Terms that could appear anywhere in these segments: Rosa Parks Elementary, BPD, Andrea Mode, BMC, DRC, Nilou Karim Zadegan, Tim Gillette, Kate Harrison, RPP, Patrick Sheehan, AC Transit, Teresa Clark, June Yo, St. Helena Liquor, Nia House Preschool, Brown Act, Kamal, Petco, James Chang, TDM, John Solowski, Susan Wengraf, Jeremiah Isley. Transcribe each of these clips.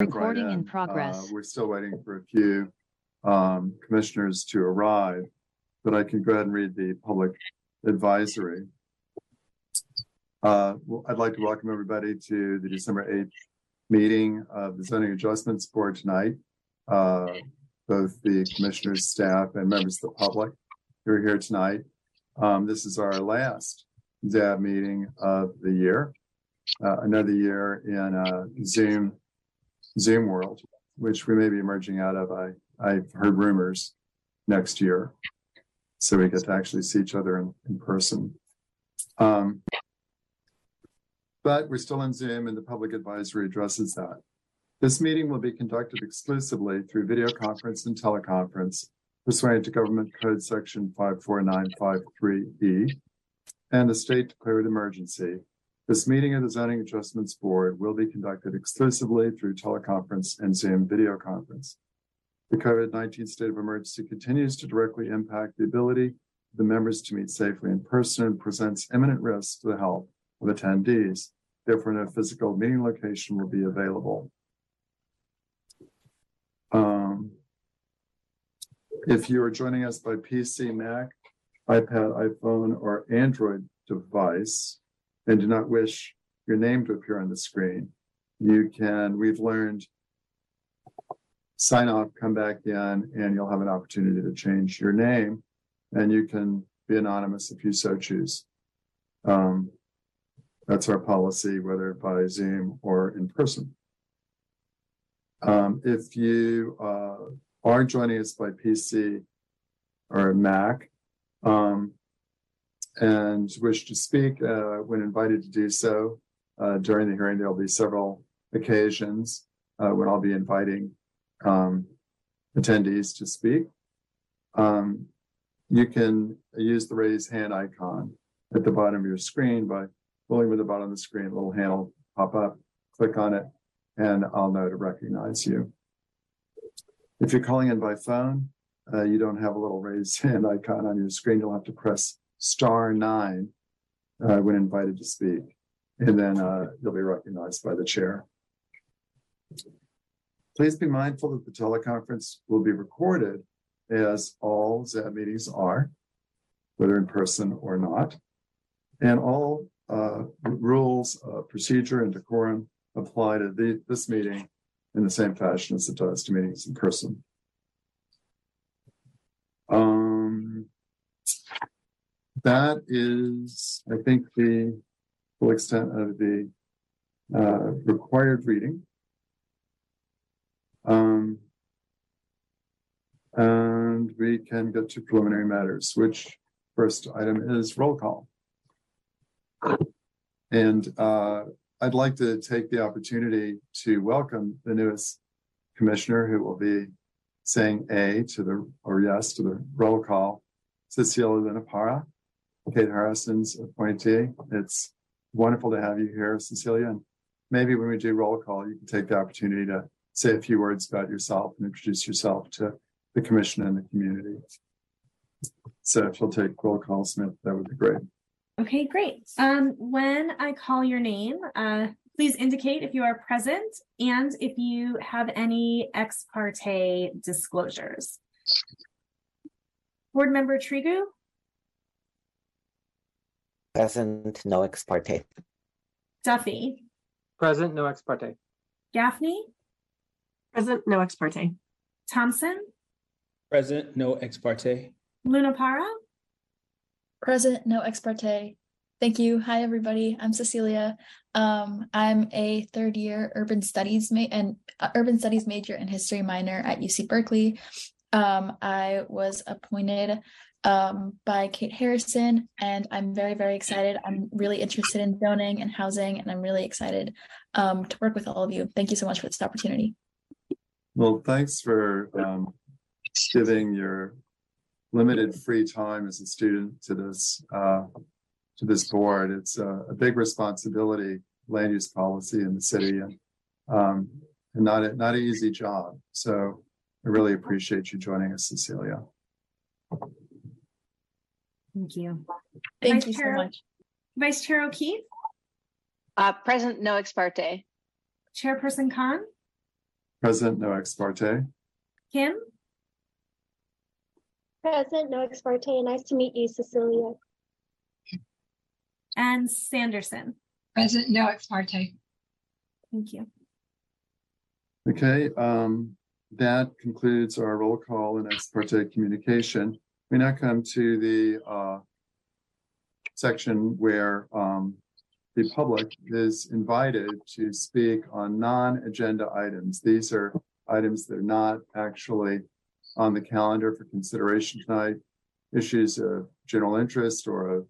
Recording right in progress. We're still waiting for a few commissioners to arrive, but I can go ahead and read the public advisory. I'd like to welcome everybody to the December 8th meeting of the Zoning Adjustments Board tonight. Both the commissioners, staff, and members of the public who are here tonight. This is our last ZAB meeting of the year, another year in Zoom world, which we may be emerging out of. I've heard rumors next year, so we get to actually see each other in person. But we're still in Zoom, and the public advisory addresses that. This meeting will be conducted exclusively through video conference and teleconference, pursuant to Government Code Section 54953E, and the state declared emergency. This meeting of the Zoning Adjustments Board will be conducted exclusively through teleconference and Zoom video conference. The COVID-19 state of emergency continues to directly impact the ability of the members to meet safely in person and presents imminent risk to the health of attendees. Therefore, no physical meeting location will be available. If you are joining us by PC, Mac, iPad, iPhone, or Android device, and do not wish your name to appear on the screen, you can, we've learned, sign off, come back in, and you'll have an opportunity to change your name, and you can be anonymous if you so choose. That's our policy, whether by Zoom or in person. If you are joining us by PC or Mac, and wish to speak when invited to do so during the hearing, there'll be several occasions when I'll be inviting attendees to speak. You can use the raise hand icon at the bottom of your screen by pulling with the bottom of the screen, a little hand will pop up, click on it, and I'll know to recognize you. If you're calling in by phone, you don't have a little raise hand icon on your screen, you'll have to press *9 when invited to speak, and then you'll be recognized by the chair. Please be mindful that the teleconference will be recorded, as all ZAB meetings are, whether in person or not, and all rules, procedure, and decorum apply to this meeting in the same fashion as it does to meetings in person. That is, I think, the full extent of the required reading. And we can get to preliminary matters, which first item is roll call. And I'd like to take the opportunity to welcome the newest commissioner who will be saying yes to the roll call, Cecilia Venapara, Kate Harrison's appointee. It's wonderful to have you here, Cecilia. And maybe when we do roll call, you can take the opportunity to say a few words about yourself and introduce yourself to the commission and the community. So if you'll take roll call, Smith, that would be great. Okay, great. When I call your name, please indicate if you are present and if you have any ex parte disclosures. Board Member Trigu? Present, no ex parte. Duffy? Present, no ex parte. Gaffney? Present, no ex parte. Thompson? Present, no ex parte. Lunapara? Present, no ex parte. Thank you. Hi, everybody. I'm Cecilia. I'm a third-year urban studies major and history minor at UC Berkeley. I was appointed by Kate Harrison, and I'm very, very excited. I'm really interested in zoning and housing, and I'm really excited to work with all of you. Thank you so much for this opportunity. Well, thanks for giving your limited free time as a student to this board. It's a big responsibility, land use policy in the city, and not an easy job. So I really appreciate you joining us, Cecilia. Thank you. Thank you so much. Vice Chair O'Keefe? Present, no ex parte. Chairperson Khan? Present, no ex parte. Kim? Present, no ex parte. Nice to meet you, Cecilia. And Sanderson? Present, no ex parte. Thank you. Okay, that concludes our roll call and ex parte communication. We now come to the section where the public is invited to speak on non-agenda items. These are items that are not actually on the calendar for consideration tonight. Issues of general interest or of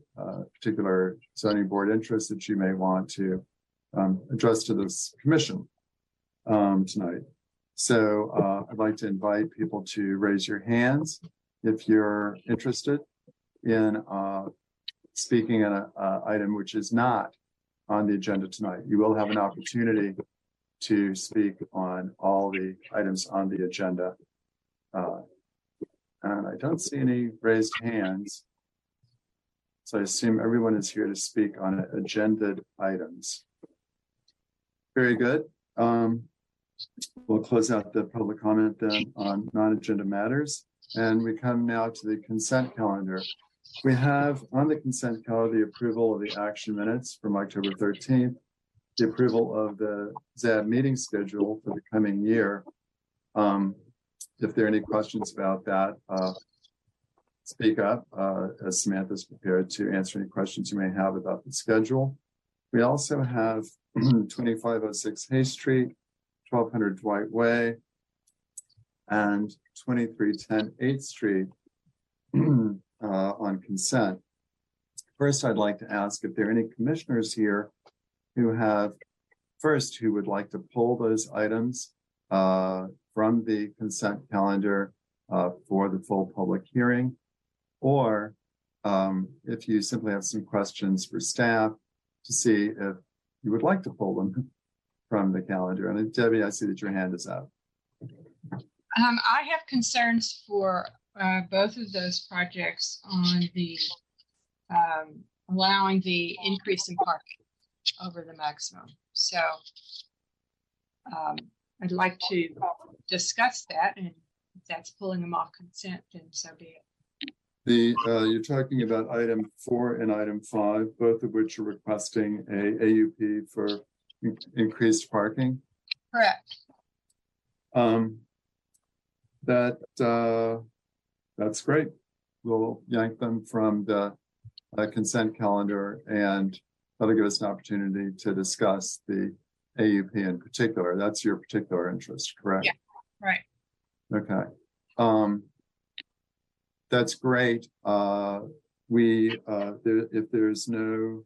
particular zoning board interest that you may want to address to this commission tonight. So I'd like to invite people to raise your hands if you're interested in speaking on an item which is not on the agenda tonight. You will have an opportunity to speak on all the items on the agenda. And I don't see any raised hands. So I assume everyone is here to speak on agendaed items. Very good. We'll close out the public comment then on non-agenda matters. And we come now to the consent calendar. We have on the consent calendar the approval of the action minutes from October 13th, the approval of the ZAB meeting schedule for the coming year. If there are any questions about that, speak up, as Samantha's prepared to answer any questions you may have about the schedule. We also have 2506 Hay Street, 1200 Dwight Way, and 2310 8th Street on consent. First, I'd like to ask if there are any commissioners here who have who would like to pull those items from the consent calendar for the full public hearing, or if you simply have some questions for staff to see if you would like to pull them from the calendar. And Debbie, I see that your hand is up. I have concerns for both of those projects on the allowing the increase in parking over the maximum. So I'd like to discuss that, and if that's pulling them off consent, then so be it. The you're talking about item 4 and item 5, both of which are requesting a AUP for increased parking. Correct. That's great. We'll yank them from the consent calendar, and that'll give us an opportunity to discuss the AUP in particular. That's your particular interest, correct? Yeah, right. Okay. That's great. If there's no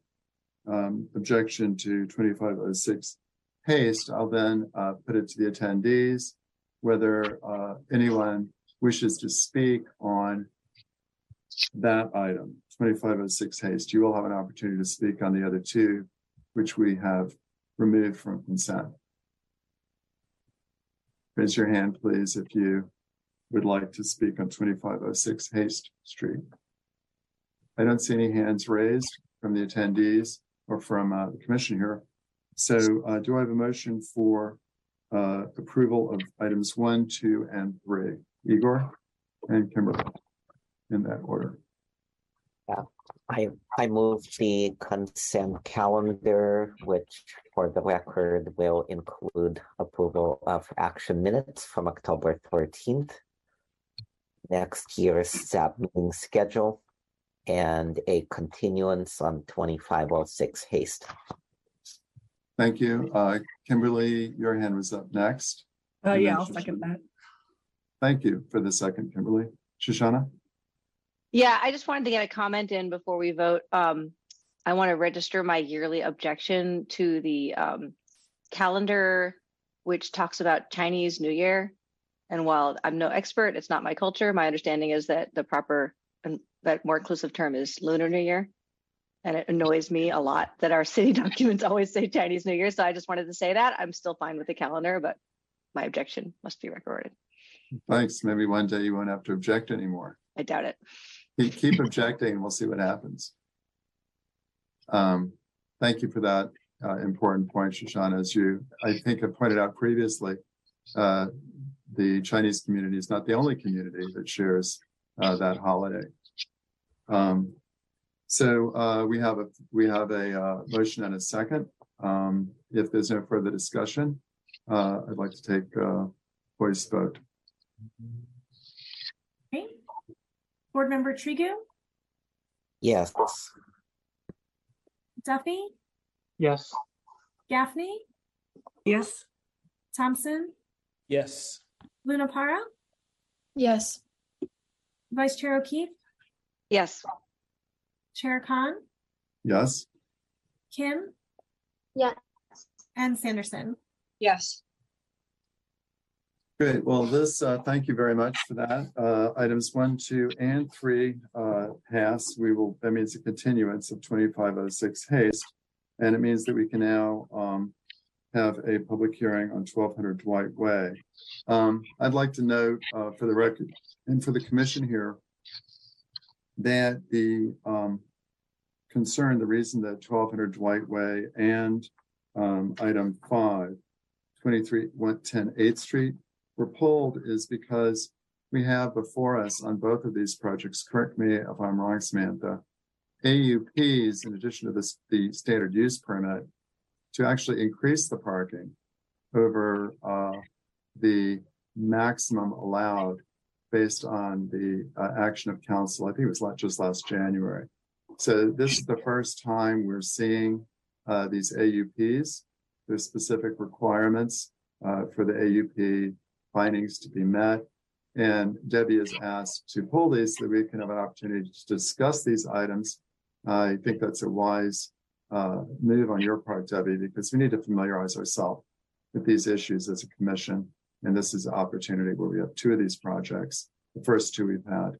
objection to 2506 Haste, I'll then put it to the attendees whether anyone wishes to speak on that item, 2506 Haste. You will have an opportunity to speak on the other two, which we have removed from consent. Raise your hand, please, if you would like to speak on 2506 Haste Street. I don't see any hands raised from the attendees or from the commission here. So do I have a motion for approval of items 1, 2, and 3? Igor and Kimberly, in that order. Yeah. I move the consent calendar, which for the record will include approval of action minutes from October 13th, next year's SAB meeting schedule, and a continuance on 2506 Haste. Thank you. Kimberly, your hand was up next. Yeah, I'll second that. Thank you for the second, Kimberly. Shoshana? Yeah, I just wanted to get a comment in before we vote. I want to register my yearly objection to the calendar, which talks about Chinese New Year. And while I'm no expert, it's not my culture. My understanding is that the proper and that more inclusive term is Lunar New Year. And it annoys me a lot that our city documents always say Chinese New Year. So I just wanted to say that. I'm still fine with the calendar, but my objection must be recorded. Thanks. Maybe one day you won't have to object anymore. I doubt it. Keep objecting, and we'll see what happens. Thank you for that important point, Shoshana. As you, I think, have pointed out previously, the Chinese community is not the only community that shares that holiday. So we have a motion and a second. If there's no further discussion, I'd like to take a voice vote. Okay. Board Member Trigu? Yes. Duffy? Yes. Gaffney? Yes. Thompson? Yes. Lunapara? Yes. Vice Chair O'Keefe? Yes. Chair Khan? Yes. Kim? Yes. And Sanderson? Yes. Great. Well, this, thank you very much for that. Items 1, 2, and 3 pass. That means a continuance of 2506 Haste, and it means that we can now have a public hearing on 1200 Dwight Way. I'd like to note for the record and for the commission here that the concern, the reason that 1200 Dwight Way and item 5, 2310 8th Street were pulled is because we have before us on both of these projects, correct me if I'm wrong, Samantha, AUPs, in addition to this, the standard use permit, to actually increase the parking over the maximum allowed based on the action of council. I think it was just last January. So this is the first time we're seeing these AUPs. There's specific requirements for the AUP findings to be met. And Debbie is asked to pull these so that we can have an opportunity to discuss these items. I think that's a wise move on your part, Debbie, because we need to familiarize ourselves with these issues as a commission. And this is an opportunity where we have 2 of these projects, the first 2 we've had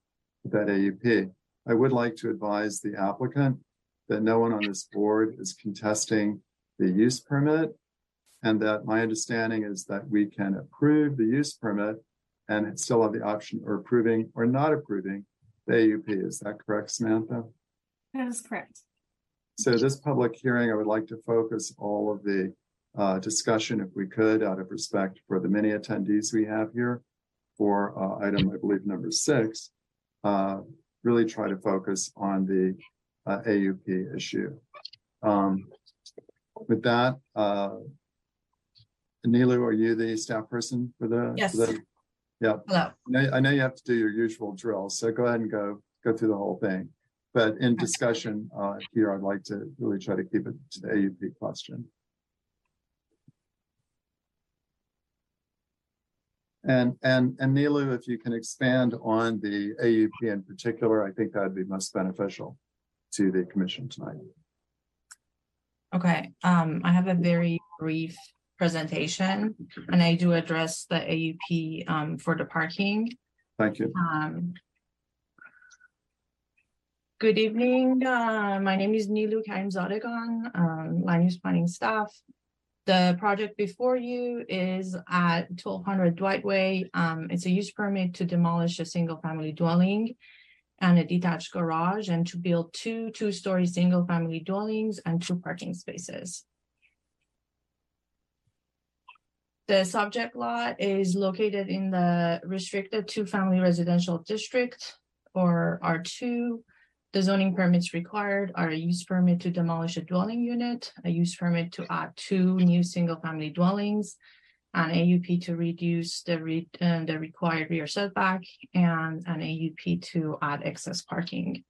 with that AUP. I would like to advise the applicant that no one on this board is contesting the use permit, and that my understanding is that we can approve the use permit and still have the option of approving or not approving the AUP. Is that correct, Samantha? That is correct. So this public hearing, I would like to focus all of the discussion, if we could, out of respect for the many attendees we have here for item, I believe, number 6, really try to focus on the AUP issue. With that, Nilou, are you the staff person for the? Yes. For the, yeah. Hello. I know you have to do your usual drill, so go ahead and go through the whole thing. But in discussion here, I'd like to really try to keep it to the AUP question. And Nilou, if you can expand on the AUP in particular, I think that'd be most beneficial to the commission tonight. Okay, I have a very brief presentation, and I do address the AUP for the parking. Thank you. Good evening. My name is Nilou Karim Zadegan, land use planning staff. The project before you is at 1200 Dwight Way. It's a use permit to demolish a single-family dwelling and a detached garage, and to build 2 two-story single-family dwellings and 2 parking spaces. The subject lot is located in the restricted 2-family residential district, or R2. The zoning permits required are a use permit to demolish a dwelling unit, a use permit to add 2 new single-family dwellings, an AUP to reduce the required rear setback, and an AUP to add excess parking.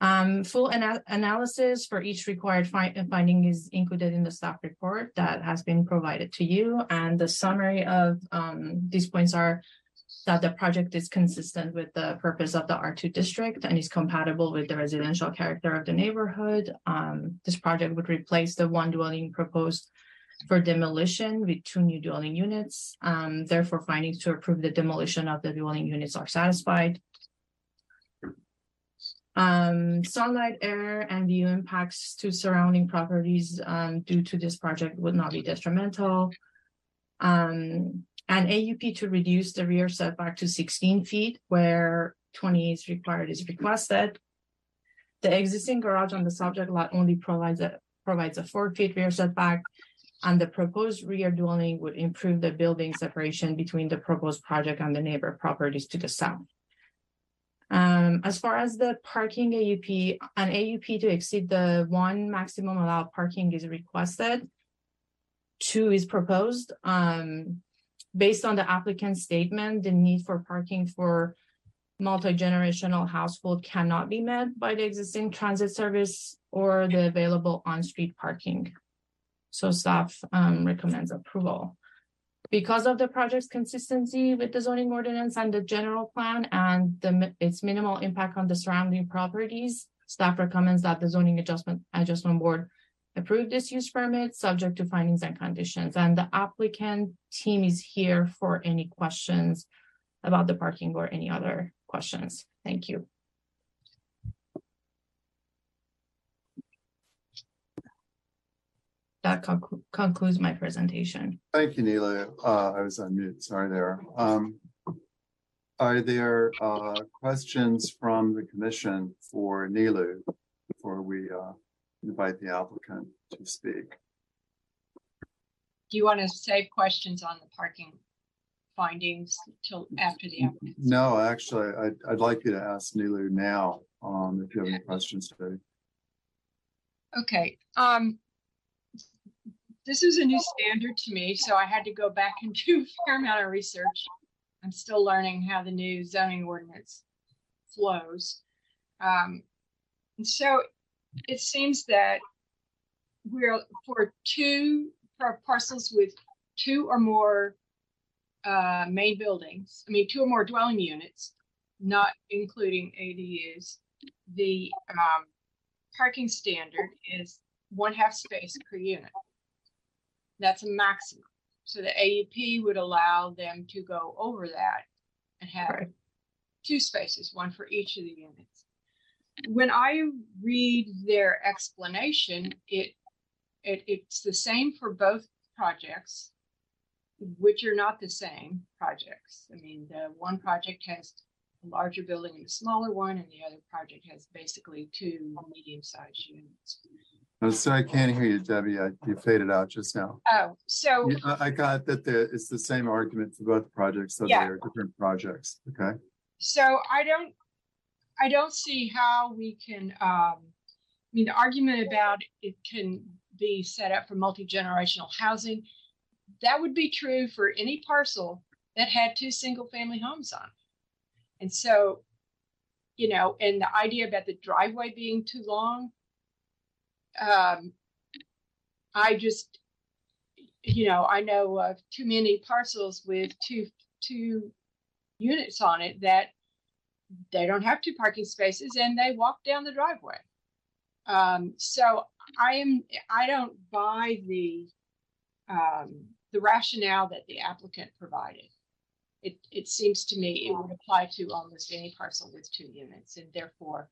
Full analysis for each required finding is included in the staff report that has been provided to you. And the summary of these points are that the project is consistent with the purpose of the R2 district and is compatible with the residential character of the neighborhood. This project would replace the 1 dwelling proposed for demolition with 2 new dwelling units. Therefore, findings to approve the demolition of the dwelling units are satisfied. Sunlight, air, and view impacts to surrounding properties due to this project would not be detrimental. An AUP to reduce the rear setback to 16 feet, where 20 is required, is requested. The existing garage on the subject lot only provides a 4-foot rear setback, and the proposed rear dwelling would improve the building separation between the proposed project and the neighbor properties to the south. As far as the parking AUP, an AUP to exceed the one maximum allowed parking is requested. 2 is proposed. Based on the applicant's statement, the need for parking for multi-generational household cannot be met by the existing transit service or the available on-street parking. So staff recommends approval. Because of the project's consistency with the zoning ordinance and the general plan and its minimal impact on the surrounding properties, staff recommends that the zoning adjustment board approve this use permit subject to findings and conditions. And the applicant team is here for any questions about the parking or any other questions. Thank you. That concludes my presentation. Thank you, Nilou. I was on mute, sorry there. Are there questions from the commission for Nilou before we invite the applicant to speak? Do you want to save questions on the parking findings till after the applicant? No, actually, I'd like you to ask Nilou now if you have any questions today. Okay. This is a new standard to me, so I had to go back and do a fair amount of research. I'm still learning how the new zoning ordinance flows. And so it seems that we're for parcels with 2 or more main buildings, I mean, 2 or more dwelling units, not including ADUs, the parking standard is 1/2 space per unit. That's a maximum. So the AUP would allow them to go over that and have right. 2 spaces, 1 for each of the units. When I read their explanation, it's the same for both projects, which are not the same projects. I mean, the one project has a larger building and a smaller one, and the other project has basically 2 medium-sized units. I'm sorry, I can't hear you, Debbie. You faded out just now. Oh, so I got that it's the same argument for both projects, so yeah. They are different projects. Okay. So I don't see how we can. I mean, the argument about it can be set up for multi-generational housing. That would be true for any parcel that had 2 single-family homes on it, and so, you know, and the idea about the driveway being too long. I just, you know, I know of too many parcels with two units on it that they don't have 2 parking spaces and they walk down the driveway. So I don't buy the rationale that the applicant provided. It seems to me it would apply to almost any parcel with 2 units, and therefore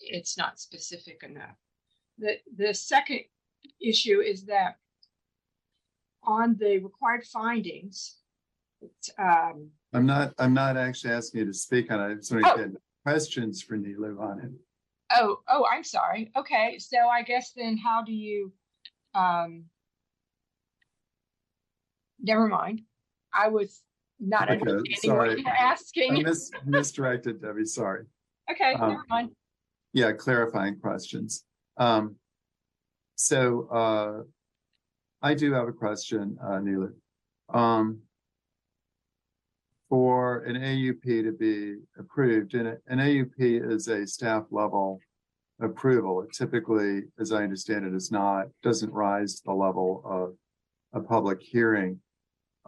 it's not specific enough. The second issue is that on the required findings, it's, I'm not actually asking you to speak on it. So I had questions for Nilou on it. Oh, I'm sorry. Okay, so I guess then how do you? Never mind. I was not understanding what you were asking. I misdirected, Debbie. Sorry. Okay, never mind. Yeah, clarifying questions. I do have a question, Nilou. For an AUP to be approved, and an AUP is a staff level approval. It typically, as I understand it, doesn't rise to the level of a public hearing,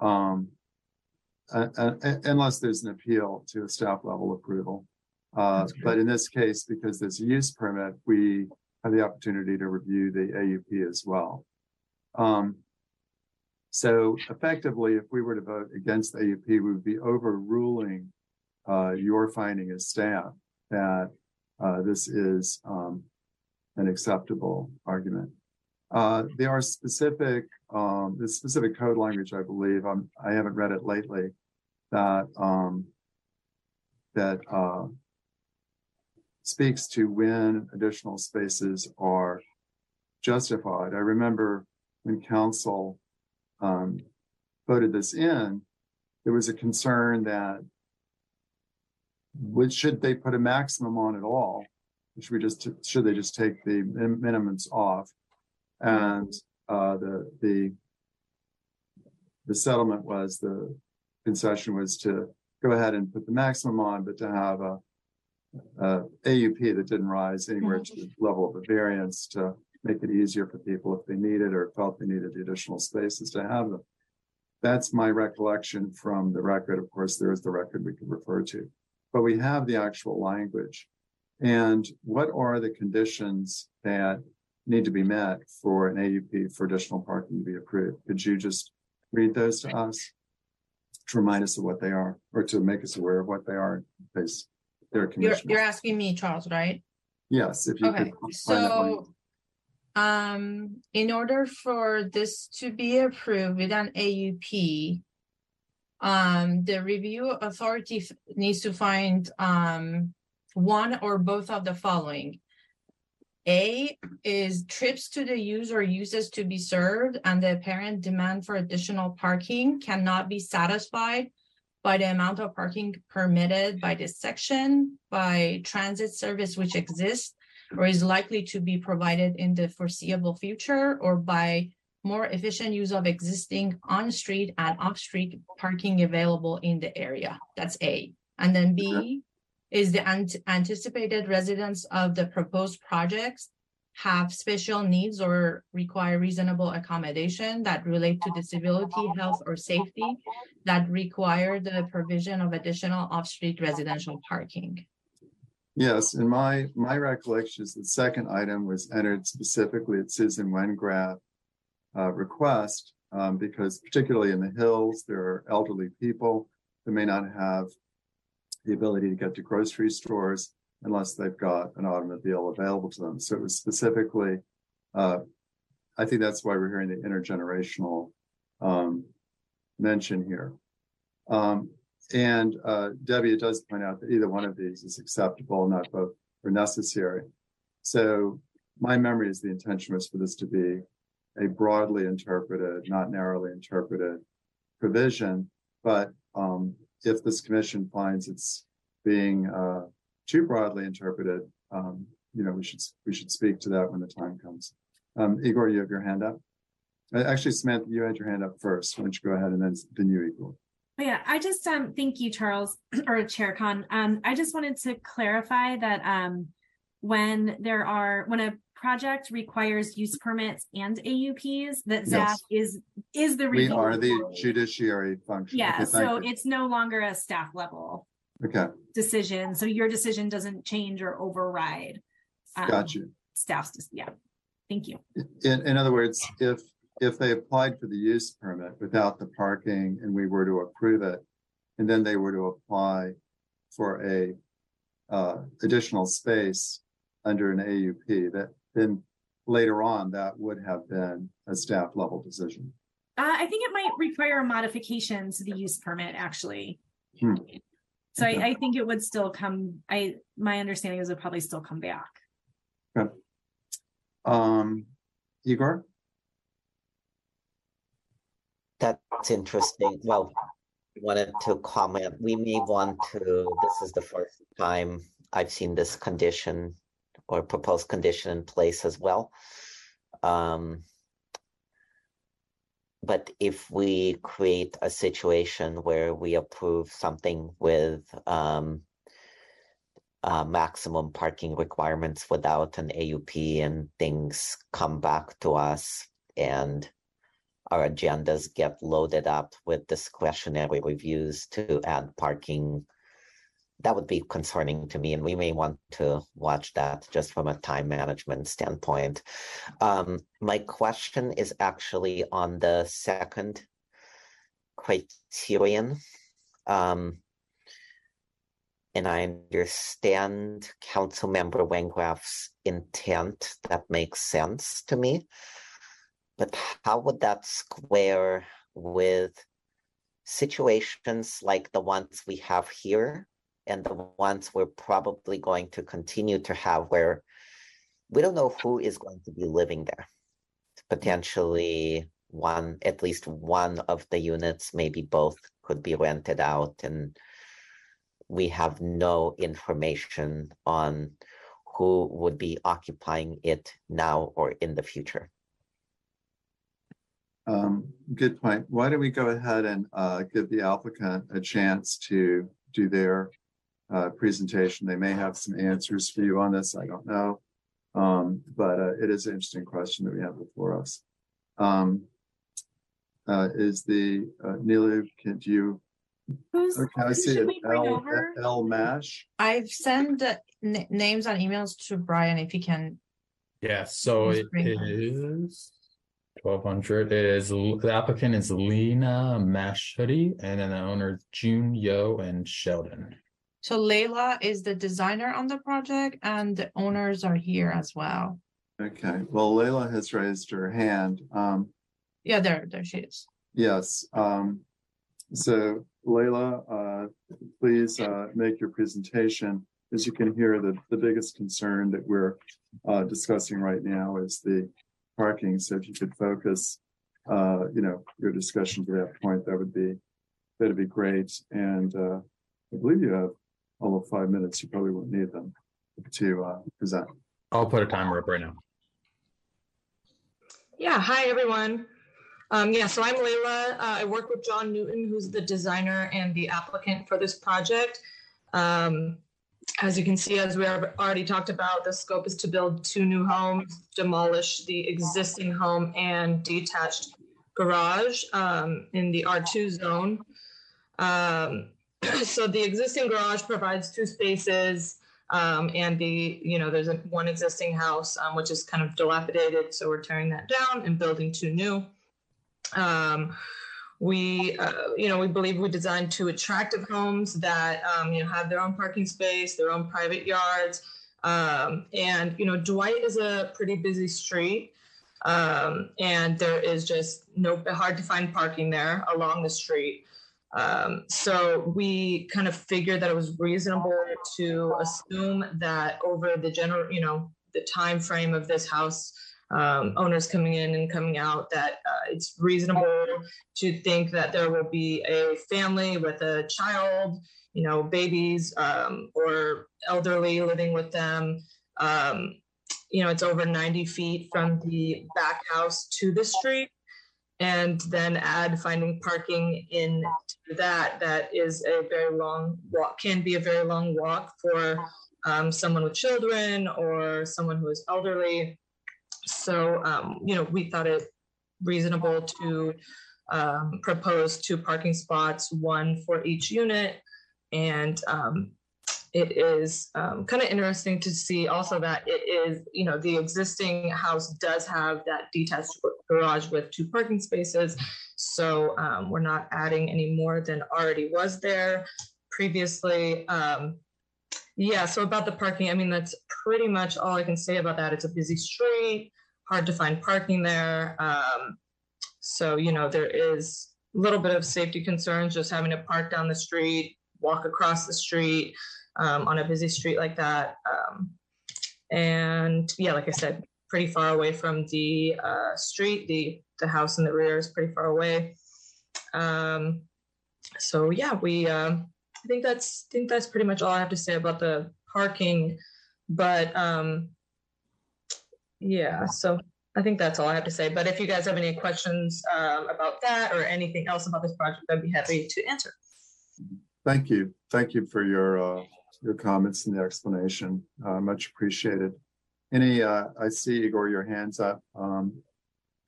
unless there's an appeal to a staff level approval. But in this case, because there's a use permit, we have the opportunity to review the AUP as well. So effectively, if we were to vote against the AUP, we would be overruling your finding as staff that this is an acceptable argument. There are specific code language, I believe, I haven't read it lately, that speaks to when additional spaces are justified. I remember when council voted this in, there was a concern that should they put a maximum on at all? Should they just take the minimums off? And the settlement was, the concession was to go ahead and put the maximum on, but to have a AUP that didn't rise anywhere to the level of a variance to make it easier for people if they needed or felt they needed the additional spaces to have them. That's my recollection from the record. Of course, there is the record we could refer to, but we have the actual language. And what are the conditions that need to be met for an AUP for additional parking to be approved? Could you just read those to us to remind us of what they are, or to make us aware of what they are? Based their conditions. You're asking me, Charles, right? Yes. If you could so, in order for this to be approved with an AUP, the review authority needs to find one or both of the following. A is trips to the use or uses to be served, and the apparent demand for additional parking cannot be satisfied by the amount of parking permitted by this section, by transit service which exists or is likely to be provided in the foreseeable future, or by more efficient use of existing on-street and off-street parking available in the area. That's A. And then B is the anticipated residents of the proposed projects have special needs or require reasonable accommodation that relate to disability, health, or safety that require the provision of additional off-street residential parking. Yes, and my recollection is the second item was entered specifically at Susan Wengraf request, because particularly in the hills, there are elderly people that may not have the ability to get to grocery stores unless they've got an automobile available to them. So it was specifically, I think that's why we're hearing the intergenerational mention here. And Debbie, it does point out that either one of these is acceptable, not both are necessary. So my memory is the intention was for this to be a broadly interpreted, not narrowly interpreted provision, but if this commission finds it's being too broadly interpreted, we should speak to that when the time comes. Igor, you have your hand up. Actually, Samantha, you had your hand up first. Why don't you go ahead, and then you, Igor. Yeah, I just thank you, Charles, or Chair Khan. I just wanted to clarify that when a project requires use permits and AUPs, that ZAB is the review. We are the judiciary function. Yeah, okay, so it's no longer a staff level decision. So your decision doesn't change or override staff's. Yeah, thank you. In other words, if they applied for the use permit without the parking and we were to approve it, and then they were to apply for a additional space under an AUP, that then later on, that would have been a staff level decision. I think it might require a modification to the use permit, actually. So okay. I think it would still come. My understanding is it would probably still come back. Okay. Igor? That's interesting. Well, I wanted to comment. We may want to, this is the first time I've seen this condition or proposed condition in place as well. But if we create a situation where we approve something with maximum parking requirements without an AUP, and things come back to us and our agendas get loaded up with discretionary reviews to add parking, that would be concerning to me, and we may want to watch that just from a time management standpoint. My question is actually on the second criterion. And I understand Councilmember Wengraf's intent. That makes sense to me. But how would that square with situations like the ones we have here, and the ones we're probably going to continue to have, where we don't know who is going to be living there? potentially one, at least one of the units, maybe both, could be rented out. And we have no information on who would be occupying it now or in the future. Good point. Why don't we go ahead and give the applicant a chance to do their presentation? They may have some answers for you on this, I don't know, but it is an interesting question that we have before us. Is the Nilou, can you? Who's, okay, I see it. L Mash. I've sent names and emails to Brian if he can. Yeah, so it is 1200. It is, the applicant is Lena Mashhadi, and then the owner June Yo and Sheldon. So Layla is the designer on the project, and the owners are here as well. Okay. Well, Layla has raised her hand. Yeah, there she is. Yes. So Layla, please make your presentation. As you can hear, the biggest concern that we're discussing right now is the parking. So if you could focus, your discussion to that point, that'd be great. And I believe you have all of 5 minutes. You probably won't need them to present. I'll put a timer up right now. Yeah. Hi, everyone. So I'm Layla. I work with John Newton, who's the designer and the applicant for this project. As you can see, as we have already talked about, the scope is to build 2 new homes, demolish the existing home and detached garage in the R2 zone. So the existing garage provides 2 spaces, and there's one existing house, which is kind of dilapidated. So we're tearing that down and building 2 new. We believe we designed 2 attractive homes that, have their own parking space, their own private yards. Dwight is a pretty busy street. And there is just hard to find parking there along the street. So we kind of figured that it was reasonable to assume that over the general, the time frame of this house, owners coming in and coming out, that it's reasonable to think that there will be a family with a child, babies, or elderly living with them. It's over 90 feet from the back house to the street, and then add finding parking in that. That is a very long walk, can be a very long walk for someone with children or someone who is elderly. So, we thought it reasonable to propose 2 parking spots, 1 for each unit. And it is kind of interesting to see also that it is, the existing house does have that detached garage with 2 parking spaces. So we're not adding any more than already was there previously. So about the parking, that's pretty much all I can say about that. It's a busy street, hard to find parking there. There is a little bit of safety concerns just having to park down the street, walk across the street on a busy street like that. Like I said, pretty far away from the street. The house in the rear is pretty far away. I think that's pretty much all I have to say about the parking, but so I think that's all I have to say. But if you guys have any questions about that or anything else about this project, I'd be happy to answer. Thank you. Thank you for your comments and the explanation. Much appreciated. I see, Igor, your hand's up. If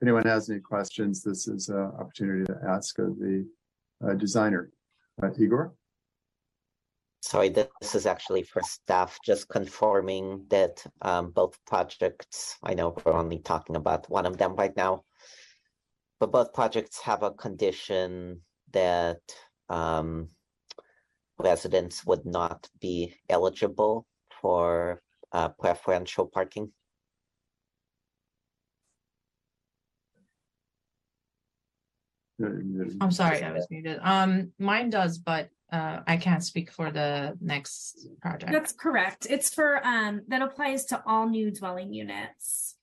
anyone has any questions, this is an opportunity to ask of the designer. Igor? Sorry, this is actually for staff, just confirming that both projects, I know we're only talking about one of them right now, but both projects have a condition that residents would not be eligible for preferential parking. I'm sorry, I was muted. Mine does, but I can't speak for the next project. That's correct. It's for that applies to all new dwelling units.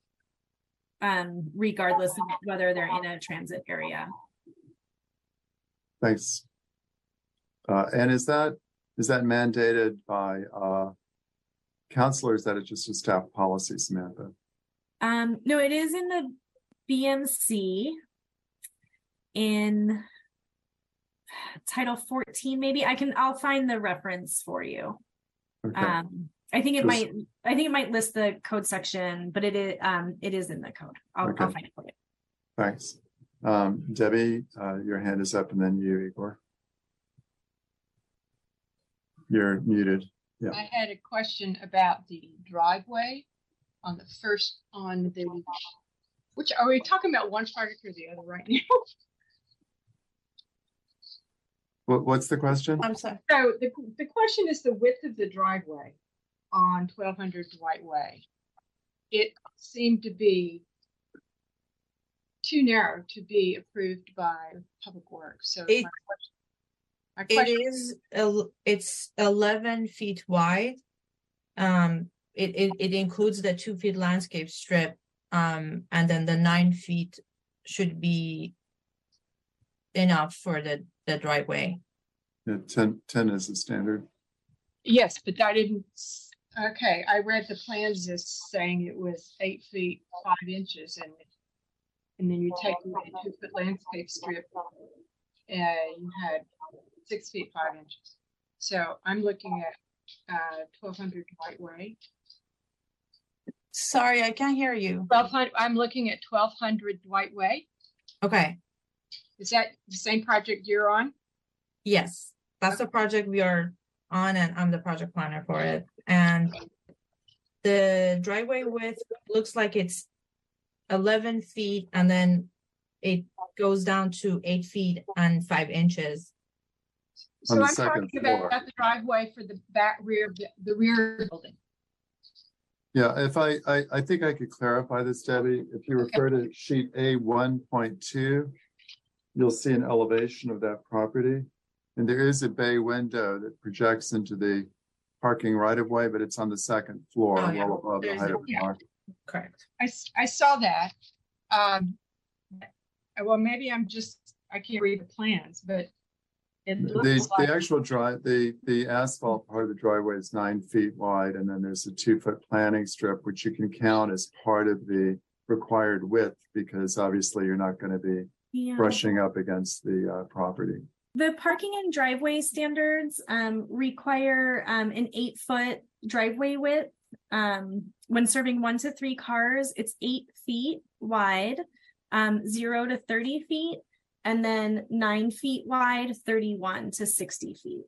regardless of whether they're in a transit area. Thanks. And is that mandated by counselors? That it's just a staff policy, Samantha? No, it is in the BMC in Title 14, maybe. I'll find the reference for you. Okay. I think it might list the code section, but it is in the code. I'll find it for you. Thanks. Debbie, your hand is up, and then you, Igor. You're muted. Yeah. I had a question about the driveway on the first, on the, which are we talking about, one project or the other right now? What's the question? I'm sorry. So the question is the width of the driveway on 1200 Dwight Way. It seemed to be too narrow to be approved by Public Works. So it's 11 feet wide. It includes the 2 feet landscape strip, and then the 9 feet should be enough for the driveway. Yeah, 10 is the standard. Yes, but I didn't. Okay, I read the plans as saying it was 8 feet 5 inches, and then you take the 2 foot landscape strip, and you had 6 feet 5 inches. So I'm looking at 1200 Dwight Way. Sorry, I can't hear you. 1200. I'm looking at 1200 Dwight Way. Okay. Is that the same project you're on? Yes, that's the project we are on, and I'm the project planner for it. And the driveway width looks like it's 11 feet, and then it goes down to 8 feet and 5 inches. So I'm talking about the driveway for the back rear, the rear building. Yeah, if I think I could clarify this, Debbie. If you refer to sheet A1.2, you'll see an elevation of that property. And there is a bay window that projects into the parking right-of-way, but it's on the second floor, well above the height of the parking. Correct. I saw that. Well, maybe I can't read the plans, but it looks like... The actual drive, the asphalt part of the driveway is 9 feet wide, and then there's a 2 foot planting strip, which you can count as part of the required width, because obviously you're not going to be brushing up against the property. The parking and driveway standards require an 8 foot driveway width. When serving 1 to 3 cars, it's 8 feet wide, 0 to 30 feet, and then 9 feet wide, 31 to 60 feet.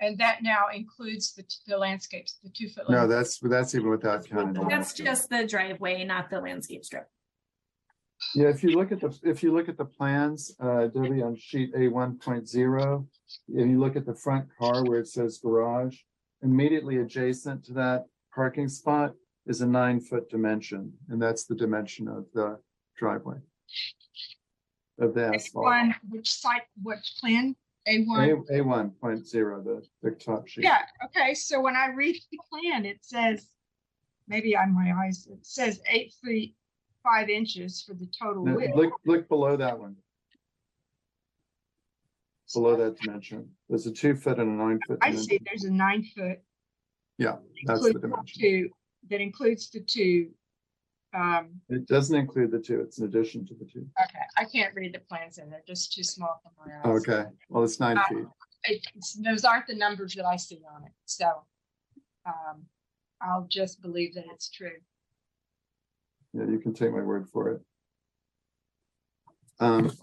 And that now includes the landscapes, the 2 foot. No, that's even without counting. That's just the driveway, not the landscape strip. Yeah, if you look at the plans, Debbie, on sheet A1.0, and you look at the front car where it says garage, immediately adjacent to that parking spot is a 9 foot dimension, and that's the dimension of the driveway of the asphalt. A1, which site? Which plan? A1. A1.0, the top sheet. Yeah. Okay. So when I read the plan, it says, maybe on my eyes, it says 8 feet 5 inches for the total width. Look below that one. Below that dimension. There's a 2 foot and a 9 foot. I see there's a 9 foot. Yeah, that's the dimension. That includes the two. It doesn't include the two. It's in addition to the two. Okay. I can't read the plans in. They're just too small for my eyes. Okay. Well, it's 9 feet. Those aren't the numbers that I see on it. So I'll just believe that it's true. Yeah, you can take my word for it.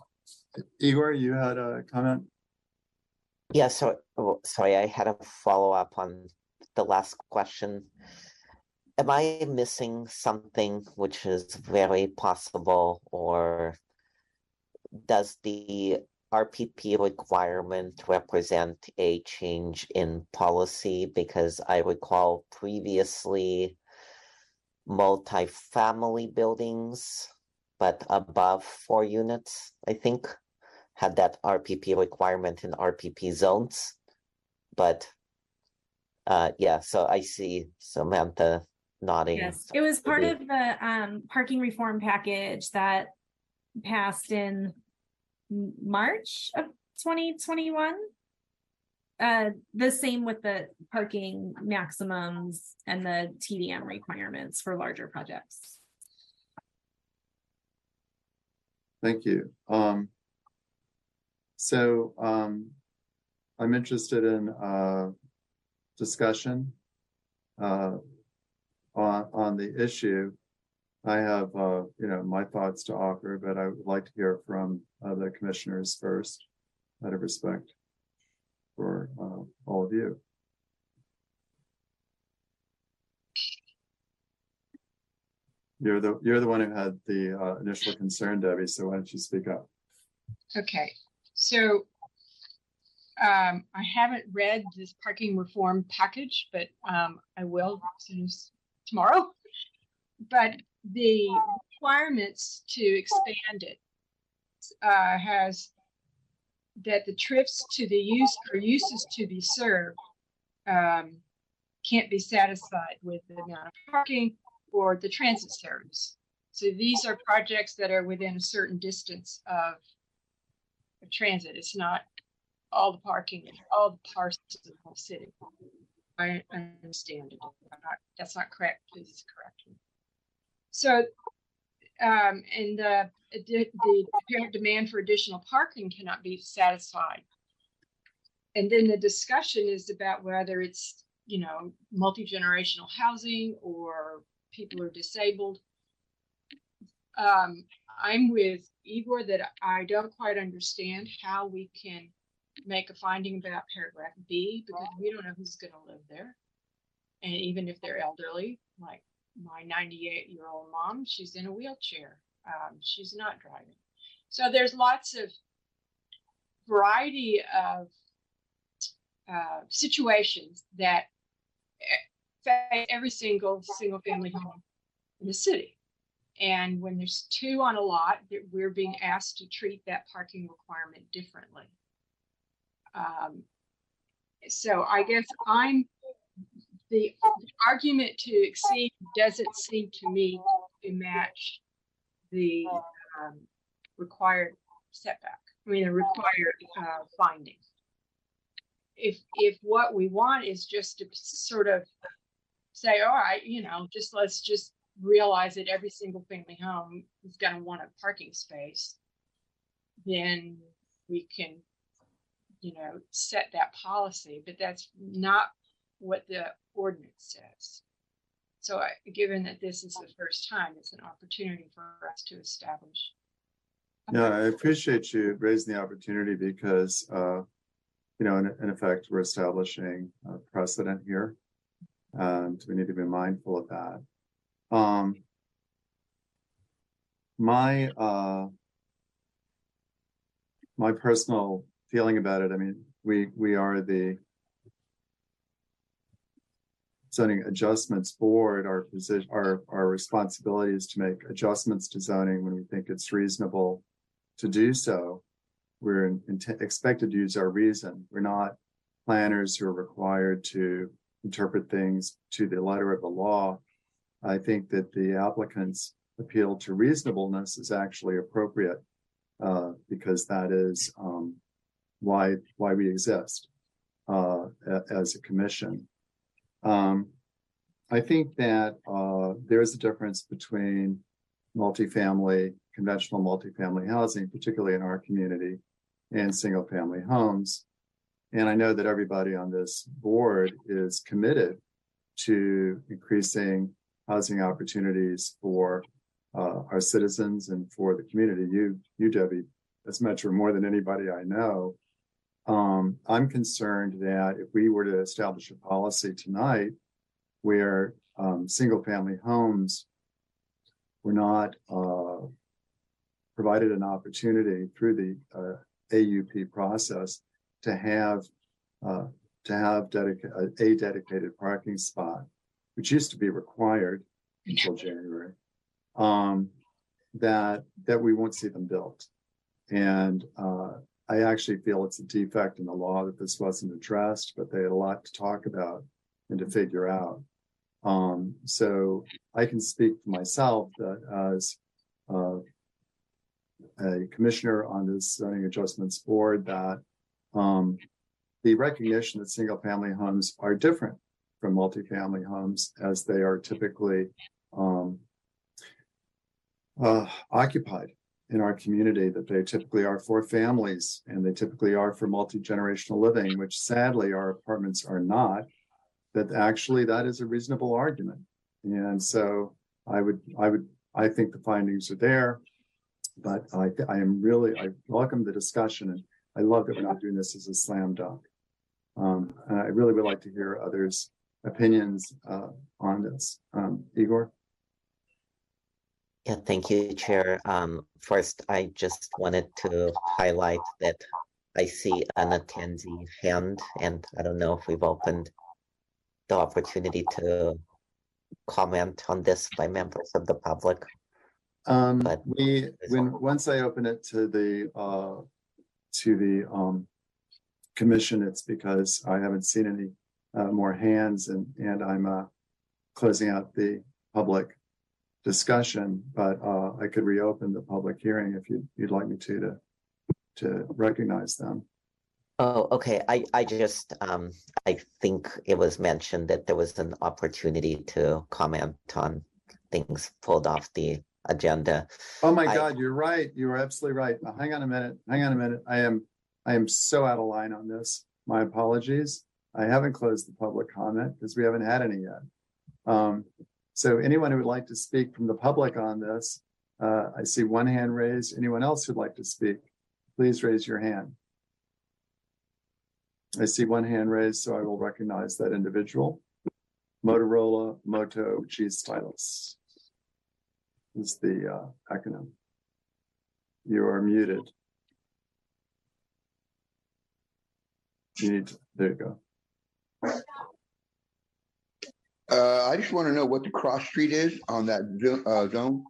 Igor, you had a comment? Yeah, sorry, I had a follow-up on the last question. Am I missing something, which is very possible, or does the RPP requirement represent a change in policy? Because I recall previously multi-family buildings, but above 4 units, I think, had that RPP requirement in RPP zones. But yeah, so I see Samantha nodding. Yes, it was part of the parking reform package that passed in March of 2021. The same with the parking maximums and the TDM requirements for larger projects. Thank you. I'm interested in discussion on the issue. I have, my thoughts to offer, but I would like to hear from the commissioners first, out of respect for all of you. You're the one who had the initial concern, Debbie. So why don't you speak up? Okay. So I haven't read this parking reform package, but I will soon as tomorrow. But the requirements to expand it has that the trips to the use or uses to be served can't be satisfied with the amount of parking or the transit service. So these are projects that are within a certain distance of transit. It's not all the parking, all the parts of the whole city. I understand it. That's not correct. Please correct me. So, and the apparent demand for additional parking cannot be satisfied. And then the discussion is about whether it's, multi-generational housing or people are disabled. I'm with Igor that I don't quite understand how we can make a finding about paragraph B, because we don't know who's going to live there. And even if they're elderly, like my 98-year-old mom, she's in a wheelchair. She's not driving. So there's lots of variety of situations that affect every single family home in the city. And when there's two on a lot, we're being asked to treat that parking requirement differently. So I guess the argument to exceed doesn't seem to me to match the required setback. I mean, the required finding. If what we want is just to sort of say, all right, let's just realize that every single family home is going to want a parking space, then we can set that policy, but that's not what the ordinance says. So given that this is the first time, it's an opportunity for us to establish. Yeah, I appreciate you raising the opportunity because, in effect, we're establishing a precedent here, and we need to be mindful of that. My personal feeling about it, I mean, we are the zoning adjustments board. Our position, our responsibility is to make adjustments to zoning when we think it's reasonable to do so. We're expected to use our reason. We're not planners who are required to interpret things to the letter of the law. I think that the applicant's appeal to reasonableness is actually appropriate because that is why we exist as a commission. I think that there is a difference between conventional multifamily housing, particularly in our community, and single family homes. And I know that everybody on this board is committed to increasing housing opportunities for our citizens and for the community. You, Debbie, as much or more than anybody I know. I'm concerned that if we were to establish a policy tonight where single-family homes were not provided an opportunity through the AUP process to have a dedicated parking spot, which used to be required until January, that we won't see them built. And I actually feel it's a defect in the law that this wasn't addressed, but they had a lot to talk about and to figure out. So I can speak for myself that as a commissioner on the Zoning Adjustments Board, that the recognition that single-family homes are different from multifamily homes, as they are typically occupied in our community, that they typically are for families and they typically are for multi-generational living, which sadly our apartments are not, that actually that is a reasonable argument. And so I think the findings are there, but I welcome the discussion, and I love that we're not doing this as a slam dunk. And I really would like to hear others' opinions on this. Igor? Yeah, thank you, Chair. First, I just wanted to highlight that I see an attendee hand, and I don't know if we've opened the opportunity to comment on this by members of the public. But once I open it to the commission, it's because I haven't seen any more hands, and I'm closing out the public discussion, but I could reopen the public hearing if you'd like me to recognize them. Oh, okay. I just I think it was mentioned that there was an opportunity to comment on things pulled off the agenda. Oh my God, you're right. You are absolutely right. Now, hang on a minute. I am so out of line on this. My apologies. I haven't closed the public comment because we haven't had any yet. So anyone who would like to speak from the public on this, I see one hand raised. Anyone else who'd like to speak, please raise your hand. I see one hand raised, so I will recognize that individual. Motorola Moto G Stylus is the acronym. You are muted. You need to, there you go. I just want to know what the cross street is on that zone.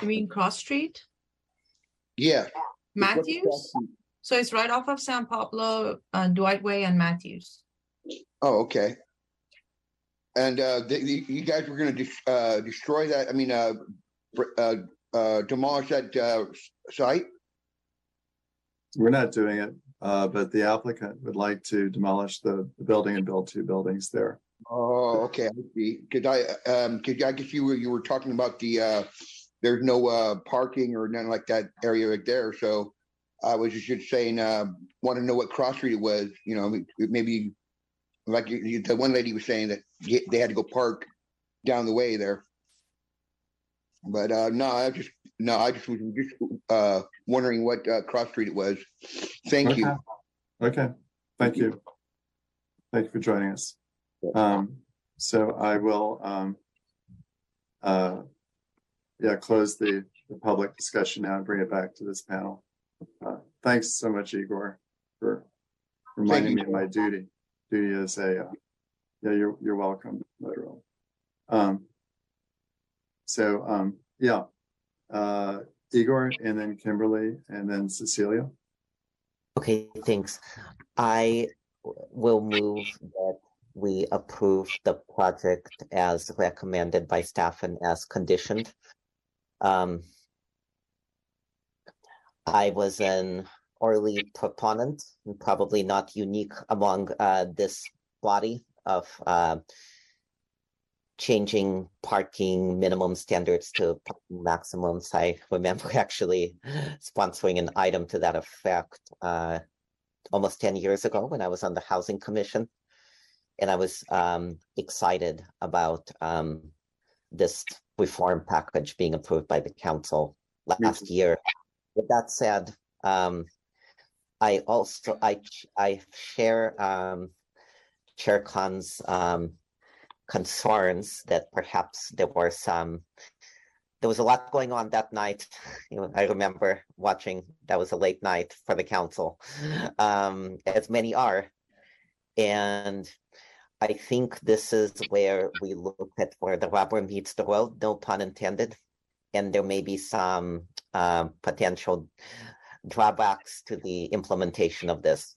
You mean cross street? Yeah. Matthews? So it's right off of San Pablo, Dwight Way, and Matthews. Oh, okay. And you guys were going to destroy that, demolish that site? We're not doing it. But the applicant would like to demolish the building and build two buildings there. Oh, okay. I guess you were talking about the there's no parking or nothing like that area right there. So I was just saying, want to know what cross street it was. You know, maybe like the one lady was saying that they had to go park down the way there. But I just was just wondering what cross street it was. Thank you. Okay. Thank you. Thank you for joining us. So I will close the public discussion now and bring it back to this panel. Thanks so much, Igor, for reminding me of my duty. Duty is you're welcome, literally. Igor, and then Kimberly, and then Cecilia. Okay, thanks. I will move that we approve the project as recommended by staff and as conditioned. I was an early proponent, and probably not unique among this body, of changing parking minimum standards to parking maximums. I remember actually sponsoring an item to that effect almost 10 years ago when I was on the Housing Commission. And I was excited about this reform package being approved by the council last year. With that said, I share Chair Khan's concerns that perhaps there was a lot going on that night. I remember watching, that was a late night for the council, as many are. And I think this is where we look at where the rubber meets the road, no pun intended. And there may be some potential drawbacks to the implementation of this.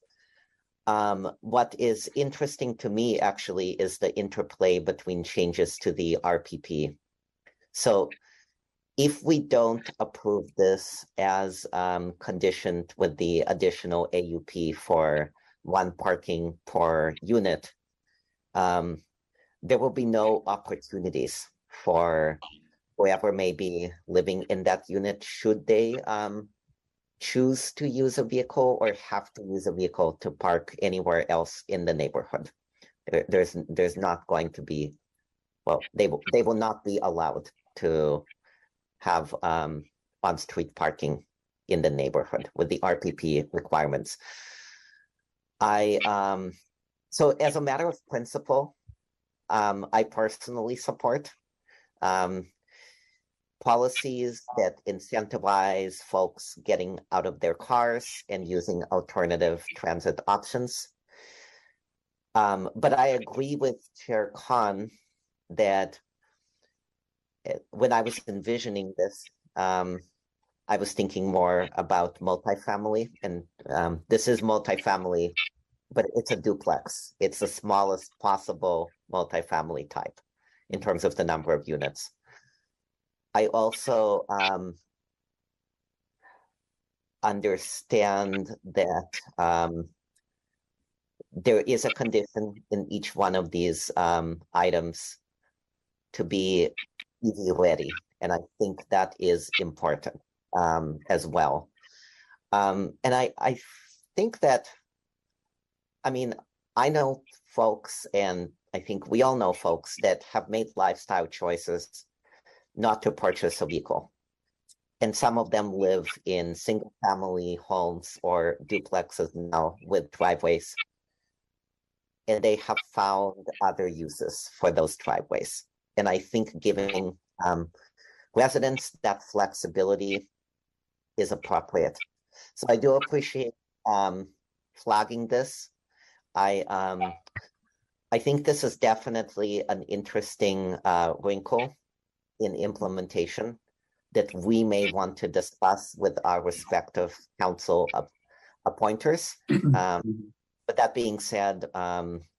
What is interesting to me, actually, is the interplay between changes to the RPP. So if we don't approve this as conditioned with the additional AUP for one parking per unit, there will be no opportunities for whoever may be living in that unit, should they choose to use a vehicle or have to use a vehicle to park anywhere else in the neighborhood. There's not going to be, well, they will not be allowed to have on-street parking in the neighborhood with the RPP requirements. So as a matter of principle, I personally support policies that incentivize folks getting out of their cars and using alternative transit options. But I agree with Chair Khan that when I was envisioning this, I was thinking more about multifamily, and this is multifamily, but it's a duplex. It's the smallest possible multifamily type in terms of the number of units. I also understand that there is a condition in each one of these items to be EV ready, and I think that is important as well. And I think that, I mean, I know folks, and I think we all know folks that have made lifestyle choices not to purchase a vehicle. And some of them live in single family homes or duplexes now with driveways. And they have found other uses for those driveways. And I think giving residents that flexibility is appropriate. So I do appreciate flagging this. I think this is definitely an interesting wrinkle in implementation that we may want to discuss with our respective council appointers. But that being said, I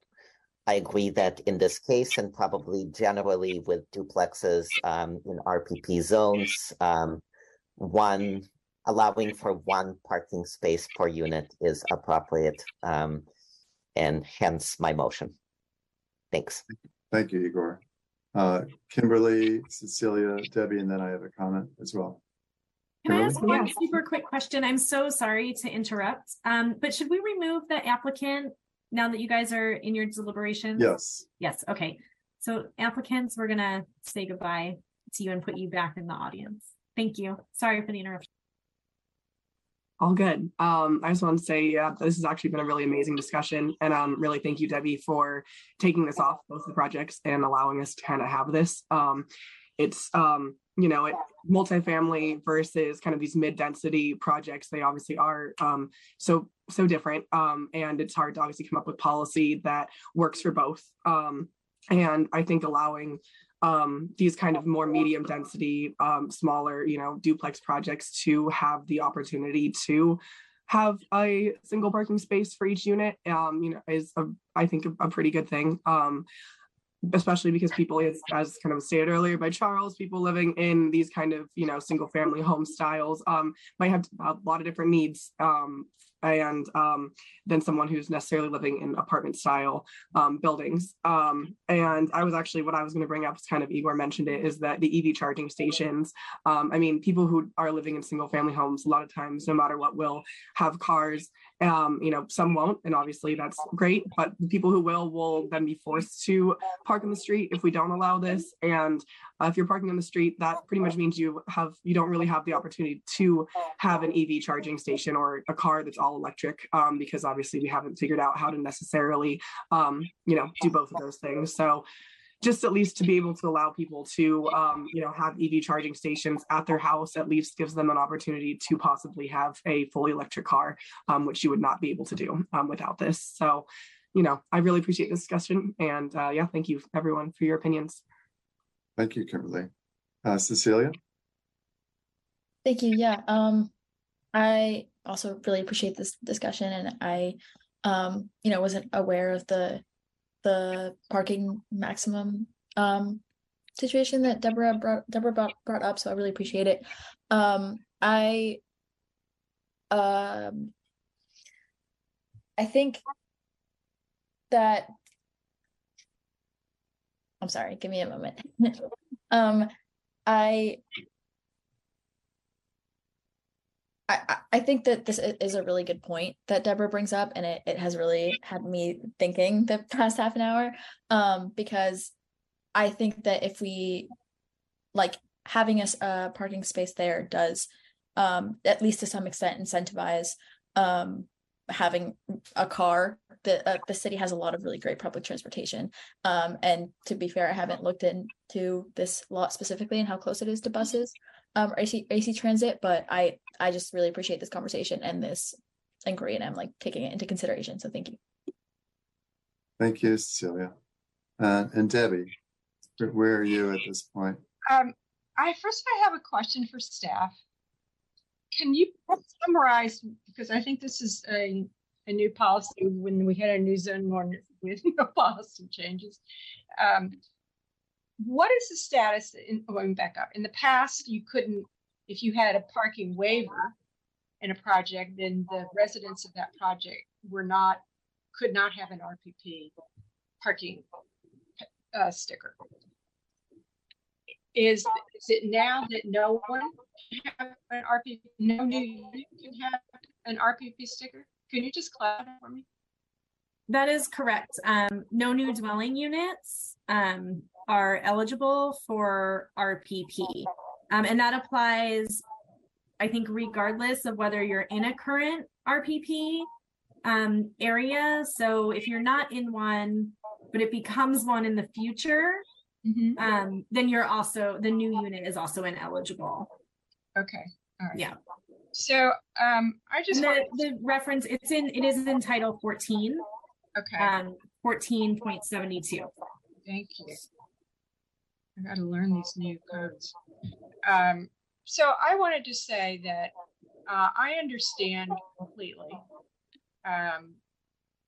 agree that in this case, and probably generally with duplexes in RPP zones, allowing for one parking space per unit is appropriate, and hence my motion. Thanks. Thank you, Igor. Kimberly, Cecilia, Debbie, and then I have a comment as well. Can I ask one super quick question? I'm so sorry to interrupt, but should we remove the applicant now that you guys are in your deliberations? Yes. Yes, okay. So applicants, we're gonna say goodbye to you and put you back in the audience. Thank you. Sorry for the interruption. All good. I just want to say, yeah, this has actually been a really amazing discussion, and really thank you, Debbie, for taking this off both the projects and allowing us to kind of have this. It's, you know, multifamily versus kind of these mid-density projects. They obviously are so different, and it's hard to obviously come up with policy that works for both. And I think allowing these kind of more medium density, smaller, you know, duplex projects to have the opportunity to have a single parking space for each unit, you know, is, I think, a pretty good thing. Especially because people, as kind of stated earlier by Charles, people living in these kind of, you know, single family home styles might have a lot of different needs than someone who's necessarily living in apartment style buildings. And I was actually, what I was going to bring up is kind of, Igor mentioned it, is that the EV charging stations, I mean, people who are living in single family homes, a lot of times, no matter what, will have cars. You know, some won't, and obviously that's great, but the people who will then be forced to park on the street if we don't allow this. And if you're parking on the street, that pretty much means you don't really have the opportunity to have an EV charging station or a car that's all electric, because obviously we haven't figured out how to necessarily, you know, do both of those things. So just at least to be able to allow people to, you know, have EV charging stations at their house, at least gives them an opportunity to possibly have a fully electric car, which you would not be able to do without this. So, you know, I really appreciate this discussion, and yeah, thank you everyone for your opinions. Thank you, Kimberly. Cecilia? Thank you, yeah. I also really appreciate this discussion, and I you know, wasn't aware of the parking maximum situation that Deborah brought up. So I really appreciate it. I think that, I'm sorry, give me a moment. I think that this is a really good point that Deborah brings up, and it has really had me thinking the past half an hour, because I think that if we, like, having a parking space there does, at least to some extent, incentivize having a car. The city has a lot of really great public transportation, and to be fair, I haven't looked into this lot specifically and how close it is to buses or AC transit, but I just really appreciate this conversation and this inquiry, and I'm like taking it into consideration, so thank you. Thank you, Cecilia. And Debbie, where are you at this point? I have a question for staff. Can you summarize, because I think this is a new policy when we had a new zone ordinance with no policy changes. What is the status, going back up, in the past you couldn't, if you had a parking waiver in a project, then the residents of that project could not have an RPP parking sticker. Is it now that no one can have an RPP, no new unit can have an RPP sticker? Can you just clarify for me? That is correct. No new dwelling units are eligible for RPP. And that applies, I think, regardless of whether you're in a current RPP area. So if you're not in one, but it becomes one in the future, then you're also, the new unit is also ineligible. Okay. All right. Yeah. So I just the reference, it is in Title 14. Okay. 14.72. Thank you. I got to learn these new codes. So I wanted to say that I understand completely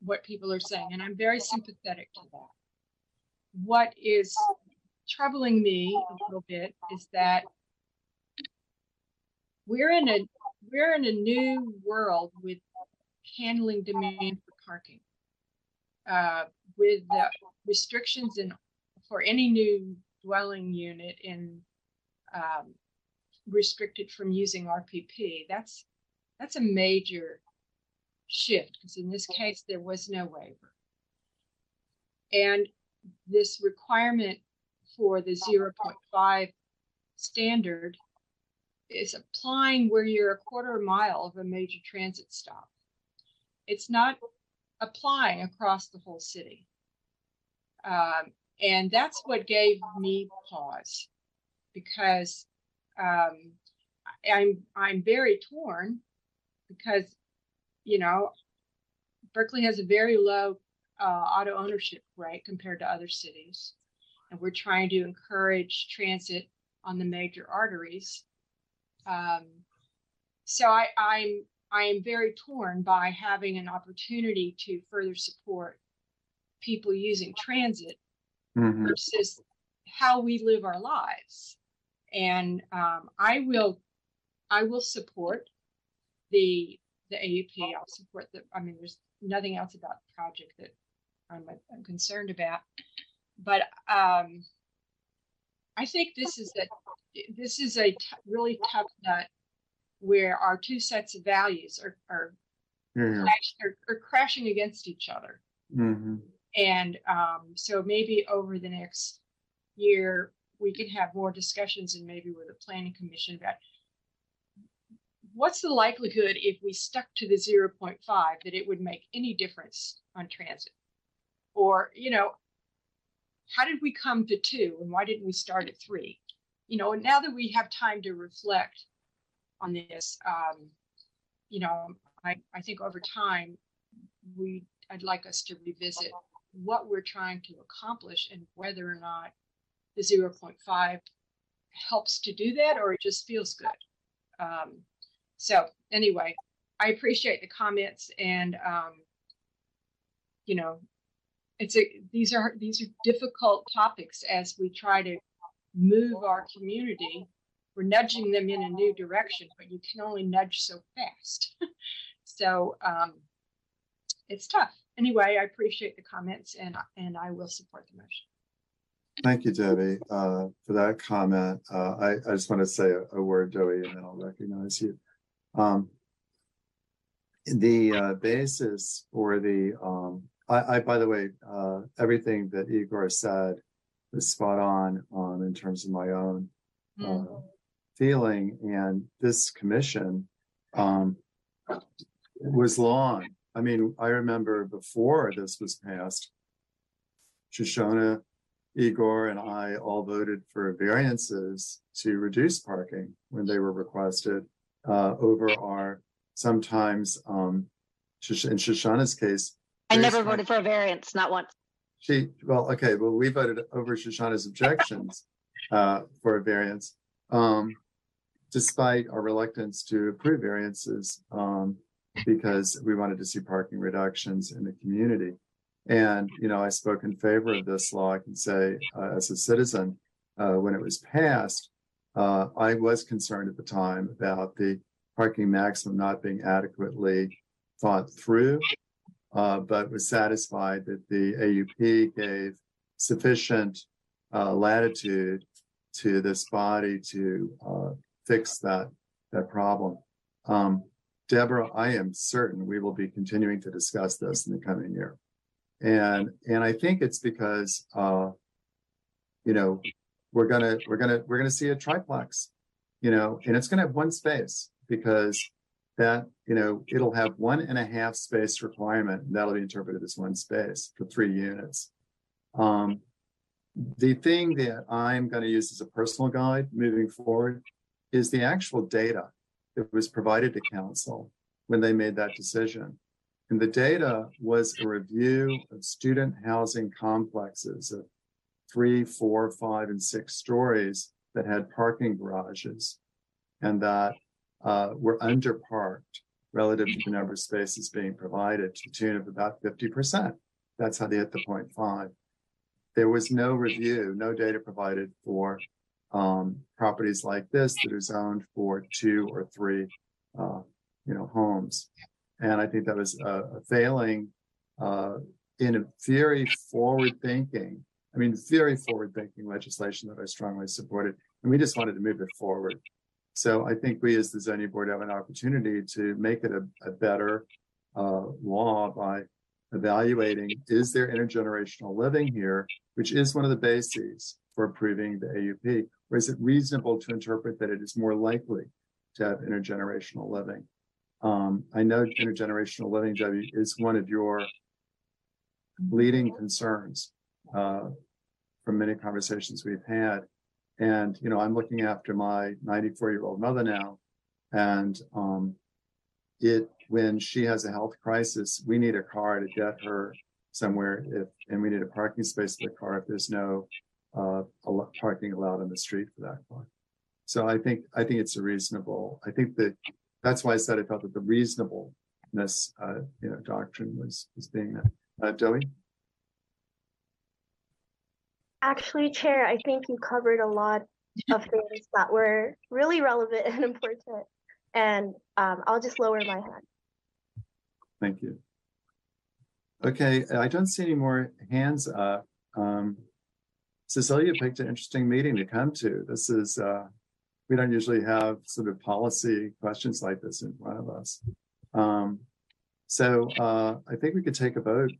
what people are saying, and I'm very sympathetic to that. What is troubling me a little bit is that we're in a new world with handling demand for parking, with the restrictions for any new dwelling unit in restricted from using RPP. That's a major shift, because in this case there was no waiver, and this requirement for the 0.5 standard is applying where you're a quarter mile of a major transit stop. It's not applying across the whole city. And that's what gave me pause, because I'm very torn, because, you know, Berkeley has a very low auto ownership rate compared to other cities, and we're trying to encourage transit on the major arteries. So I am very torn by having an opportunity to further support people using transit versus how we live our lives. And I will support the AUP. I'll support the. I mean, there's nothing else about the project that I'm concerned about, but I think this is a really tough nut, where our two sets of values are crashing against each other. And so maybe over the next year, we could have more discussions, and maybe with the Planning Commission, about what's the likelihood, if we stuck to the 0.5, that it would make any difference on transit? Or, you know, how did we come to 2, and why didn't we start at 3? You know, and now that we have time to reflect on this, you know, I think over time, I'd like us to revisit what we're trying to accomplish, and whether or not the 0.5 helps to do that, or it just feels good. So anyway, I appreciate the comments, and you know, these are difficult topics as we try to move our community. We're nudging them in a new direction, but you can only nudge so fast. So it's tough. Anyway, I appreciate the comments, and I will support the motion. Thank you, Debbie, for that comment. I just want to say a word, Joey, and then I'll recognize you. The basis for the, by the way, everything that Igor said was spot on in terms of my own feeling. And this commission was long. I mean, I remember before this was passed, Shoshona, Igor, and I all voted for variances to reduce parking when they were requested over our sometimes, in Shoshana's case. I never voted for a variance, not once. We voted over Shoshana's objections for a variance, despite our reluctance to approve variances because we wanted to see parking reductions in the community. And, you know, I spoke in favor of this law. I can say as a citizen, when it was passed, I was concerned at the time about the parking maximum not being adequately thought through, but was satisfied that the AUP gave sufficient latitude to this body to fix that problem. Deborah, I am certain we will be continuing to discuss this in the coming year. And I think it's because you know, we're gonna see a triplex, you know, and it's gonna have one space because that, you know, it'll have 1.5 space requirement, and that'll be interpreted as one space for 3 units. The thing that I'm gonna use as a personal guide moving forward is the actual data that was provided to council when they made that decision. And the data was a review of student housing complexes of 3, 4, 5, and 6 stories that had parking garages and that were underparked relative to the number of spaces being provided to the tune of about 50%. That's how they hit the 0.5. There was no review, no data provided for properties like this that are zoned for 2 or 3 you know, homes. And I think that was a failing in very forward-thinking. I mean, very forward-thinking legislation that I strongly supported, and we just wanted to move it forward. So I think we, as the Zoning Board, have an opportunity to make it a better law by evaluating, is there intergenerational living here, which is one of the bases for approving the AUP, or is it reasonable to interpret that it is more likely to have intergenerational living? I know intergenerational living, Debbie, is one of your leading concerns from many conversations we've had. And, you know, I'm looking after my 94-year-old mother now. And when she has a health crisis, we need a car to get her somewhere, and we need a parking space for the car if there's no parking allowed on the street for that car. So I think it's a reasonable, I think that, that's why I said I felt that the reasonableness, you know, doctrine was being met. Joey? Actually, Chair, I think you covered a lot of things that were really relevant and important. And I'll just lower my hand. Thank you. Okay, I don't see any more hands up. Cecilia picked an interesting meeting to come to. This is. We don't usually have sort of policy questions like this in front of us. So I think we could take a vote,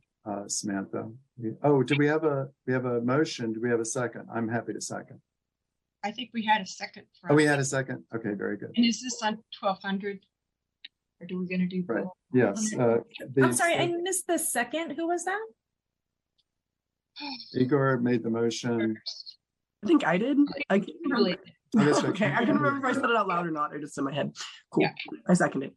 Samantha. Do we have a motion? Do we have a second? I'm happy to second. I think we had a second. We had a second. Okay, very good. And is this on 1200? Or do we going to do both? Right. Yes. I'm sorry, I missed the second. Who was that? Igor made the motion. I think I did. I can't really. Okay, I can't remember if I said it out loud or not. I just in my head. Cool. Yeah. I second it.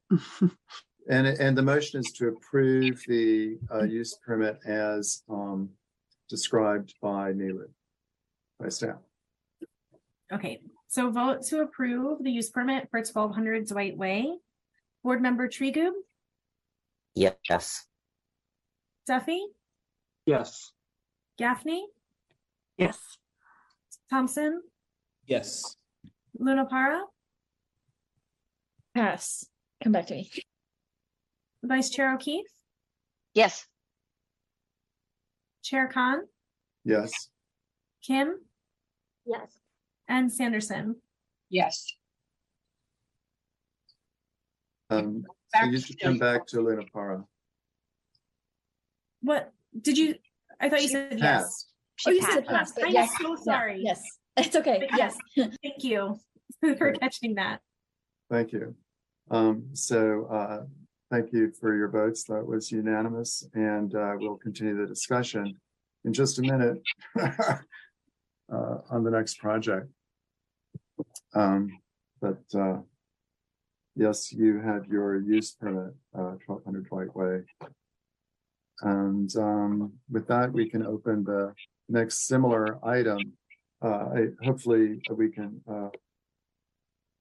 and the motion is to approve the use permit as described by Nilou, by staff. Okay, so vote to approve the use permit for 1200 Dwight Way. Board member Trigub? Yes. Duffy? Yes. Gaffney? Yes. Thompson? Yes. Lunapara? Pass. Come back to me. Vice Chair O'Keefe? Yes. Chair Khan? Yes. Kim? Yes. And Sanderson? Yes. So you should come back to Lunapara. What did you? I thought you said yes. Oh, you said yes. I'm so sorry. Yes, it's okay. Yes. Thank you for catching that. Thank you. Thank you for your votes. That was unanimous, and we'll continue the discussion in just a minute on the next project. Yes, you had your use permit, 1200 Dwight Way. And with that, we can open the next similar item. Hopefully, we can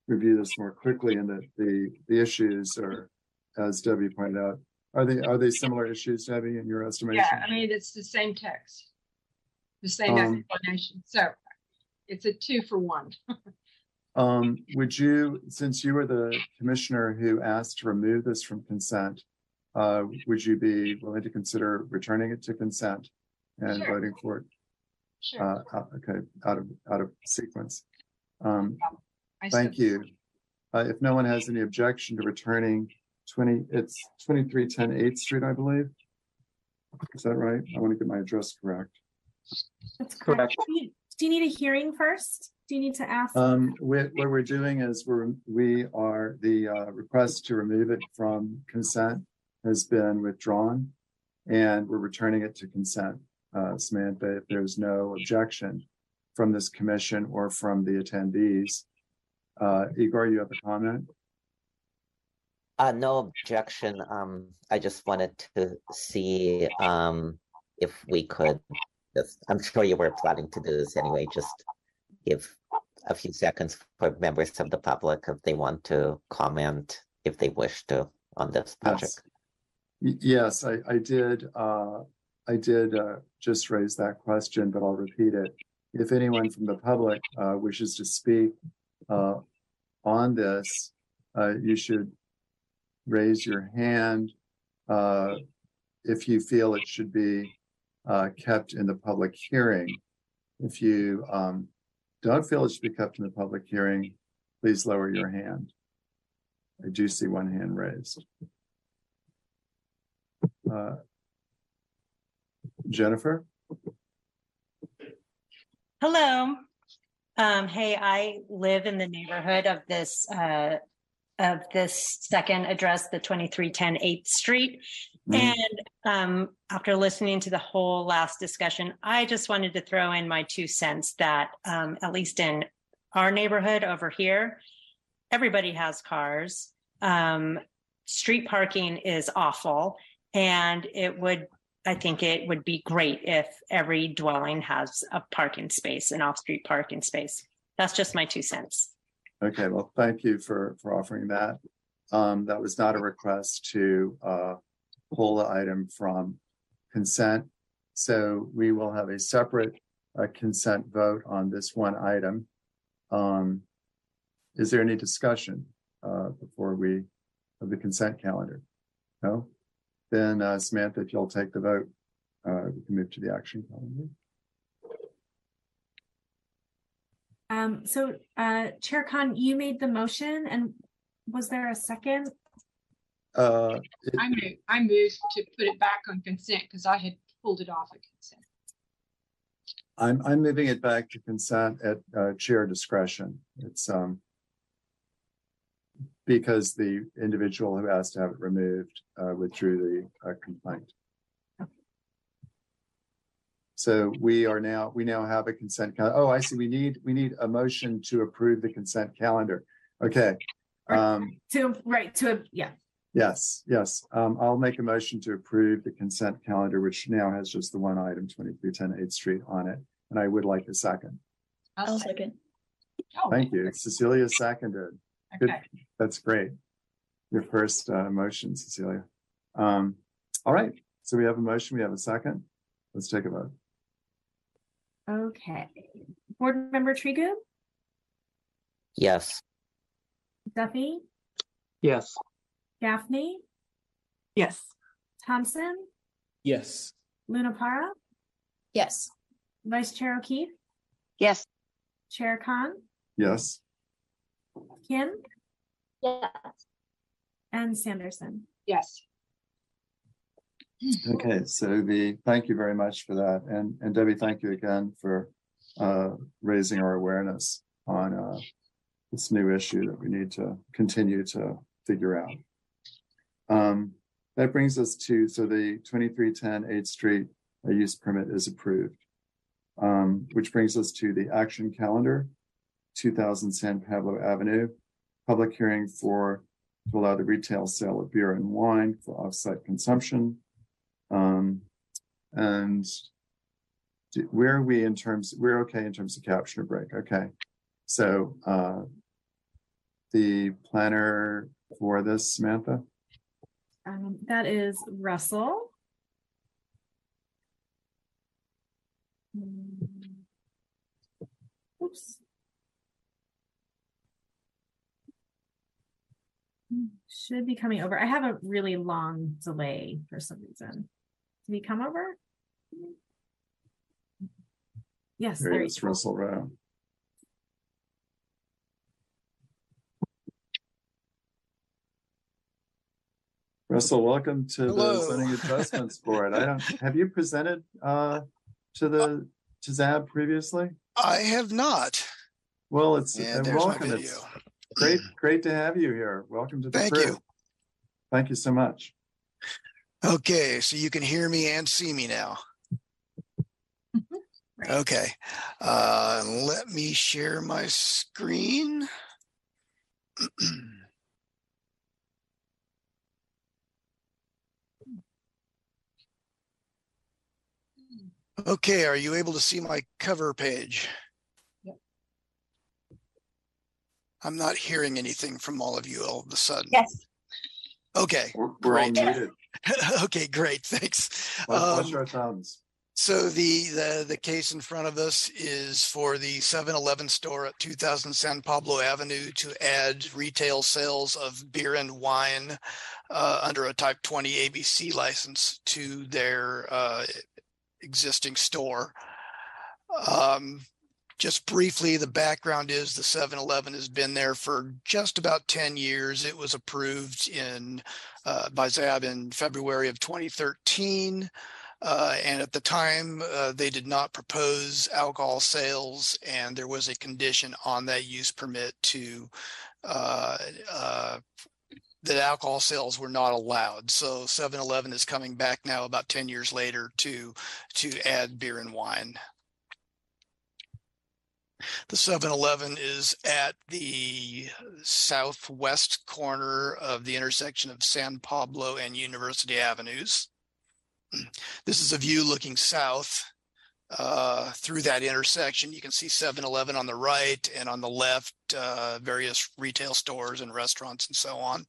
review this more quickly, and that the issues are, as Debbie pointed out, are they similar issues, Debbie, in your estimation? Yeah, I mean, it's the same text, the same explanation. So it's a 2-for-1. Would you, since you were the commissioner who asked to remove this from consent, would you be willing to consider returning it to consent and voting for it? Sure. Okay, out of sequence. Thank you. If no one has any objection to returning it's 2310 8th Street, I believe. Is that right? I want to get my address correct. That's correct. Do you need a hearing first? Do you need to ask? What we're doing is the request to remove it from consent has been withdrawn, and we're returning it to consent. Samantha, if there's no objection from this commission or from the attendees. Igor, you have a comment? No objection. I just wanted to see if we could, I'm sure you were planning to do this anyway, just give a few seconds for members of the public if they want to comment, if they wish to, on this project. Yes, I did. I did just raise that question, but I'll repeat it. If anyone from the public wishes to speak on this, you should raise your hand if you feel it should be kept in the public hearing. If you don't feel it should be kept in the public hearing, please lower your hand. I do see one hand raised. Jennifer? Hello. Hey, I live in the neighborhood of this second address, the 2310 8th Street. And after listening to the whole last discussion, I just wanted to throw in my 2 cents that at least in our neighborhood over here, everybody has cars. Street parking is awful, and I think it would be great if every dwelling has a parking space, an off-street parking space. That's just my 2 cents. Okay, well, thank you for offering that. That was not a request to pull the item from consent. So we will have a separate consent vote on this one item. Is there any discussion of the consent calendar? No? Then Samantha, if you'll take the vote, we can move to the action calendar. Chair Khan, you made the motion, and was there a second? I moved to put it back on consent because I had pulled it off of consent. I'm moving it back to consent at chair discretion. It's because the individual who asked to have it removed withdrew the complaint. Okay. So we now have a consent calendar. Oh, I see. We need a motion to approve the consent calendar. Okay. Yes. I'll make a motion to approve the consent calendar, which now has just the one item, 2310 8th Street, on it. And I would like a second. I'll second. Thank you. Cecilia seconded. Good. Okay. That's great. Your first motion, Cecilia. All right. So we have a motion. We have a second. Let's take a vote. Okay. Board Member Trigu? Yes. Duffy? Yes. Gaffney? Yes. Thompson? Yes. Lunapara? Yes. Vice Chair O'Keefe? Yes. Chair Khan? Yes. Kim? Yes. And Sanderson? Yes. Okay, so thank you very much for that. And Debbie, thank you again for raising our awareness on this new issue that we need to continue to figure out. That brings us to, so the 2310 8th Street use permit is approved, which brings us to the action calendar, 2000 San Pablo Avenue, public hearing to allow the retail sale of beer and wine for off-site consumption. Where are we in terms, we're okay in terms of captioner break. Okay. So the planner for this, Samantha? That is Russell. Oops. Should be coming over. I have a really long delay for some reason. Did he come over? Yes, there is Russell Rowe. Russell, welcome to the Zoning Adjustments Board. Have you presented to ZAB previously? I have not. Well, welcome. It's great to have you here. Welcome to the crew. Thank you. Thank you so much. Okay, so you can hear me and see me now. Okay, let me share my screen. Okay, are you able to see my cover page? Yep. I'm not hearing anything from all of you all of a sudden. Yes. Okay. We're all muted. Okay, great. Thanks. Watch our thumbs. So the case in front of us is for the 7-Eleven store at 2000 San Pablo Avenue to add retail sales of beer and wine under a Type 20 ABC license to their existing store. Just briefly, the background is the 7-Eleven has been there for just about 10 years. It was approved by ZAB in February of 2013. And at the time, they did not propose alcohol sales, and there was a condition on that use permit to that alcohol sales were not allowed. So 7-Eleven is coming back now about 10 years later to add beer and wine. The 7-Eleven is at the southwest corner of the intersection of San Pablo and University Avenues. This is a view looking south through that intersection. You can see 7-Eleven on the right, and on the left, various retail stores and restaurants and so on.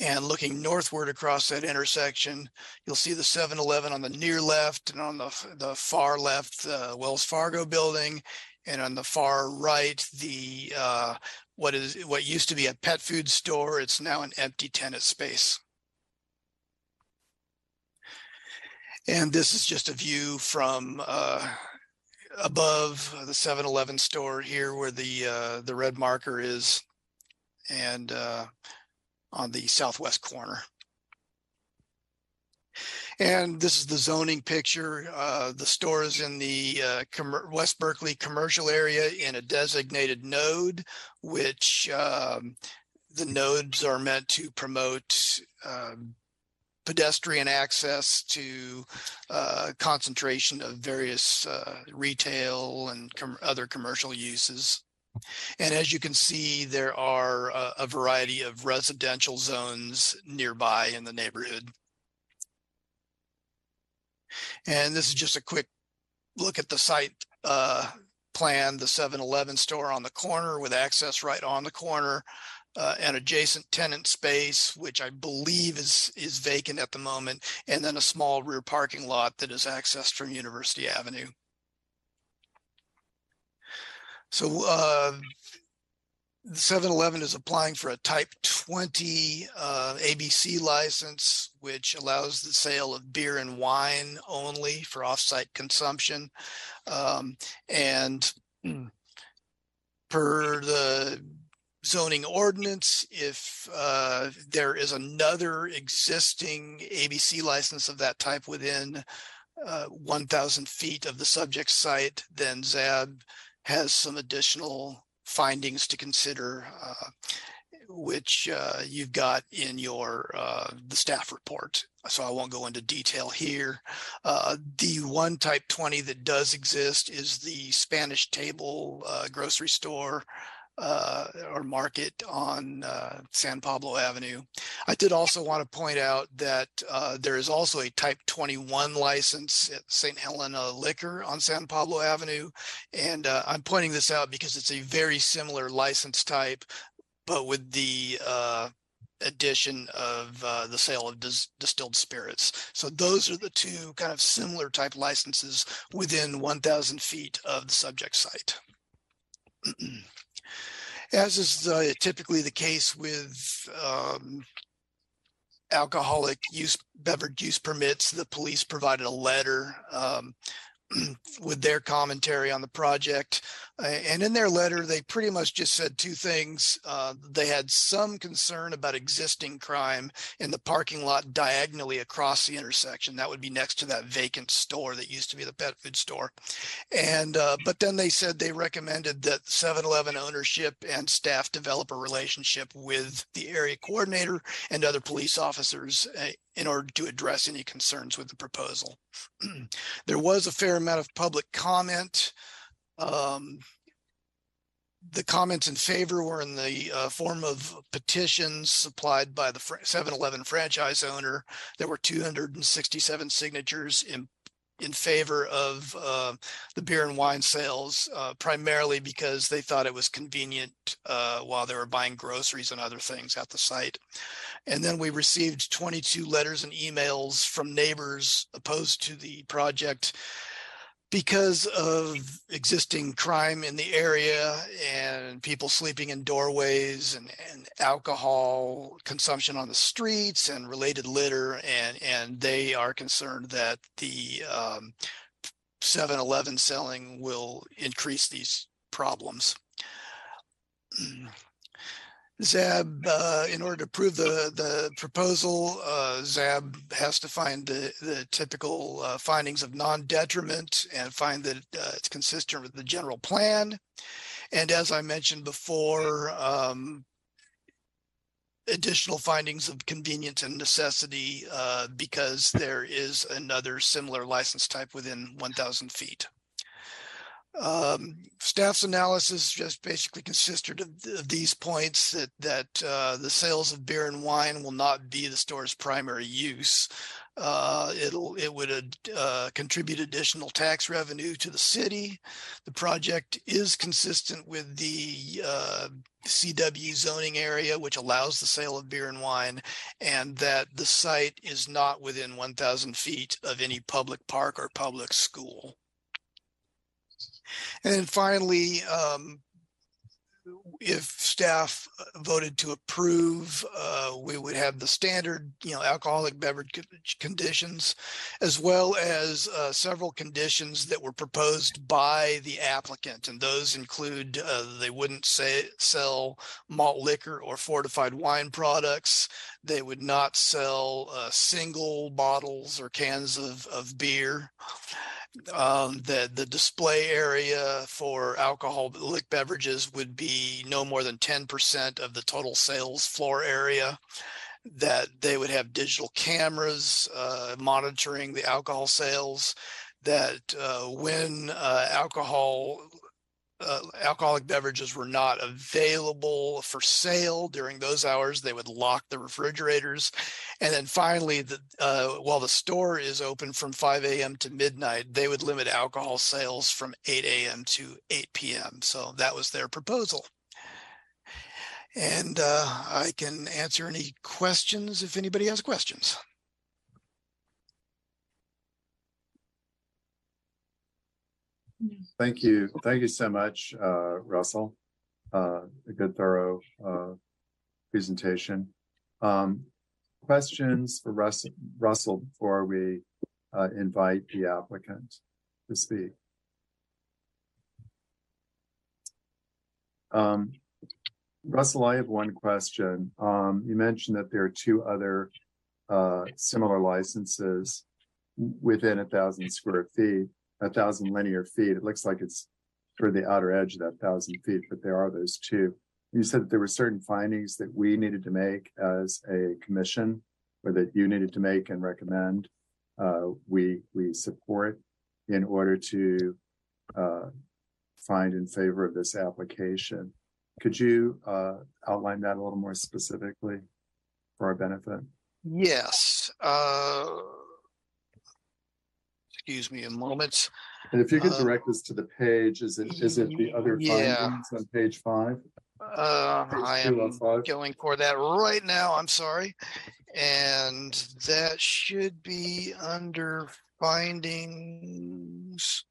And looking northward across that intersection, you'll see the 7-Eleven on the near left, and on the far left, the Wells Fargo building, and on the far right, the what used to be a pet food store. It's now an empty tenant space. And this is just a view from above the 7-Eleven store here, where the red marker is, and on the southwest corner. And this is the zoning picture. The store is in the West Berkeley commercial area in a designated node, which the nodes are meant to promote pedestrian access to concentration of various retail and other commercial uses. And as you can see, there are a variety of residential zones nearby in the neighborhood. And this is just a quick look at the site plan, the 7-Eleven store on the corner with access right on the corner. an adjacent tenant space, which I believe is vacant at the moment, and then a small rear parking lot that is accessed from University Avenue. So 7-Eleven is applying for a Type 20 ABC license, which allows the sale of beer and wine only for off-site consumption. And per the zoning ordinance, if there is another existing ABC license of that type within 1,000 feet of the subject site, then ZAB has some additional findings to consider, which you've got in your the staff report. So I won't go into detail here. The one Type 20 that does exist is the Spanish Table grocery store or market on San Pablo Avenue. I did also want to point out that there is also a Type 21 license at St. Helena Liquor on San Pablo Avenue. And I'm pointing this out because it's a very similar license type, but with the addition of the sale of distilled spirits. So those are the two kind of similar type licenses within 1,000 feet of the subject site. As is typically the case with alcoholic use beverage use permits, the police provided a letter with their commentary on the project. And in their letter, they pretty much just said two things. They had some concern about existing crime in the parking lot diagonally across the intersection. That would be next to that vacant store that used to be the pet food store. And but then they said they recommended that 7-Eleven ownership and staff develop a relationship with the area coordinator and other police officers in order to address any concerns with the proposal. There was a fair amount of public comment. The comments in favor were in the form of petitions supplied by the 7-Eleven franchise owner. There were 267 signatures in favor of the beer and wine sales, primarily because they thought it was convenient while they were buying groceries and other things at the site. And then we received 22 letters and emails from neighbors opposed to the project because of existing crime in the area and people sleeping in doorways and alcohol consumption on the streets and related litter. And they are concerned that the 7-Eleven selling will increase these problems. ZAB, in order to approve the proposal, ZAB has to find the typical findings of non-detriment and find that it's consistent with the general plan. And as I mentioned before, additional findings of convenience and necessity because there is another similar license type within 1,000 feet. Staff's analysis just basically consisted of these points that the sales of beer and wine will not be the store's primary use. It would contribute additional tax revenue to the city. The project is consistent with the CW zoning area, which allows the sale of beer and wine, and that the site is not within 1,000 feet of any public park or public school. And then finally, if staff voted to approve, we would have the standard, alcoholic beverage conditions, as well as several conditions that were proposed by the applicant. And those include they wouldn't sell malt liquor or fortified wine products. They would not sell single bottles or cans of beer. The display area for alcoholic beverages would be no more than 10% of the total sales floor area, that they would have digital cameras monitoring the alcohol sales, that when alcoholic beverages were not available for sale during those hours, they would lock the refrigerators. And then finally, while the store is open from 5 a.m. to midnight, they would limit alcohol sales from 8 a.m. to 8 p.m. So that was their proposal. And I can answer any questions if anybody has questions. Thank you. Thank you so much, Russell. A good, thorough presentation. Questions for Russell before we invite the applicant to speak? Russell, I have one question. You mentioned that there are two other similar licenses within 1,000 linear feet. It looks like it's toward the outer edge of that 1,000 feet, but there are those two. You said that there were certain findings that we needed to make as a commission, or that you needed to make and recommend we support in order to find in favor of this application. Could you outline that a little more specifically for our benefit? Yes. Excuse me a moment. And if you could direct us to the page, is it the other findings on page 5? Page I am going for that right now. I'm sorry. And that should be under findings.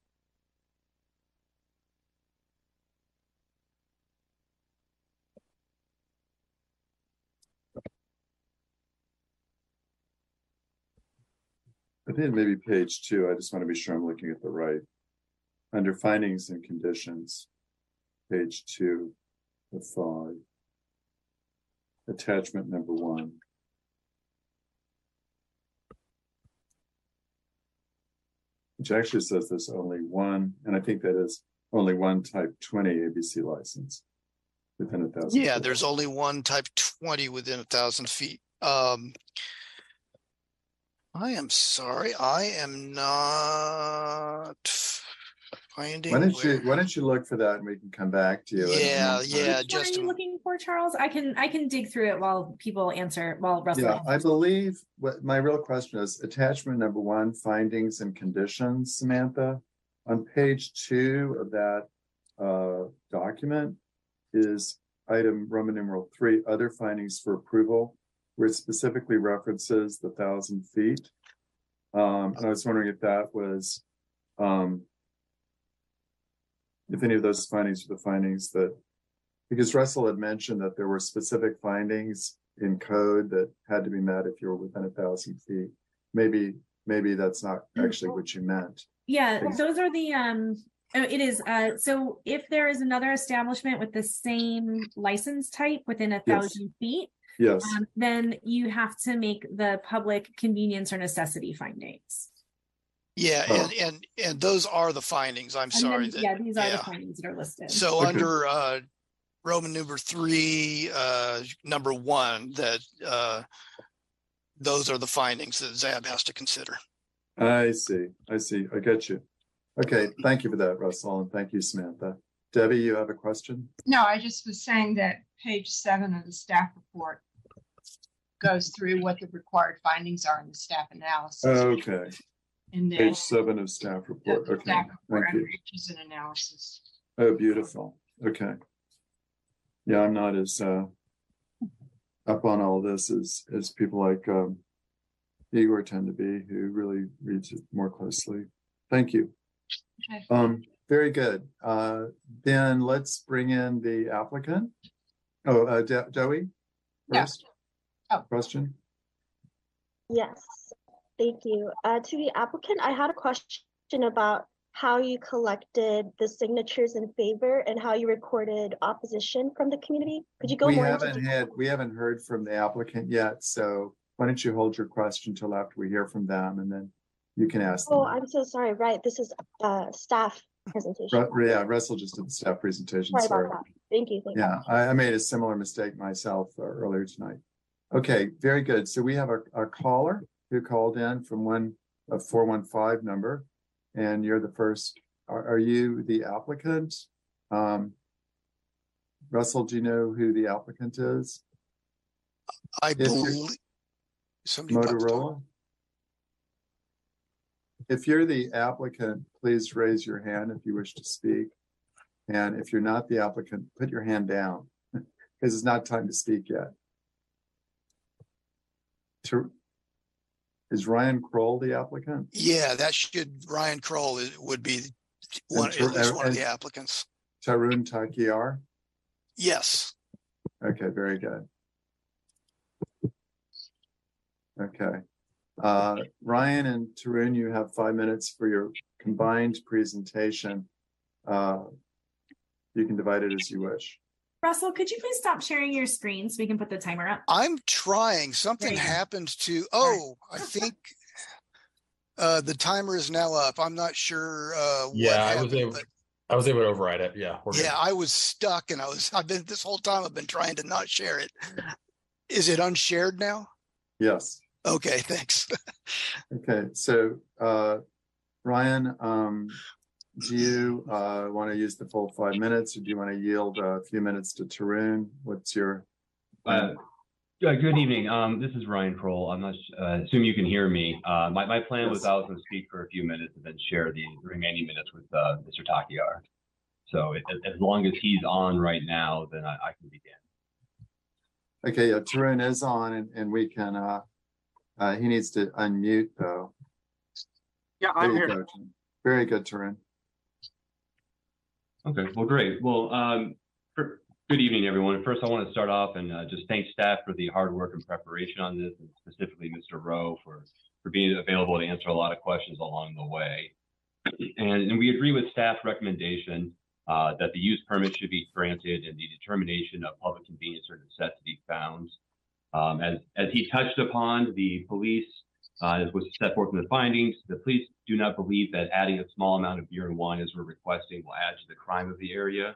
I think maybe page 2. I just want to be sure I'm looking at the right. Under findings and conditions, page 2 of 5, attachment number 1. Which actually says there's only one, and I think that is only one type 20 ABC license within 1,000 feet. Yeah, there's only one type 20 within 1,000 feet. I am sorry, I am not finding. Why don't you look for that, and we can come back to you? Just what are you looking for, Charles? I can dig through it while people answer. While Russell. Yeah, I believe what my real question is: attachment number 1, findings and conditions, Samantha, on page 2 of that document is item Roman numeral 3: other findings for approval, where it specifically references the 1,000 feet. And I was wondering if that was, if any of those findings were the findings that, because Russell had mentioned that there were specific findings in code that had to be met if you were within 1,000 feet. Maybe that's not actually what you meant. Yeah, those are the, it is. So if there is another establishment with the same license type within 1,000 feet, yes. Then you have to make the public convenience or necessity findings. Yeah, oh. and those are the findings. These are the findings that are listed. So under Roman number 3, number 1, that those are the findings that ZAB has to consider. I see. I get you. Okay, thank you for that, Russell, and thank you, Samantha. Debbie, you have a question? No, I just was saying that page 7 of the staff report goes through what the required findings are in the staff analysis. Okay. And page 7 of staff report. Okay. Staff report under issues and analysis. Oh, beautiful. Okay. Yeah, I'm not as up on all this as people like Igor tend to be, who really reads it more closely. Thank you. Okay. Very good. Then let's bring in the applicant. Oh, Joey, first question. Yes, thank you. To the applicant, I had a question about how you collected the signatures in favor and how you recorded opposition from the community. Could you go more into detail? We haven't heard from the applicant yet, so why don't you hold your question till after we hear from them, and then you can ask them. Oh, I'm so sorry. Right, this is staff presentation. Yeah, Russell just did the staff presentation. Sorry about that. Thank you. Yeah, I made a similar mistake myself earlier tonight. Okay, very good. So we have a caller who called in from a 415 number, and you're the first. Are you the applicant? Russell, do you know who the applicant is? I believe Motorola. If you're the applicant, please raise your hand if you wish to speak. And if you're not the applicant, put your hand down because it's not time to speak yet. Is Ryan Kroll the applicant? Yeah, that should, Ryan Kroll would be one, at least one of the applicants. Tarun Takiar? Yes. Okay, very good. Okay. Ryan and Tarun, you have 5 minutes for your combined presentation. You can divide it as you wish. Russell, could you please stop sharing your screen so we can put the timer up? I'm trying. Something happened to, oh, I think the timer is now up. I'm not sure what happened. I was able to override it. Yeah. Yeah, I was stuck and I've been this whole time I've been trying to not share it. Is it unshared now? Yes. Okay, thanks. Okay, so Ryan, do you want to use the full 5 minutes, or do you want to yield a few minutes to Tarun? What's your? Good evening. This is Ryan Kroll. I'm not assume you can hear me. My plan was I was going to speak for a few minutes and then share the remaining minutes with Mr. Takiar. So as long as he's on right now, then I can begin. Okay, yeah, Tarun is on, and we can. He needs to unmute though. Yeah, I'm here. Go. Very good, Tarun. Okay, well, great. Well, good evening, everyone. First, I want to start off and just thank staff for the hard work and preparation on this, and specifically Mr. Rowe for being available to answer a lot of questions along the way. And we agree with staff's recommendation that the use permit should be granted and the determination of public convenience or necessity found. As he touched upon, the police, as was set forth in the findings, the police do not believe that adding a small amount of beer and wine, as we're requesting, will add to the crime of the area.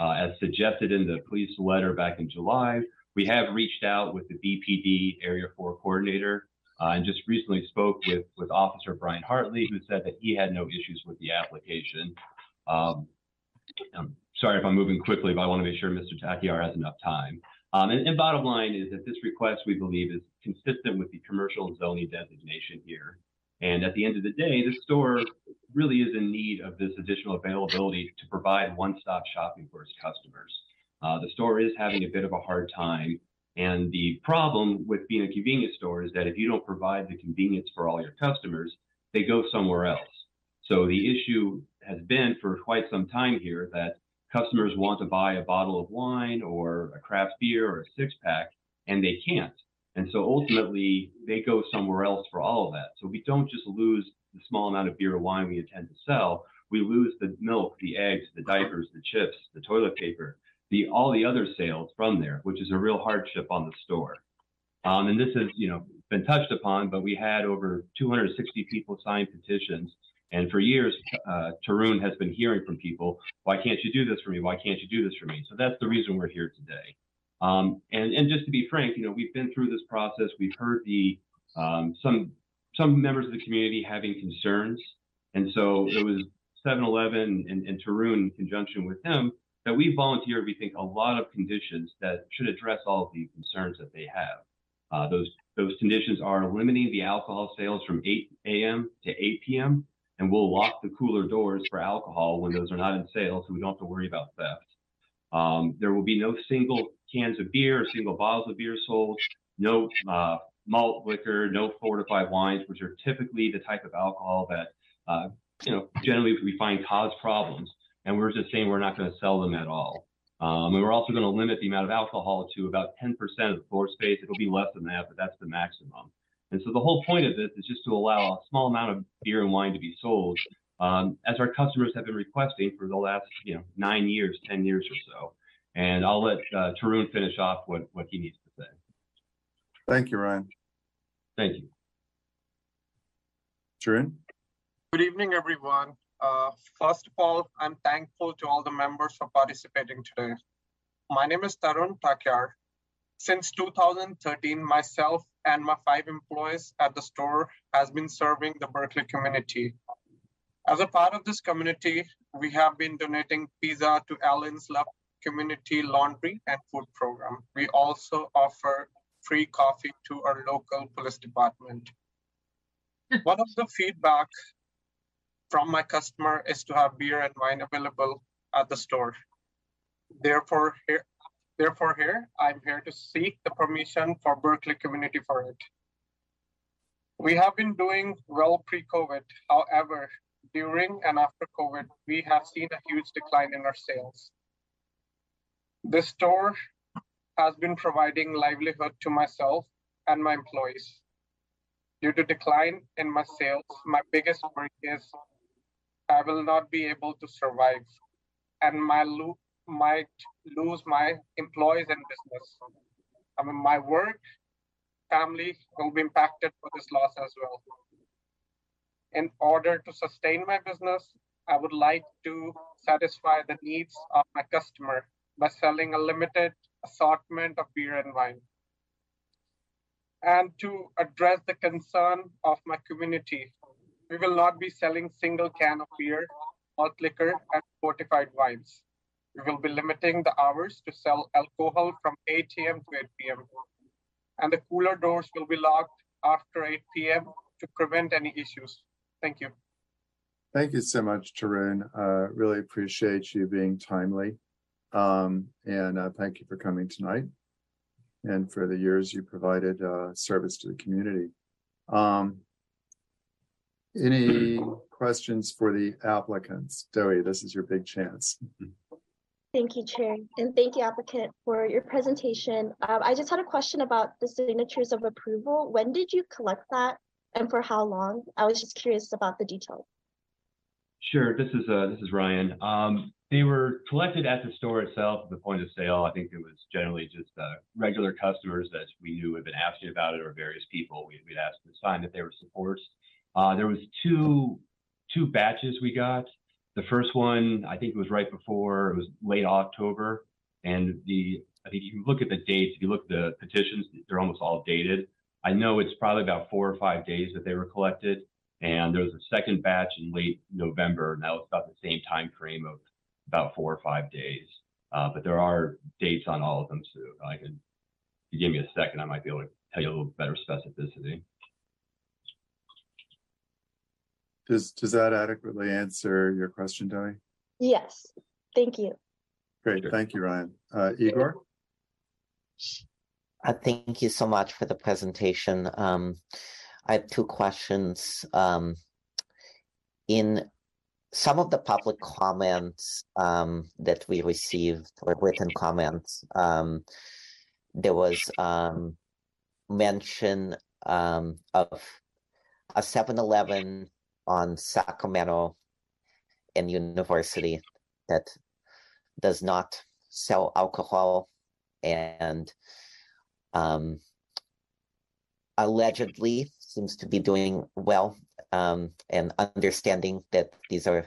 As suggested in the police letter back in July, we have reached out with the BPD Area 4 coordinator and just recently spoke with Officer Brian Hartley, who said that he had no issues with the application. I'm sorry if I'm moving quickly, but I want to make sure Mr. Takiar has enough time. And bottom line is that this request, we believe, is consistent with the commercial zoning designation here. And at the end of the day, this store really is in need of this additional availability to provide one-stop shopping for its customers. The store is having a bit of a hard time. And the problem with being a convenience store is that if you don't provide the convenience for all your customers, they go somewhere else. So the issue has been for quite some time here that customers want to buy a bottle of wine or a craft beer or a six-pack, and they can't. And so ultimately, they go somewhere else for all of that. So we don't just lose the small amount of beer or wine we intend to sell. We lose the milk, the eggs, the diapers, the chips, the toilet paper, all the other sales from there, which is a real hardship on the store. And this has been touched upon, but we had over 260 people sign petitions. And for years, Tarun has been hearing from people, why can't you do this for me? Why can't you do this for me? So that's the reason we're here today. And just to be frank, we've been through this process. We've heard the some members of the community having concerns. And so it was 7-Eleven and Tarun in conjunction with him that we volunteered, we think, a lot of conditions that should address all of the concerns that they have. Those conditions are limiting the alcohol sales from 8 a.m. to 8 p.m. And we'll lock the cooler doors for alcohol when those are not in sale, so we don't have to worry about theft. There will be no single cans of beer or single bottles of beer sold, no malt liquor, no fortified wines, which are typically the type of alcohol that, generally we find cause problems. And we're just saying we're not going to sell them at all. And we're also going to limit the amount of alcohol to about 10% of the floor space. It'll be less than that, but that's the maximum. And so the whole point of this is just to allow a small amount of beer and wine to be sold, as our customers have been requesting for the last 9 years, 10 years or so. And I'll let Tarun finish off what he needs to say. Thank you, Ryan. Thank you. Tarun? Good evening, everyone. First of all, I'm thankful to all the members for participating today. My name is Tarun Takiar. Since 2013, myself and my 5 employees at the store has been serving the Berkeley community. As a part of this community, we have been donating pizza to Allen's Love Community Laundry and Food Program. We also offer free coffee to our local police department. One of the feedback from my customer is to have beer and wine available at the store. Therefore, Therefore, I'm here to seek the permission for Berkeley community for it. We have been doing well pre-COVID. However, during and after COVID, we have seen a huge decline in our sales. This store has been providing livelihood to myself and my employees. Due to decline in my sales, my biggest worry is I will not be able to survive and might lose my employees and business. My work, family will be impacted for this loss as well. In order to sustain my business, I would like to satisfy the needs of my customer by selling a limited assortment of beer and wine. And to address the concern of my community, we will not be selling single can of beer, malt liquor, and fortified wines. We will be limiting the hours to sell alcohol from 8 a.m. to 8 p.m. And the cooler doors will be locked after 8 p.m. to prevent any issues. Thank you. Thank you so much, Tarun. Really appreciate you being timely. Thank you for coming tonight and for the years you provided service to the community. Any questions for the applicants? Zoe, this is your big chance. Thank you, Chair, and thank you, applicant, for your presentation. I just had a question about the signatures of approval. When did you collect that, and for how long? I was just curious about the details. Sure. This is Ryan. They were collected at the store itself, at the point of sale. I think it was generally just regular customers that we knew had been asking about it, or various people we'd asked to sign that they were supporters. There was two batches we got. The first one, I think it was right before, it was late October. And I think you look at the dates, if you look at the petitions, they're almost all dated. I know it's probably about 4 or 5 days that they were collected. And there was a second batch in late November, and that was about the same time frame of about 4 or 5 days. But there are dates on all of them, so if you give me a second, I might be able to tell you a little better specificity. Does that adequately answer your question, Dai? Yes, thank you. Great, sure. Thank you, Ryan. Igor? Thank you so much for the presentation. I have two questions. In some of the public comments that we received, or written comments, there was mention of a 7-Eleven on Sacramento and University that does not sell alcohol, and allegedly seems to be doing well, and understanding that these are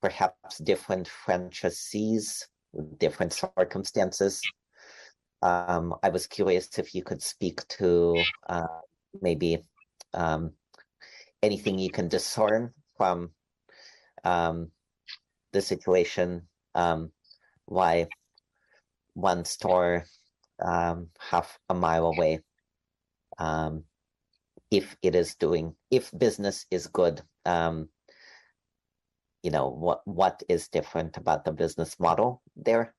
perhaps different franchisees with different circumstances. I was curious if you could speak to maybe anything you can discern from the situation, why one store half a mile away, if business is good, what is different about the business model there?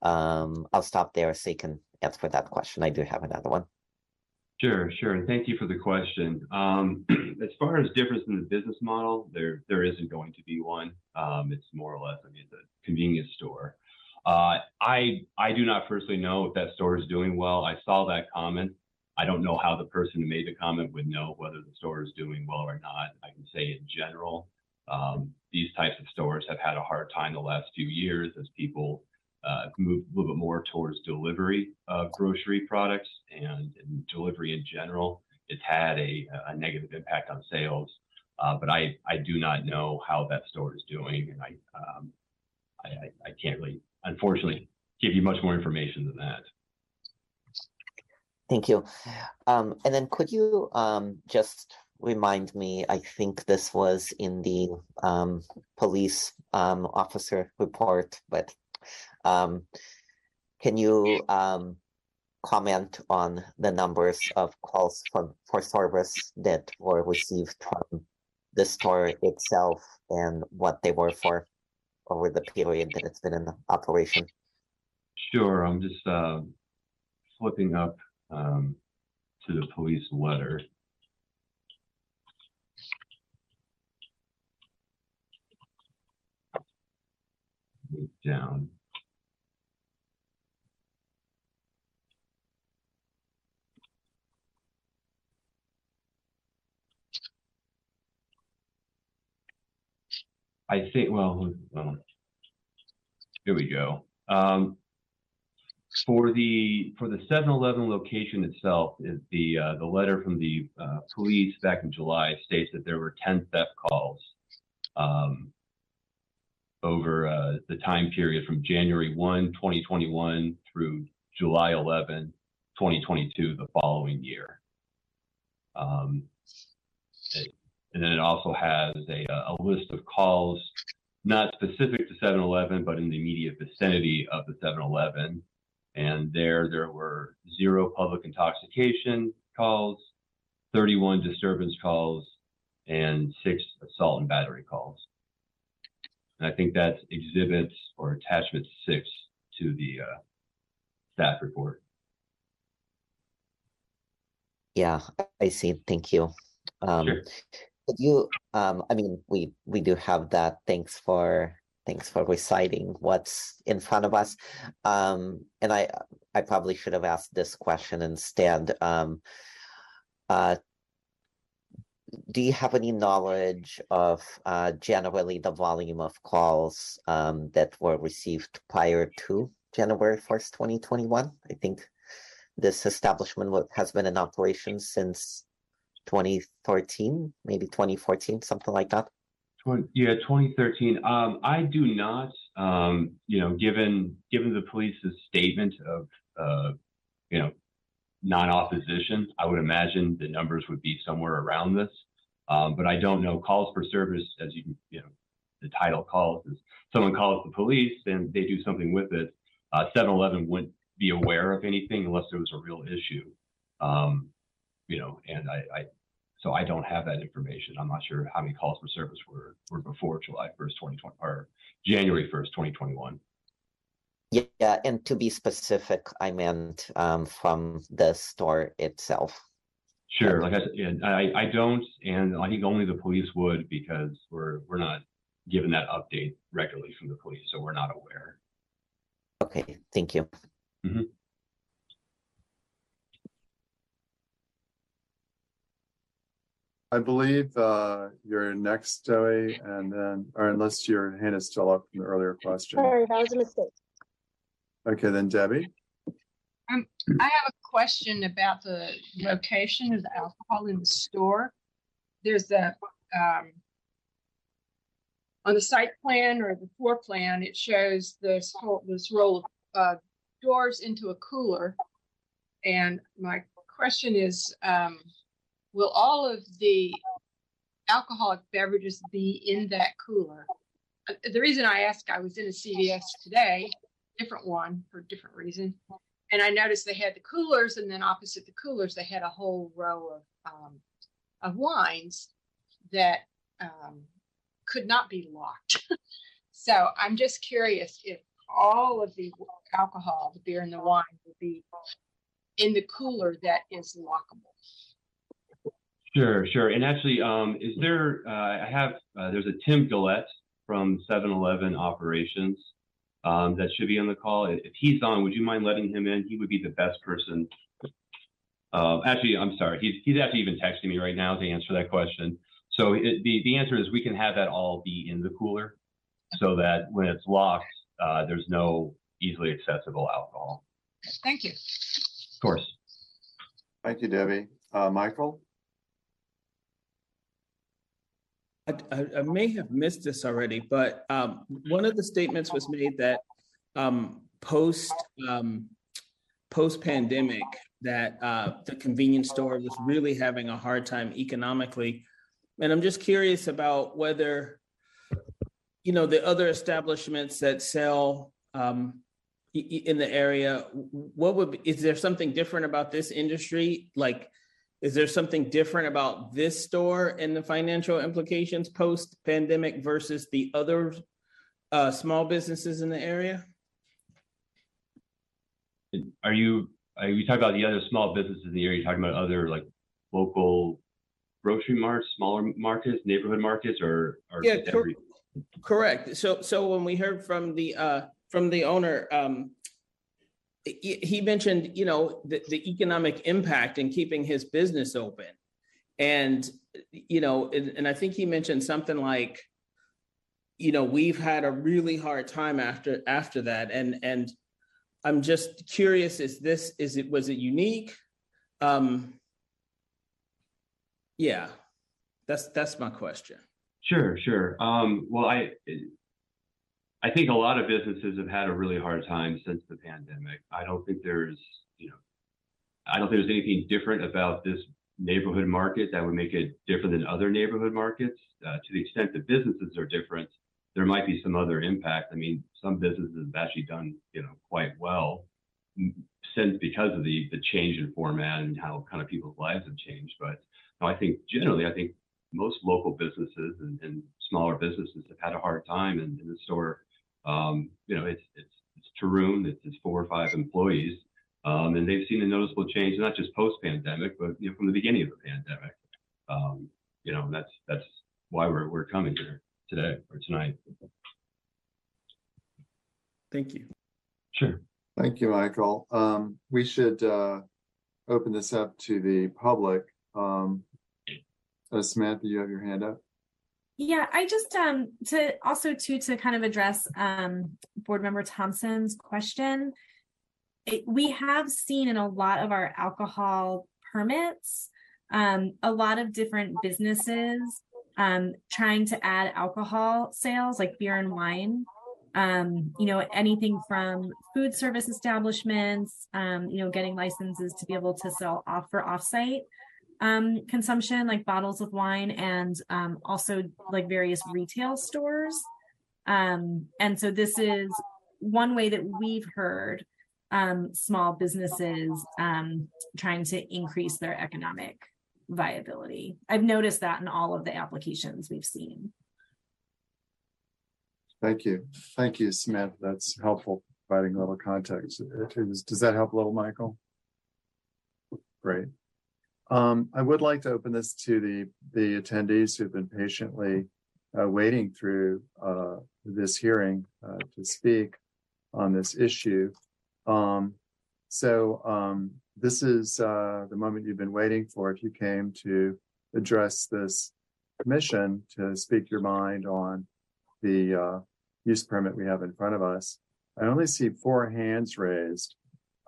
I'll stop there so you can answer that question. I do have another one. Sure. And thank you for the question. As far as difference in the business model, there isn't going to be one. It's more or less, it's a convenience store. I do not personally know if that store is doing well. I saw that comment. I don't know how the person who made the comment would know whether the store is doing well or not. I can say in general, these types of stores have had a hard time the last few years as people move a little bit more towards delivery of grocery products, and delivery in general. It's had a negative impact on sales, but I do not know how that store is doing, and I can't really, unfortunately, give you much more information than that. Thank you. And then could you just remind me, I think this was in the police officer report, but can you comment on the numbers of calls for service that were received from the store itself and what they were for over the period that it's been in operation? Sure. I'm just flipping up to the police letter. Move down. I think, well, here we go. For the 7-Eleven location itself, is the letter from the police back in July states that there were 10 theft calls over the time period from January 1, 2021 through July 11, 2022, the following year. And then it also has a list of calls, not specific to 7-Eleven, but in the immediate vicinity of the 7-Eleven. And there were 0 public intoxication calls, 31 disturbance calls, and 6 assault and battery calls. And I think that's exhibit or attachment 6 to the staff report. Yeah, I see. Thank you. Sure. I mean, we do have that. Thanks for reciting what's in front of us. And I probably should have asked this question instead. Do you have any knowledge of generally the volume of calls that were received prior to January 1st, 2021? I think this establishment has been in operation since 2013, maybe 2014, something like that. Yeah, 2013. I do not, you know, given the police's statement of, you know, non-opposition, I would imagine the numbers would be somewhere around this. But I don't know. Calls for service, as you know, the title calls is someone calls the police and they do something with it. 7-Eleven wouldn't be aware of anything unless there was a real issue, you know, and so I don't have that information. I'm not sure how many calls for service were before July 1st, 2020, or January 1st, 2021. Yeah, and to be specific, I meant from the store itself. Sure, like I said, I don't, and I think only the police would, because we're not given that update regularly from the police, so we're not aware. Okay, thank you. Mm-hmm. I believe you're next, Joey, and then, or unless your hand is still up from the earlier question. Sorry, that was a mistake. Okay, then Debbie. I have a question about the location of the alcohol in the store. There's a, on the site plan or the floor plan, it shows this roll of doors into a cooler. And my question is, will all of the alcoholic beverages be in that cooler? The reason I ask, I was in a CVS today, different one for a different reason, and I noticed they had the coolers, and then opposite the coolers, they had a whole row of wines that could not be locked. So I'm just curious if all of the alcohol, the beer and the wine, will be in the cooler that is lockable. Sure. And actually, is there, I have, there's a Tim Gillette from 7-Eleven operations that should be on the call. If he's on, would you mind letting him in? He would be the best person. Actually, I'm sorry. He's actually even texting me right now to answer that question. So the answer is we can have that all be in the cooler so that when it's locked, there's no easily accessible alcohol. Thank you. Of course. Thank you, Debbie. Michael? I may have missed this already, but one of the statements was made that post-pandemic, that the convenience store was really having a hard time economically. And I'm just curious about whether, you know, the other establishments that sell in the area, is there something different about this industry? Like, is there something different about this store and the financial implications post-pandemic versus the other small businesses in the area? Are you talking about the other small businesses in the area? Are you talking about other like local grocery marts, smaller markets, neighborhood markets, or yeah, correct. So when we heard from the owner, he mentioned, you know, the economic impact in keeping his business open. And, you know, and I think he mentioned something like, you know, we've had a really hard time after that. And I'm just curious, was it unique? Yeah, that's my question. Sure. Well, I think a lot of businesses have had a really hard time since the pandemic. I don't think there's anything different about this neighborhood market that would make it different than other neighborhood markets. To the extent that businesses are different, there might be some other impact. I mean, some businesses have actually done, you know, quite well since because of the change in format and how kind of people's lives have changed. But no, I think most local businesses and smaller businesses have had a hard time in the store. You know, it's Tarun, it's 4 or 5 employees, and they've seen a noticeable change, not just post-pandemic, but you know, from the beginning of the pandemic. You know, that's why we're coming here today or tonight. Thank you. Sure. Thank you, Michael. We should open this up to the public. Samantha, you have your hand up. Yeah, I just to kind of address Board Member Thompson's question. We have seen in a lot of our alcohol permits, a lot of different businesses trying to add alcohol sales like beer and wine. You know, anything from food service establishments, you know, getting licenses to be able to sell offsite consumption, like bottles of wine, and also like various retail stores. And so this is one way that we've heard small businesses trying to increase their economic viability. I've noticed that in all of the applications we've seen. Thank you, Samantha. That's helpful, providing a little context. Does that help a little, Michael? Great. I would like to open this to the attendees who've been patiently waiting through this hearing to speak on this issue. This is the moment you've been waiting for. If you came to address this commission to speak your mind on the use permit we have in front of us, I only see 4 hands raised.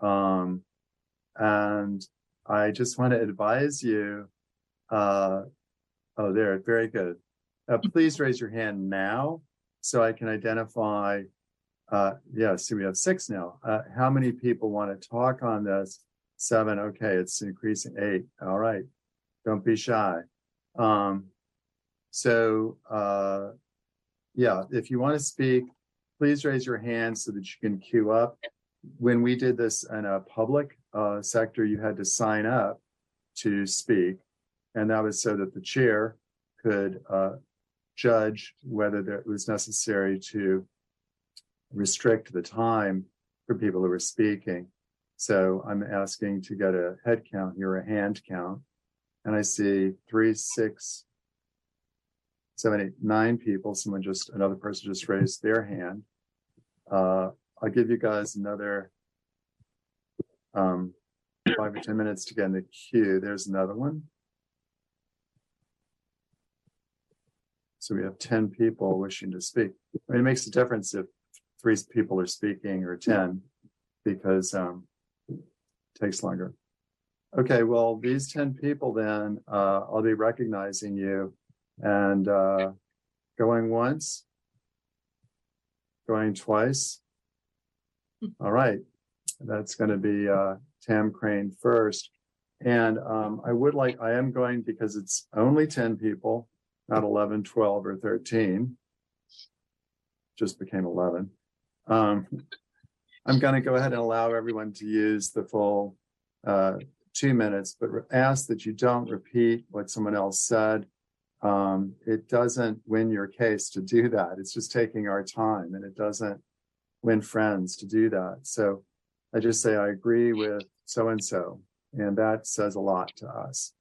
And I just want to advise you, oh, there, very good. Please raise your hand now so I can identify, so we have 6 now. How many people want to talk on this? 7, okay, it's increasing. 8, all right, don't be shy. If you want to speak, please raise your hand so that you can queue up. When we did this in a public sector, you had to sign up to speak, and that was so that the chair could judge whether it was necessary to restrict the time for people who were speaking. So I'm asking to get a head count here, a hand count, and I see 3, 6, 7, 8, 9 people. Another person just raised their hand. I'll give you guys another 5 or 10 minutes to get in the queue. There's another one. So we have 10 people wishing to speak. I mean, it makes a difference if 3 people are speaking or 10, because it takes longer. Okay, well, these 10 people then, I'll be recognizing you and going once, going twice. All right, that's going to be Tam Crane first. And because it's only 10 people, not 11, 12, or 13, just became 11. I'm going to go ahead and allow everyone to use the full 2 minutes, but ask that you don't repeat what someone else said. It doesn't win your case to do that. It's just taking our time, and it doesn't win friends to do that. So I just say, I agree with so-and-so. And that says a lot to us.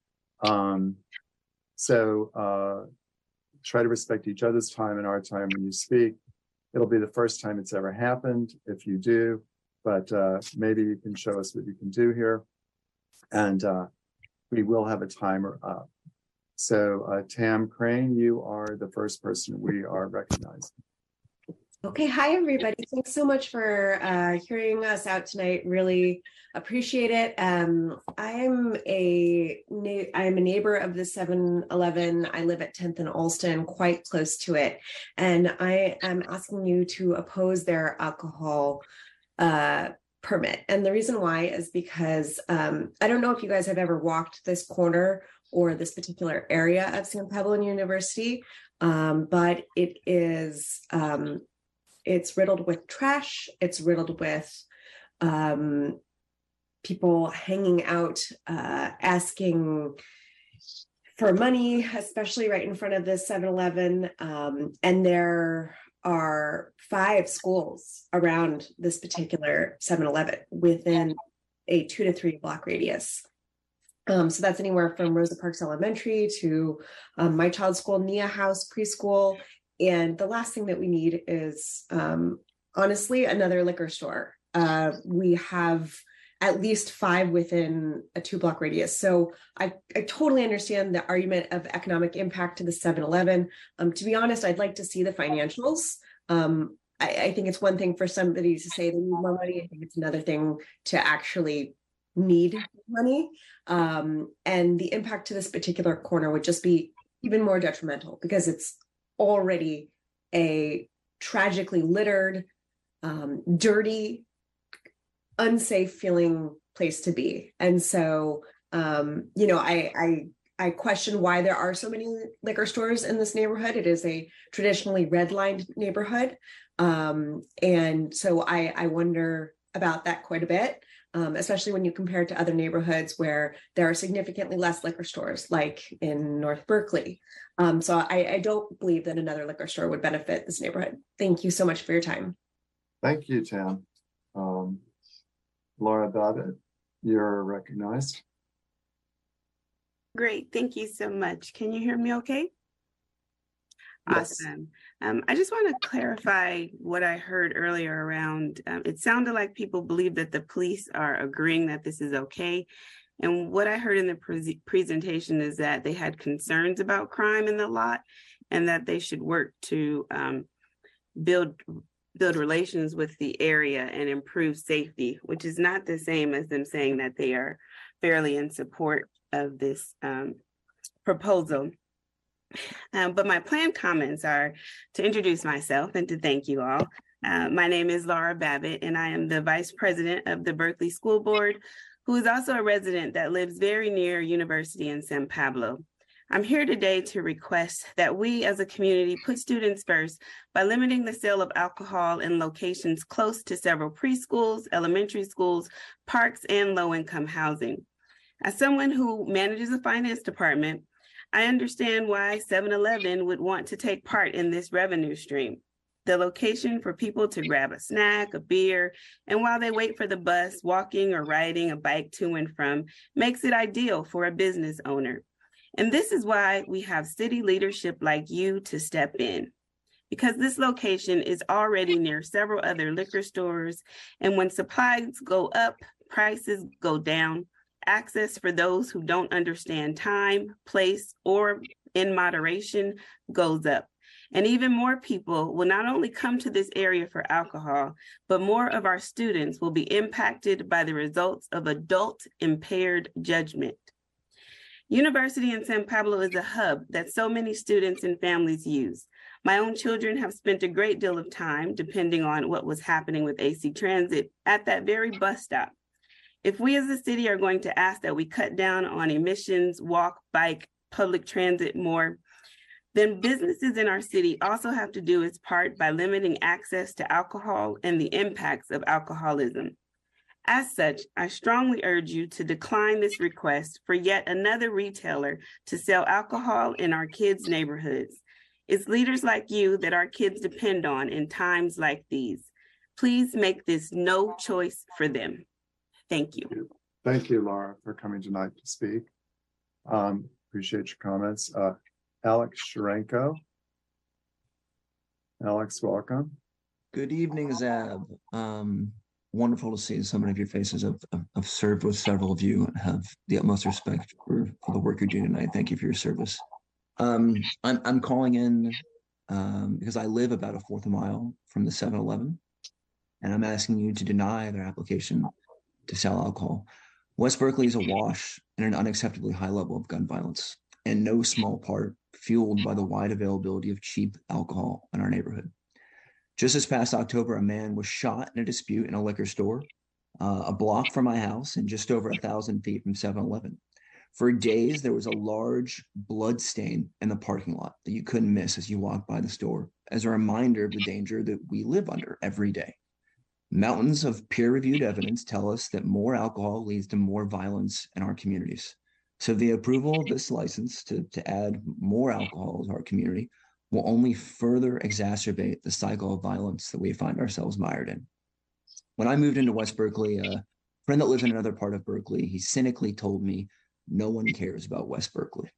Try to respect each other's time and our time when you speak. It'll be the first time it's ever happened if you do, but maybe you can show us what you can do here. And we will have a timer up. So Tam Crane, you are the first person we are recognizing. Okay, hi everybody. Thanks so much for hearing us out tonight. Really appreciate it. I'm a neighbor of the 7-Eleven. I live at 10th and Alston, quite close to it. And I am asking you to oppose their alcohol permit. And the reason why is because I don't know if you guys have ever walked this corner or this particular area of San Pablo University, but it is... It's riddled with trash. It's riddled with people hanging out, asking for money, especially right in front of the 7-Eleven. And there are 5 schools around this particular 7-Eleven within a 2 to 3 block radius. So that's anywhere from Rosa Parks Elementary to my child's school, Nia House Preschool. And the last thing that we need is, honestly, another liquor store. We have at least 5 within a 2-block radius. So I totally understand the argument of economic impact to the 7-Eleven. To be honest, I'd like to see the financials. I think it's one thing for somebody to say they need more money. I think it's another thing to actually need money. And the impact to this particular corner would just be even more detrimental because it's already a tragically littered, dirty, unsafe feeling place to be. And so, you know, I question why there are so many liquor stores in this neighborhood. It is a traditionally redlined neighborhood. And so I wonder about that quite a bit, especially when you compare it to other neighborhoods where there are significantly less liquor stores, like in North Berkeley. So I don't believe that another liquor store would benefit this neighborhood. Thank you so much for your time. Thank you, Tam. Laura Babbitt, you're recognized. Great, thank you so much. Can you hear me okay? Yes. Awesome. I just want to clarify what I heard earlier around, it sounded like people believe that the police are agreeing that this is okay. And what I heard in the presentation is that they had concerns about crime in the lot and that they should work to build relations with the area and improve safety, which is not the same as them saying that they are fairly in support of this proposal. But my planned comments are to introduce myself and to thank you all. My name is Laura Babbitt, and I am the Vice President of the Berkeley School Board, who is also a resident that lives very near University in San Pablo. I'm here today to request that we as a community put students first by limiting the sale of alcohol in locations close to several preschools, elementary schools, parks, and low-income housing. As someone who manages a finance department, I understand why 7-Eleven would want to take part in this revenue stream. The location for people to grab a snack, a beer, and while they wait for the bus, walking or riding a bike to and from makes it ideal for a business owner. And this is why we have city leadership like you to step in. Because this location is already near several other liquor stores, and when supplies go up, prices go down. Access for those who don't understand time, place, or in moderation goes up. And even more people will not only come to this area for alcohol, but more of our students will be impacted by the results of adult impaired judgment. University in San Pablo is a hub that so many students and families use. My own children have spent a great deal of time, depending on what was happening with AC Transit, at that very bus stop. If we as a city are going to ask that we cut down on emissions, walk, bike, public transit more, then businesses in our city also have to do its part by limiting access to alcohol and the impacts of alcoholism. As such, I strongly urge you to decline this request for yet another retailer to sell alcohol in our kids' neighborhoods. It's leaders like you that our kids depend on in times like these. Please make this no choice for them. Thank you. Thank you, Laura, for coming tonight to speak. Appreciate your comments. Alex Shurenko. Alex, welcome. Good evening, ZAB. Wonderful to see so many of your faces. I've served with several of you and have the utmost respect for the work you do tonight. Thank you for your service. I'm calling in because I live about a fourth of a mile from the 7-Eleven, and I'm asking you to deny their application to sell alcohol. West Berkeley is awash in an unacceptably high level of gun violence, and no small part fueled by the wide availability of cheap alcohol in our neighborhood. Just this past October, a man was shot in a dispute in a liquor store, a block from my house and just over 1,000 feet from 7-Eleven. For days, there was a large blood stain in the parking lot that you couldn't miss as you walked by the store, as a reminder of the danger that we live under every day. Mountains of peer-reviewed evidence tell us that more alcohol leads to more violence in our communities. So the approval of this license to add more alcohol to our community will only further exacerbate the cycle of violence that we find ourselves mired in. When I moved into West Berkeley, a friend that lives in another part of Berkeley, he cynically told me, "No one cares about West Berkeley."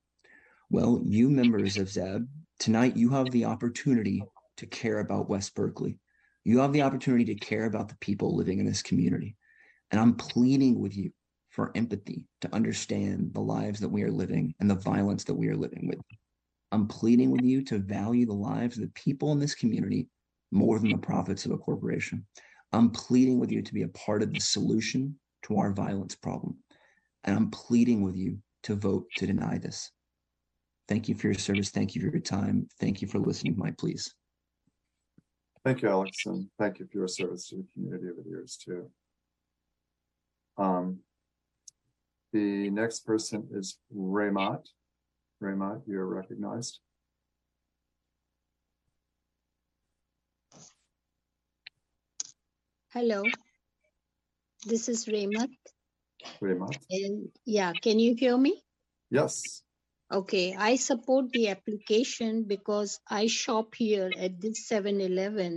Well, you members of ZAB, tonight you have the opportunity to care about West Berkeley. You have the opportunity to care about the people living in this community. And I'm pleading with you for empathy to understand the lives that we are living and the violence that we are living with. I'm pleading with you to value the lives of the people in this community more than the profits of a corporation. I'm pleading with you to be a part of the solution to our violence problem. And I'm pleading with you to vote to deny this. Thank you for your service. Thank you for your time. Thank you for listening to my pleas. Thank you, Alex, and thank you for your service to the community over the years too. The next person is Raymat. Raymat, you're recognized. Hello, this is Raymat. Raymat. And yeah, can you hear me? Yes. Okay, I support the application because I shop here at this 7-Eleven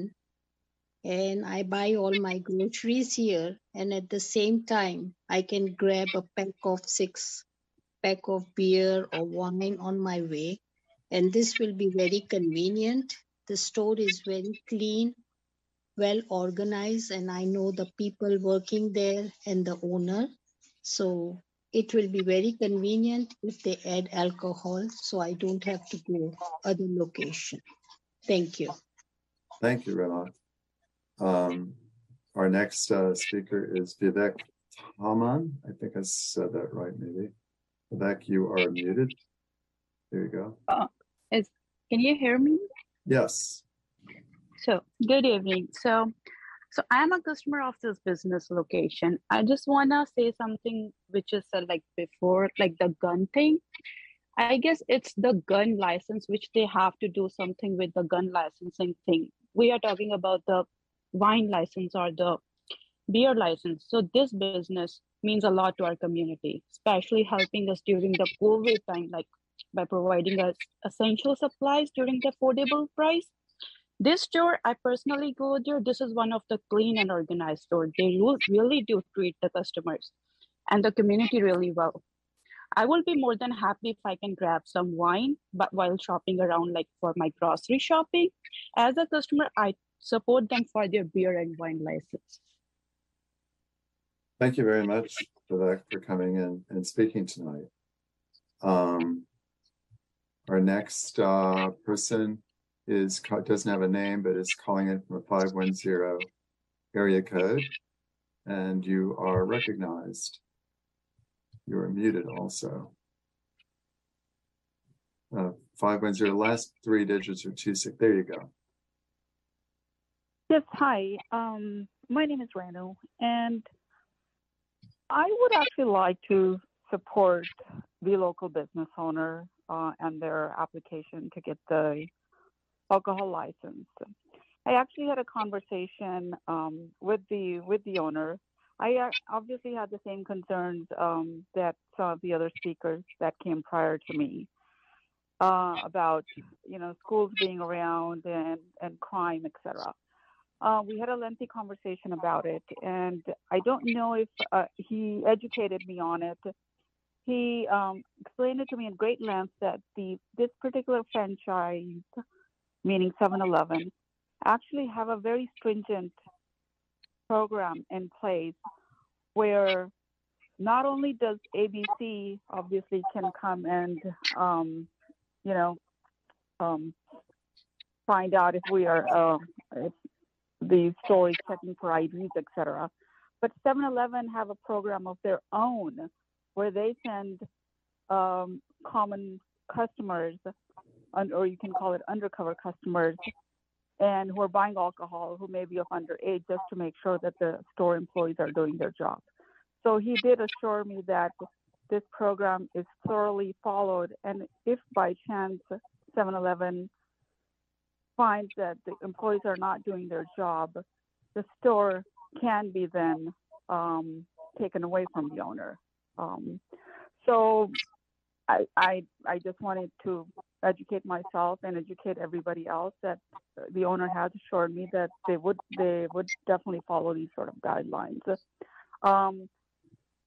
and I buy all my groceries here. And at the same time, I can grab a pack of 6 pack of beer or wine on my way. And this will be very convenient. The store is very clean, well organized, and I know the people working there and the owner. So it will be very convenient if they add alcohol, so I don't have to go other location. Thank you. Thank you, Raymat. Our next speaker is Vivek Thaman. I think I said that right, maybe. Vivek, you are muted. There you go. Can you hear me? Yes. So, good evening. So I'm a customer of this business location. I just want to say something which is before, the gun thing. I guess it's the gun license, which they have to do something with the gun licensing thing. We are talking about the wine license or the beer license. So this business means a lot to our community, especially helping us during the COVID time, by providing us essential supplies during the affordable price. This store, I personally go there. This is one of the clean and organized stores. They really do treat the customers and the community really well. I will be more than happy if I can grab some wine, but while shopping around, for my grocery shopping, as a customer, I support them for their beer and wine license. Thank you very much, Vivek, for coming in and speaking tonight. Our next person doesn't have a name, but is calling in from a 510 area code, and you are recognized. You are muted also. 510, last 3 digits are 26. There you go. Yes, hi. My name is Renu, and I would actually like to support the local business owner and their application to get the alcohol license. I actually had a conversation with the owner. I obviously had the same concerns that the other speakers that came prior to me about schools being around and crime, etc. We had a lengthy conversation about it, and I don't know if he educated me on it. He explained it to me at great length that this particular franchise, meaning 7-Eleven, actually have a very stringent program in place where not only does ABC obviously can come and, find out if we are, if the store is checking for IDs, etc. But 7-Eleven have a program of their own where they send common customers, or you can call it undercover customers, and who are buying alcohol, who may be of underage, just to make sure that the store employees are doing their job. So he did assure me that this program is thoroughly followed, and if by chance 7-Eleven finds that the employees are not doing their job, the store can be then taken away from the owner. So I just wanted to educate myself and educate everybody else that the owner has assured me that they would definitely follow these sort of guidelines.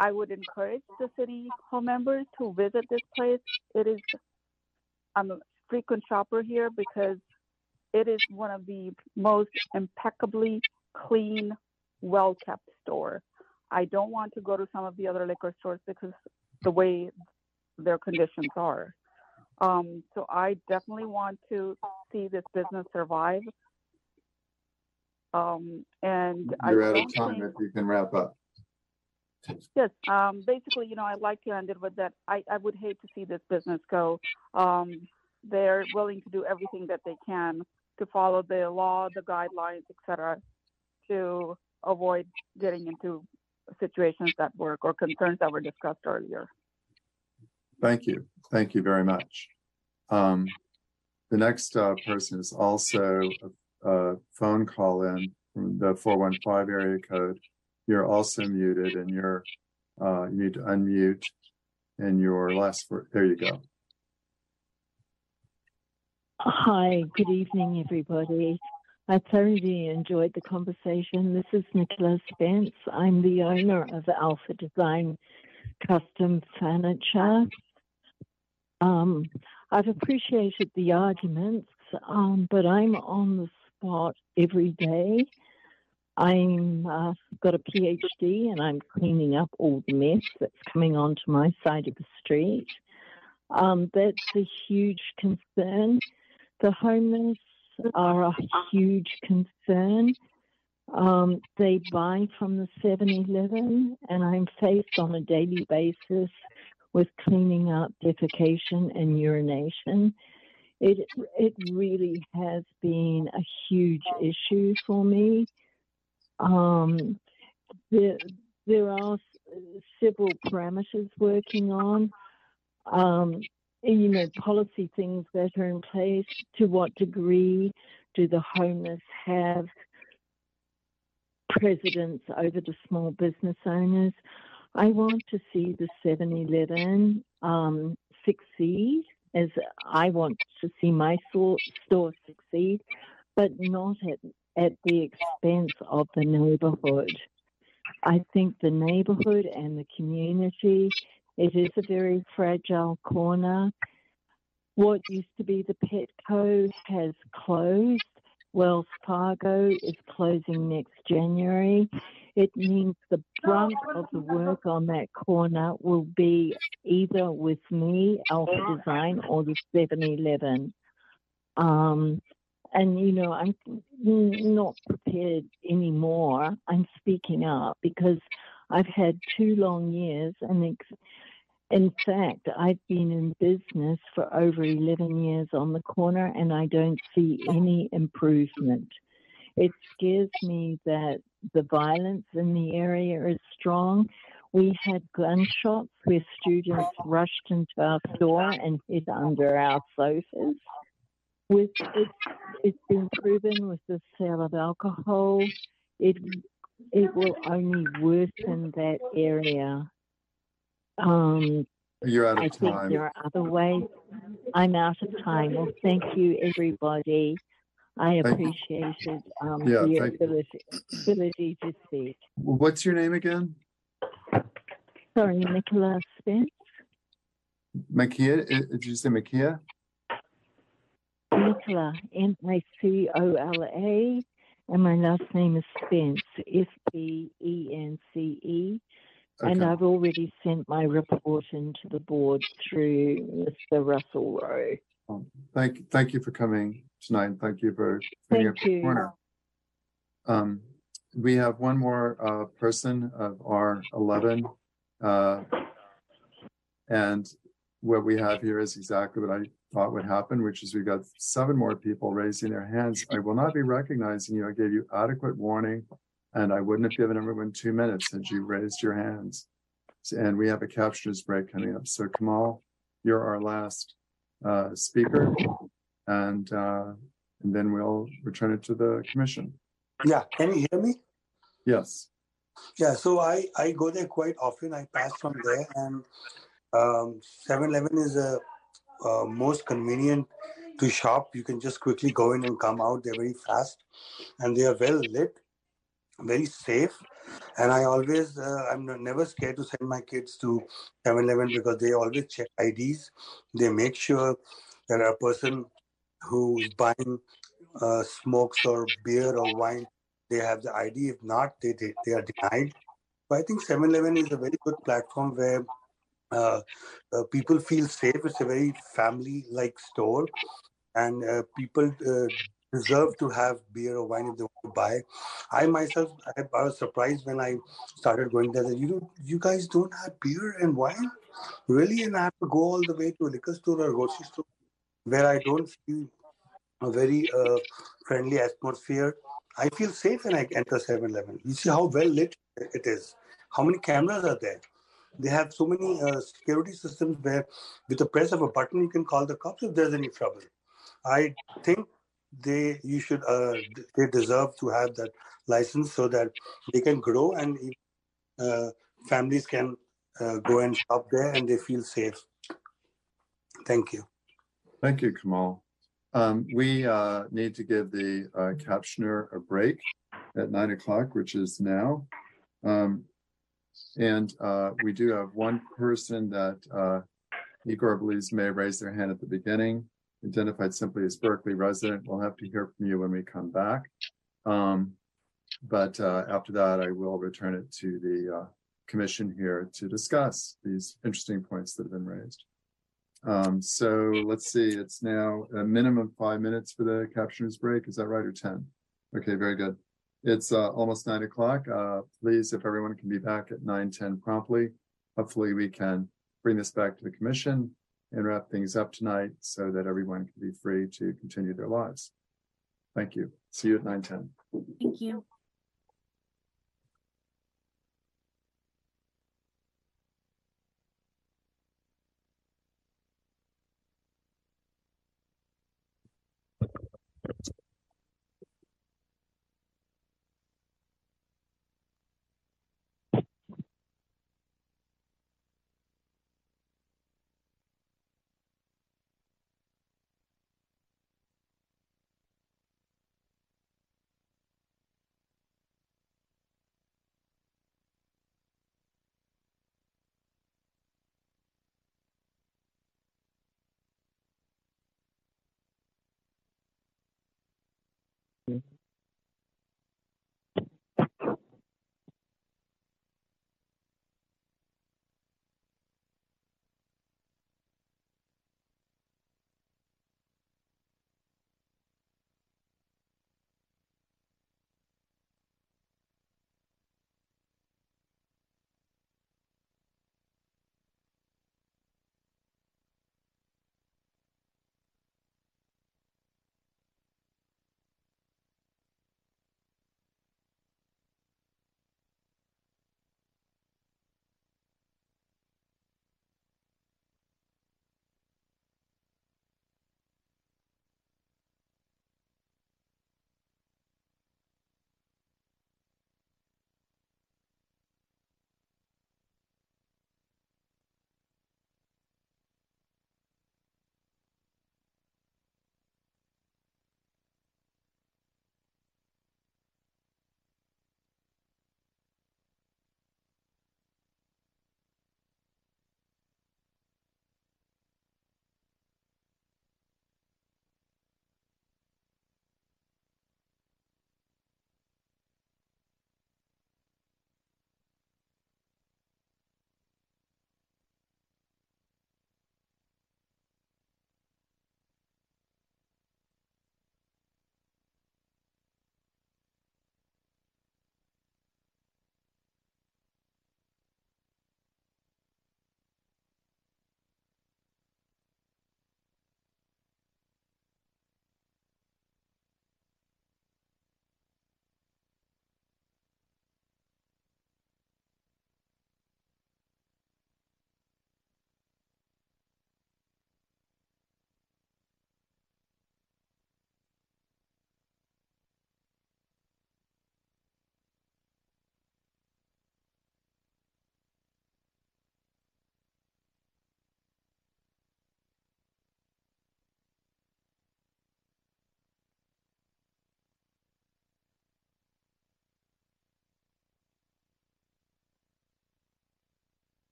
I would encourage the city hall members to visit this place. I'm a frequent shopper here because it is one of the most impeccably clean, well-kept store. I don't want to go to some of the other liquor stores because the way their conditions are. So I definitely want to see this business survive. You're out of time if you can wrap up. Yes. Basically, I'd like to end it with that. I would hate to see this business go. They're willing to do everything that they can to follow the law, the guidelines, etc., to avoid getting into situations that work or concerns that were discussed earlier. Thank you. Thank you very much. The next person is also a phone call in from the 415 area code. You're also muted, and you need to unmute. And your last word. There you go. Hi, good evening, everybody. I thoroughly enjoyed the conversation. This is Nicola Spence. I'm the owner of Alpha Design Custom Furniture. I've appreciated the arguments, but I'm on the spot every day. I've got a PhD, and I'm cleaning up all the mess that's coming onto my side of the street. That's a huge concern. The homeless are a huge concern. They buy from the 7-Eleven, and I'm faced on a daily basis with cleaning up defecation and urination. It really has been a huge issue for me. There are several parameters working on, policy things that are in place. To what degree do the homeless have precedence over the small business owners? I want to see the 7-Eleven succeed, as I want to see my store succeed, but not at the expense of the neighborhood. I think the neighborhood and the community, it is a very fragile corner. What used to be the Petco has closed. Wells Fargo is closing next January. It means the brunt of the work on that corner will be either with me, Alpha Design, or the 7-Eleven. I'm not prepared anymore. I'm speaking up because I've had 2 long years. And in fact, I've been in business for over 11 years on the corner, and I don't see any improvement. It scares me that the violence in the area is strong. We had gunshots where students rushed into our store and hid under our sofas. It's been proven with the sale of alcohol, it will only worsen that area. You're out of time. I think there are other ways. I'm out of time. Well, thank you, everybody. I appreciated your ability to speak. What's your name again? Sorry, Nicola Spence. Makia, did you say Makia? Nicola, N-I-C-O-L-A, and my last name is Spence, S-P-E-N-C-E. Okay. And I've already sent my report into the board through Mr. Russell Rowe. Thank you for coming tonight. Thank you for being up the corner. We have one more person of R11, and what we have here is exactly what I thought would happen, which is we've got 7 more people raising their hands. I will not be recognizing you. I gave you adequate warning, and I wouldn't have given everyone 2 minutes had you raised your hands. And we have a captioner's break coming up. So Kamal, you're our last speaker, and then we'll return it to the commission. Yeah, can you hear me? Yes. Yeah, so I go there quite often. I pass from there, and 7-Eleven is a most convenient to shop. You can just quickly go in and come out. They're very fast, and they are well lit, very safe. And I always, I'm never scared to send my kids to 7-Eleven because they always check IDs. They make sure that a person who is buying smokes or beer or wine, they have the ID. If not, they are denied. But I think 7-Eleven is a very good platform where people feel safe. It's a very family-like store, and people deserve to have beer or wine if they want to buy. I myself, I was surprised when I started going there that you guys don't have beer and wine? Really? And I have to go all the way to a liquor store or a grocery store where I don't see a very friendly atmosphere. I feel safe when I enter 7-Eleven. You see how well lit it is. How many cameras are there? They have so many security systems where with the press of a button, you can call the cops if there's any trouble. I think they deserve to have that license so that they can grow and families can go and shop there and they feel safe. Thank you. Thank you, Kamal. We need to give the captioner a break at 9 o'clock, which is now. And we do have one person that Igor believes may raise their hand at the beginning, identified simply as Berkeley resident. We'll have to hear from you when we come back. But after that, I will return it to the commission here to discuss these interesting points that have been raised. So let's see, it's now a minimum 5 minutes for the captioner's break. Is that right, or 10? Okay, very good. It's almost 9 o'clock. Please, if everyone can be back at 9:10 promptly, hopefully we can bring this back to the commission and wrap things up tonight so that everyone can be free to continue their lives. Thank you. See you at 9:10. Thank you.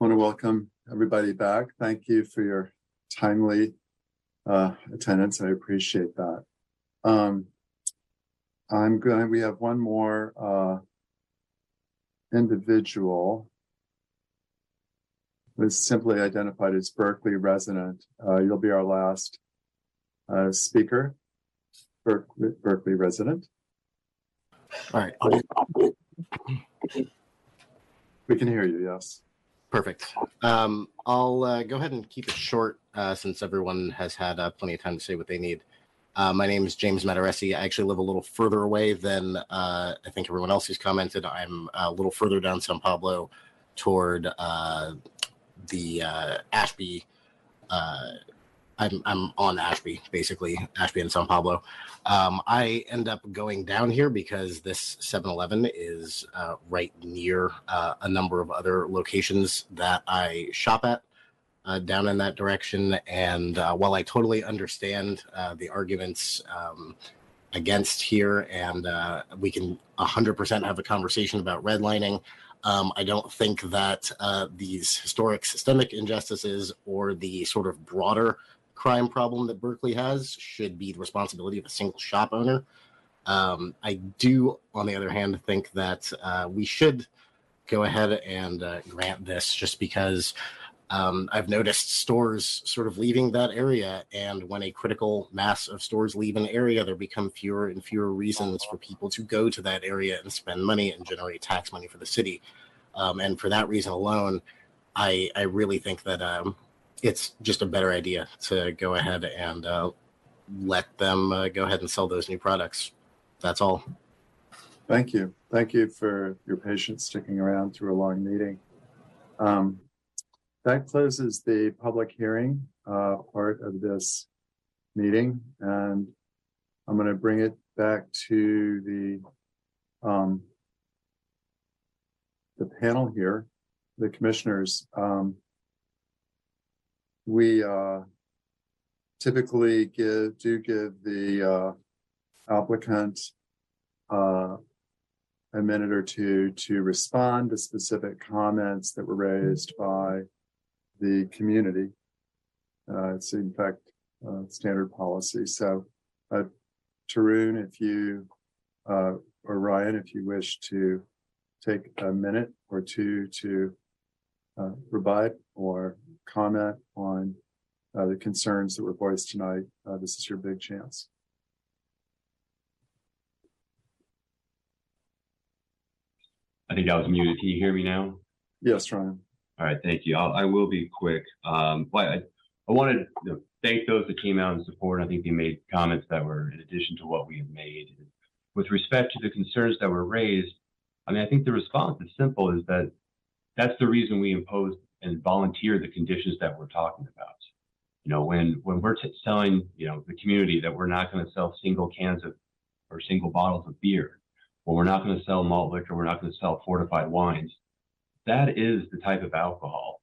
I want to welcome everybody back. Thank you for your timely attendance. I appreciate that. We have one more individual who is simply identified as Berkeley resident. You'll be our last speaker, Berkeley resident. All right. We can hear you, yes. Perfect. I'll go ahead and keep it short since everyone has had plenty of time to say what they need. My name is James Mataresi. I actually live a little further away than I think everyone else who's commented. I'm a little further down San Pablo toward the Ashby. I'm on Ashby, basically, Ashby and San Pablo. I end up going down here because this 7-Eleven is right near a number of other locations that I shop at down in that direction. And while I totally understand the arguments against here, and we can 100% have a conversation about redlining, I don't think that these historic systemic injustices or the sort of broader crime problem that Berkeley has should be the responsibility of a single shop owner. I do, on the other hand, think that we should go ahead and grant this just because I've noticed stores sort of leaving that area. And when a critical mass of stores leave an area, there become fewer and fewer reasons for people to go to that area and spend money and generate tax money for the city. And for that reason alone, I really think that it's just a better idea to go ahead and let them go ahead and sell those new products. That's all. Thank you. Thank you for your patience sticking around through a long meeting. That closes the public hearing part of this meeting. And I'm going to bring it back to the panel here, the commissioners. We typically do give the applicant a minute or two to respond to specific comments that were raised by the community. It's in fact standard policy. So Tarun, if you, or Ryan, if you wish to take a minute or two to provide or comment on the concerns that were voiced tonight. This is your big chance. I think I was muted. Can you hear me now? Yes, Ryan. All right, thank you. I will be quick. But I wanted to thank those that came out in support. I think they made comments that were in addition to what we have made. With respect to the concerns that were raised, I mean, I think the response is simple, is that that's the reason we imposed and volunteered the conditions that we're talking about. You know, when we're telling, you know, the community that we're not going to sell single cans of or single bottles of beer, or we're not going to sell malt liquor, we're not going to sell fortified wines, that is the type of alcohol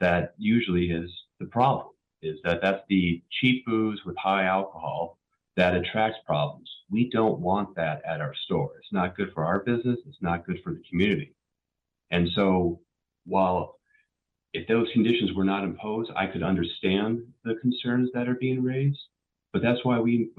that usually is the problem, is that that's the cheap booze with high alcohol that attracts problems. We don't want that at our store. It's not good for our business. It's not good for the community. And so while if those conditions were not imposed, I could understand the concerns that are being raised, but that's why we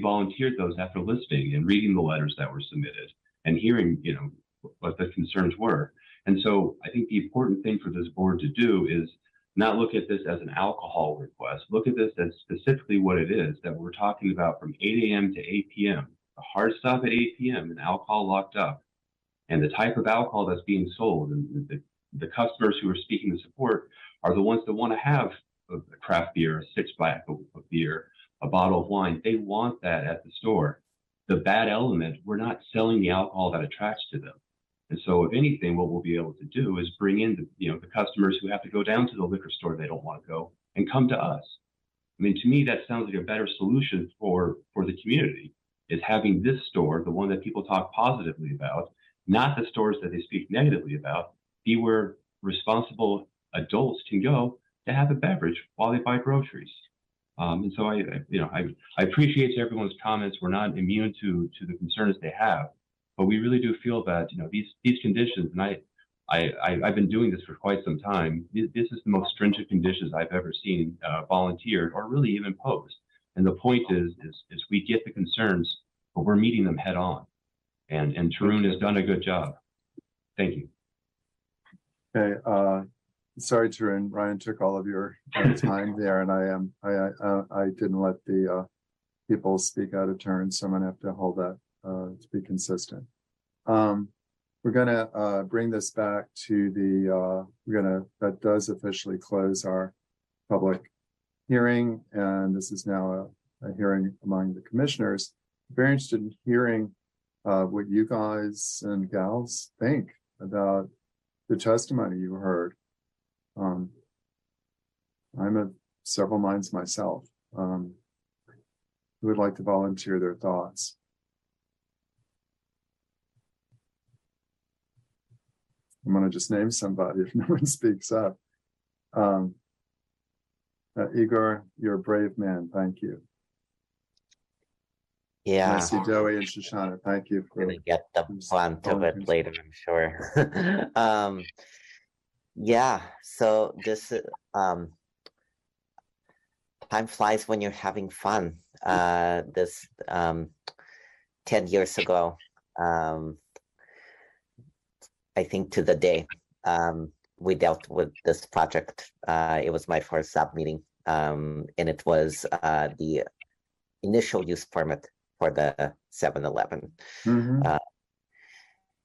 volunteered those after listening and reading the letters that were submitted and hearing, you know, what the concerns were. And so I think the important thing for this board to do is not look at this as an alcohol request. Look at this as specifically what it is that we're talking about from 8 a.m. to 8 p.m., a hard stop at 8 p.m. and alcohol locked up, and the type of alcohol that's being sold, and the customers who are speaking to support are the ones that want to have a craft beer, a six-pack of beer, a bottle of wine. They want that at the store. The bad element, we're not selling the alcohol that attracts to them. And so if anything, what we'll be able to do is bring in the, you know, the customers who have to go down to the liquor store they don't want to go and come to us. I mean, to me, that sounds like a better solution for the community, is having this store, the one that people talk positively about, not the stores that they speak negatively about, be where responsible adults can go to have a beverage while they buy groceries. And so I appreciate everyone's comments. We're not immune to the concerns they have, but we really do feel that, you know, these conditions, and I I've been doing this for quite some time. This is the most stringent conditions I've ever seen volunteered or really even posed. And the point is we get the concerns, but we're meeting them head on. And Tarun has done a good job. Thank you. Okay. Sorry, Tarun. Ryan took all of your time there, and I didn't let the people speak out of turn, so I'm going to have to hold that to be consistent. We're going to bring this back to the. That does officially close our public hearing, and this is now a hearing among the commissioners. Very interested in hearing what you guys and gals think about the testimony you heard. I'm of several minds myself. Who would like to volunteer their thoughts? I'm going to just name somebody if no one speaks up. Igor, you're a brave man. Thank you. Yeah. I see Joey and Shoshana. Thank you. For going to get the blunt of it later, I'm sure. Yeah, so this time flies when you're having fun. This 10 years ago, I think to the day, we dealt with this project. It was my first ZAB meeting, and it was the initial use permit for the 7-Eleven. Mm-hmm.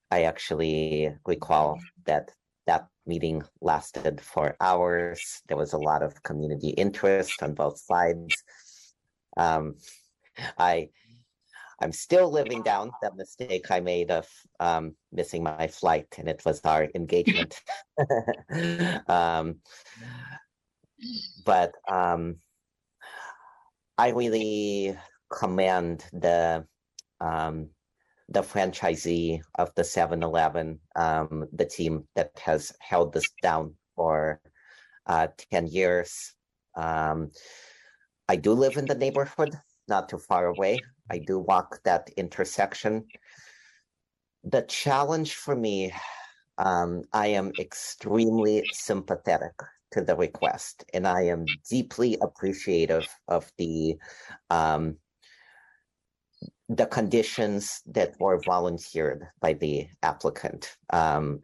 I actually recall that that meeting lasted for hours. There was a lot of community interest on both sides. I'm still living down that mistake I made of missing my flight, and it was our engagement. But I really commend the franchisee of the 7-Eleven, the team that has held this down for 10 years. I do live in the neighborhood, not too far away. I do walk that intersection. The challenge for me, I am extremely sympathetic to the request, and I am deeply appreciative of the conditions that were volunteered by the applicant. And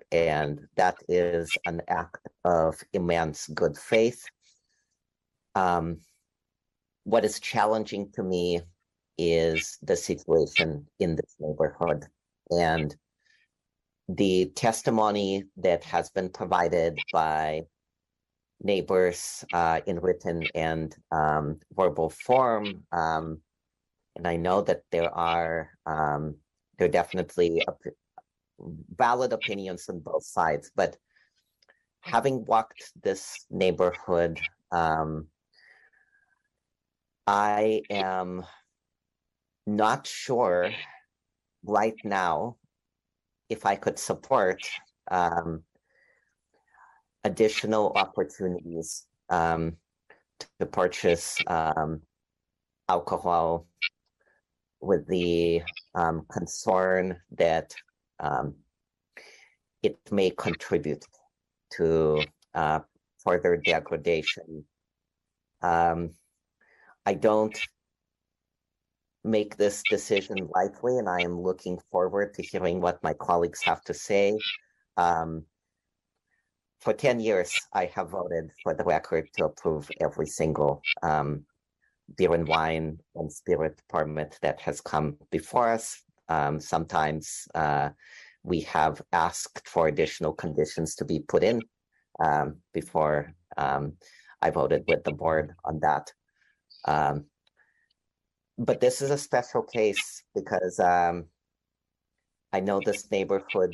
that is an act of immense good faith. What is challenging to me is the situation in this neighborhood, and the testimony that has been provided by neighbors in written and verbal form. And I know that there are definitely valid opinions on both sides, but having walked this neighborhood, I am not sure right now if I could support additional opportunities to purchase alcohol, with the concern that it may contribute to further degradation. I don't make this decision lightly, and I am looking forward to hearing what my colleagues have to say. For 10 years, I have voted, for the record, to approve every single beer and wine and spirit permit that has come before us. Sometimes we have asked for additional conditions to be put in before I voted with the board on that. But this is a special case because I know this neighborhood.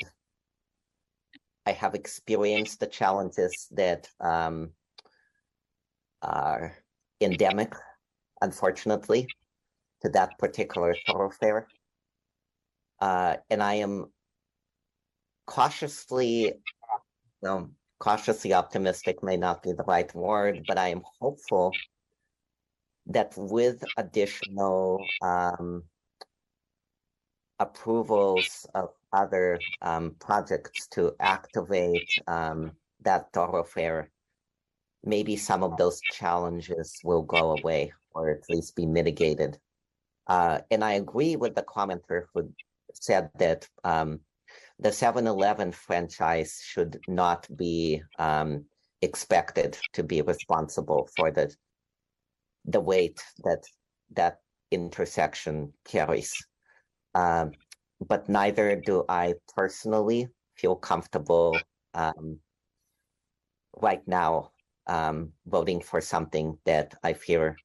I have experienced the challenges that are endemic, unfortunately, to that particular thoroughfare. And I am cautiously optimistic may not be the right word, but I am hopeful that with additional approvals of other projects to activate that thoroughfare, maybe some of those challenges will go away or at least be mitigated. And I agree with the commenter who said that the 7-Eleven franchise should not be expected to be responsible for the weight that that intersection carries. But neither do I personally feel comfortable right now voting for something that I fear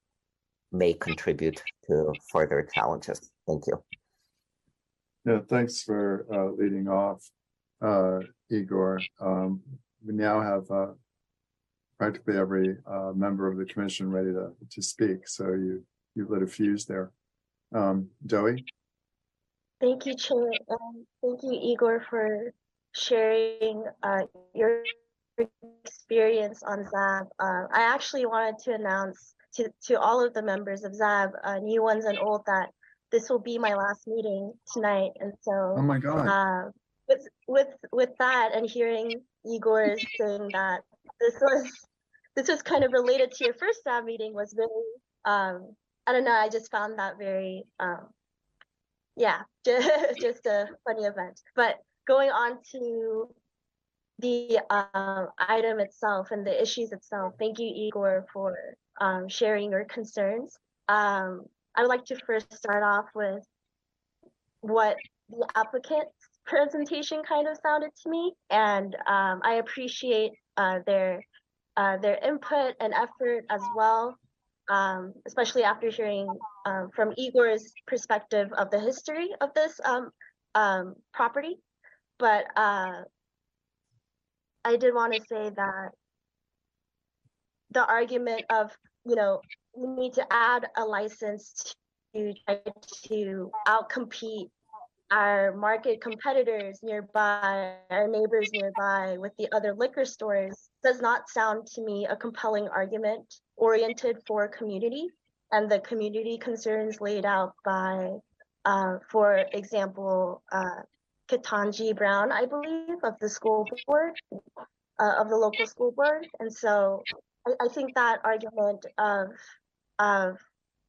may contribute to further challenges. Thank you. Yeah, thanks for leading off, Igor. We now have practically every member of the commission ready to speak, so you lit a fuse there. Joey? Thank you, Chair. Thank you, Igor, for sharing your experience on ZAB. I actually wanted to announce to all of the members of ZAB, new ones and old, that this will be my last meeting tonight. And so, oh my God. With that, and hearing Igor saying that this was kind of related to your first ZAB meeting was really, I don't know, I just found that very, yeah, just a funny event. But going on to the item itself and the issues itself, thank you, Igor, for sharing your concerns. I would like to first start off with what the applicant's presentation kind of sounded to me, and I appreciate their input and effort as well, especially after hearing from Igor's perspective of the history of this property. But I did want to say that the argument of, you know, we need to add a license to try to outcompete our market competitors nearby, our neighbors nearby with the other liquor stores does not sound to me a compelling argument oriented for community and the community concerns laid out by, for example, Ketanji Brown, I believe, of the school board, of the local school board. And so I think that argument of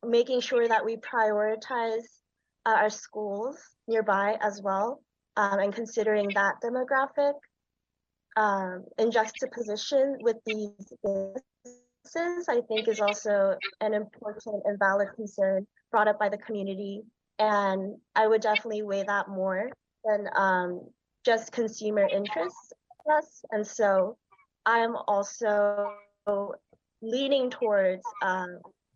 making sure that we prioritize our schools nearby as well, and considering that demographic in juxtaposition with these businesses, I think is also an important and valid concern brought up by the community. And I would definitely weigh that more than just consumer interests, I guess. And so I am also leaning towards,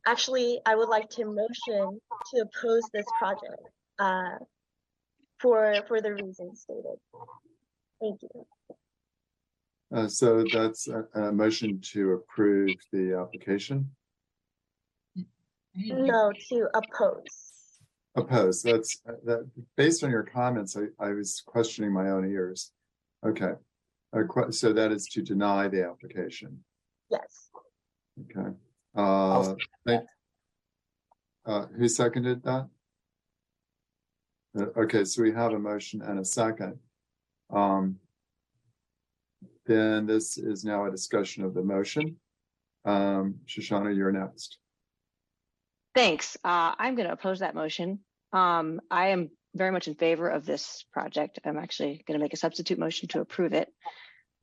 actually, I would like to motion to oppose this project for the reasons stated. Thank you. So that's a motion to approve the application? No, to oppose. Oppose. That's that. Based on your comments, I was questioning my own ears. Okay, so that is to deny the application. Yes. Okay. Who seconded that? Okay, so we have a motion and a second. Then this is now a discussion of the motion. Shoshana, you're next. Thanks. I'm going to oppose that motion. I am very much in favor of this project. I'm actually going to make a substitute motion to approve it,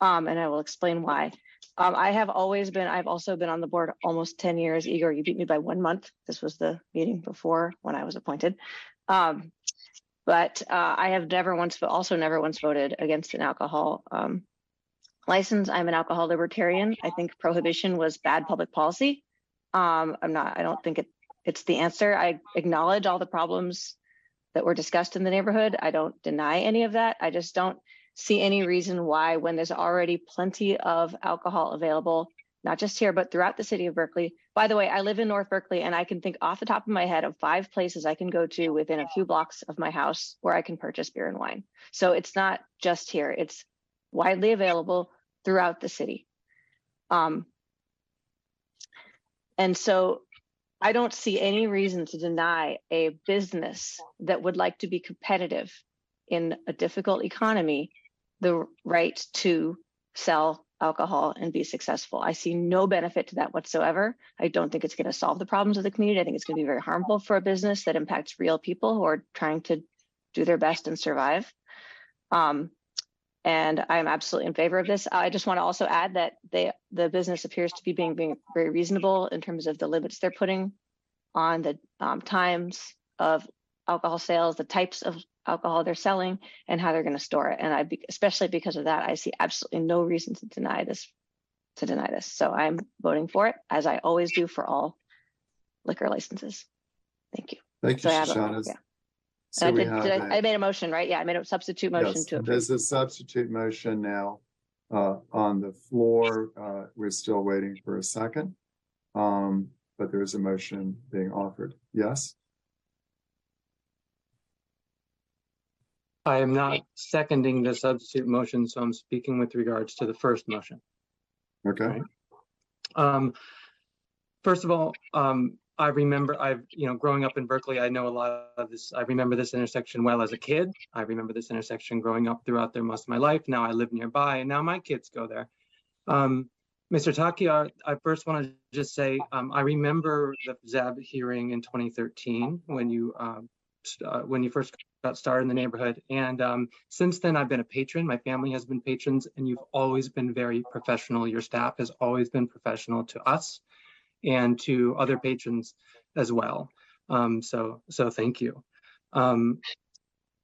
and I will explain why. I've also been on the board almost 10 years. Igor, you beat me by 1 month. This was the meeting before when I was appointed. But I have also never once voted against an alcohol license. I'm an alcohol libertarian. I think prohibition was bad public policy. I don't think it's the answer. I acknowledge all the problems that were discussed in the neighborhood. I don't deny any of that. I just don't see any reason why, when there's already plenty of alcohol available, not just here, but throughout the city of Berkeley. By the way, I live in North Berkeley, and I can think off the top of my head of 5 places I can go to within a few blocks of my house where I can purchase beer and wine. So it's not just here. It's widely available throughout the city. And so I don't see any reason to deny a business that would like to be competitive in a difficult economy the right to sell alcohol and be successful. I see no benefit to that whatsoever. I don't think it's going to solve the problems of the community. I think it's going to be very harmful for a business that impacts real people who are trying to do their best and survive. And I'm absolutely in favor of this. I just want to also add that the business appears to be being very reasonable in terms of the limits they're putting on the times of alcohol sales, the types of alcohol they're selling, and how they're going to store it. And especially because of that, I see absolutely no reason to deny this. So I'm voting for it, as I always do for all liquor licenses. Thank you. Thank you, Shoshana. Yeah. So I made a motion, right? Yeah, I made a substitute motion. Yes, to approve. There's a substitute motion now on the floor. We're still waiting for a second, but there is a motion being offered. Yes? I am not seconding the substitute motion, so I'm speaking with regards to the first motion. Okay. Right? First of all, I remember, growing up in Berkeley, I know a lot of this. I remember this intersection well as a kid. I remember this intersection growing up throughout there most of my life. Now I live nearby, and now my kids go there. Mr. Takiar, I first want to just say, I remember the ZAB hearing in 2013 when you first got started in the neighborhood. And since then, I've been a patron. My family has been patrons, and you've always been very professional. Your staff has always been professional to us and to other patrons as well. So thank you.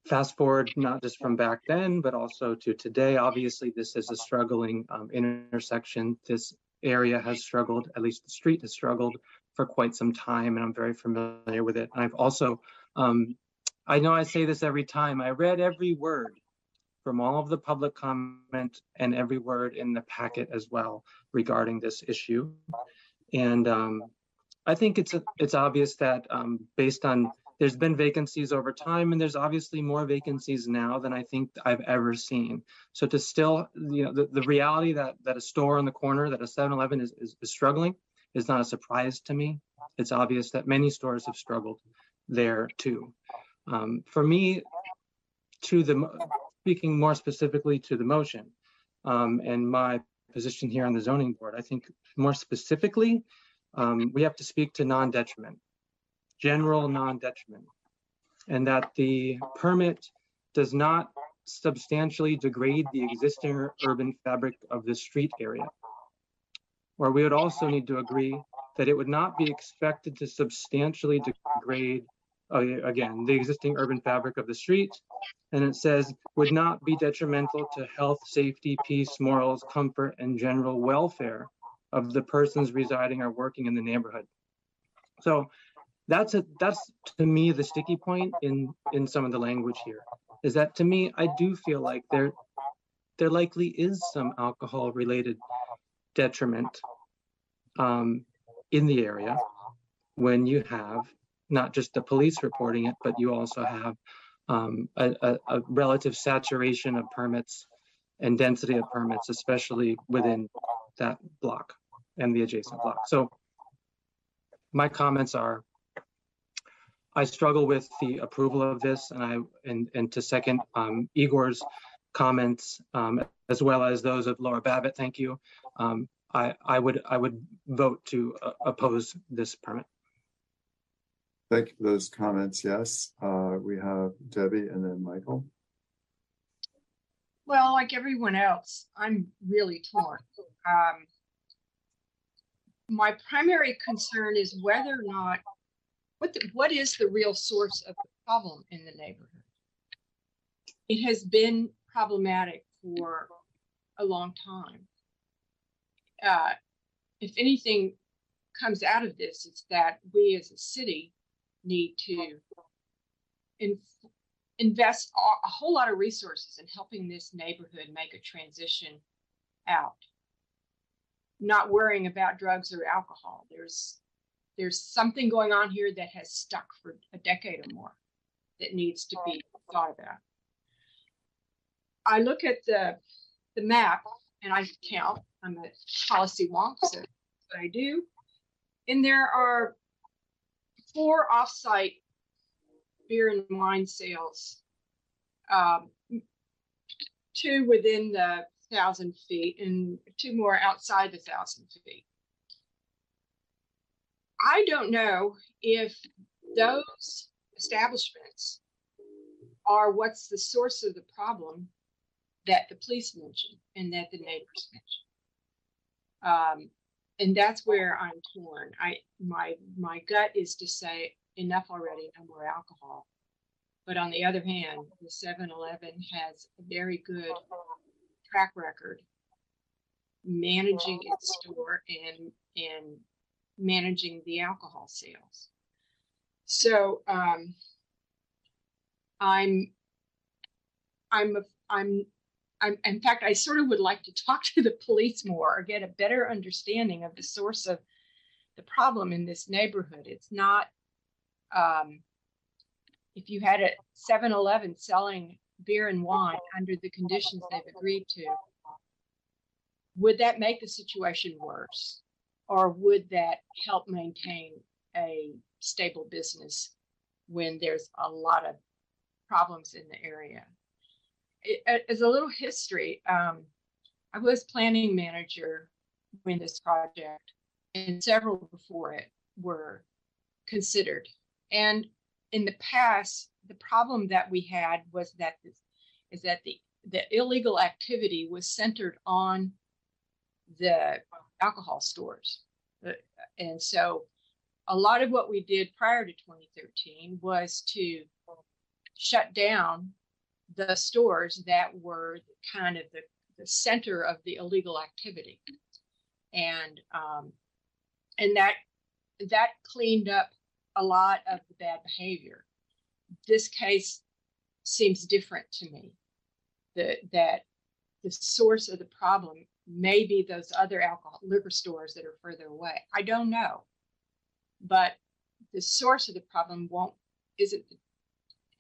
Fast forward, not just from back then, but also to today. Obviously, this is a struggling intersection. This area has struggled, at least the street has struggled for quite some time, and I'm very familiar with it. And I've also, I know I say this every time, I read every word from all of the public comment and every word in the packet as well regarding this issue. And I think it's obvious that based on, there's been vacancies over time, and there's obviously more vacancies now than I think I've ever seen. So to still, the reality that a store on the corner, that a 7-Eleven is struggling, is not a surprise to me. It's obvious that many stores have struggled there too. For me, speaking more specifically to the motion and my position here on the zoning board, I think more specifically, we have to speak to non-detriment, general non-detriment, and that the permit does not substantially degrade the existing urban fabric of the street area. Or we would also need to agree that it would not be expected to substantially degrade, again, the existing urban fabric of the street, and it says, would not be detrimental to health, safety, peace, morals, comfort, and general welfare of the persons residing or working in the neighborhood. So that's to me the sticky point in some of the language here, is that to me, I do feel like there likely is some alcohol related detriment in the area when you have not just the police reporting it, but you also have a relative saturation of permits and density of permits, especially within that block and the adjacent block. So my comments are, I struggle with the approval of this, and to second Igor's comments, as well as those of Laura Babbitt, thank you. I would vote to oppose this permit. Thank you for those comments. Yes, we have Debbie and then Michael. Well, like everyone else, I'm really torn. My primary concern is whether or not, what is the real source of the problem in the neighborhood? It has been problematic for a long time. If anything comes out of this, it's that we as a city need to invest a whole lot of resources in helping this neighborhood make a transition out, not worrying about drugs or alcohol. There's something going on here that has stuck for a decade or more that needs to be thought about. I look at the map and I count. I'm a policy wonk, so that's what I do. And there are 4 off-site beer and wine sales two within the 1,000 feet and two more outside the 1,000 feet. I don't know if those establishments are what's the source of the problem that the police mentioned and that the neighbors mentioned. And that's where I'm torn. My gut is to say enough already, no more alcohol. But on the other hand, the 7-Eleven has a very good track record managing its store and managing the alcohol sales. So I'm in fact, I sort of would like to talk to the police more or get a better understanding of the source of the problem in this neighborhood. It's not if you had a 7-Eleven selling beer and wine under the conditions they've agreed to, would that make the situation worse? Or would that help maintain a stable business when there's a lot of problems in the area? As a little history, I was planning manager when this project and several before it were considered. And in the past, the problem that we had was that the illegal activity was centered on the alcohol stores. And so a lot of what we did prior to 2013 was to shut down the stores that were kind of the center of the illegal activity. And that cleaned up a lot of the bad behavior. This case seems different to me, that the source of the problem may be those other liquor stores that are further away. I don't know, but the source of the problem isn't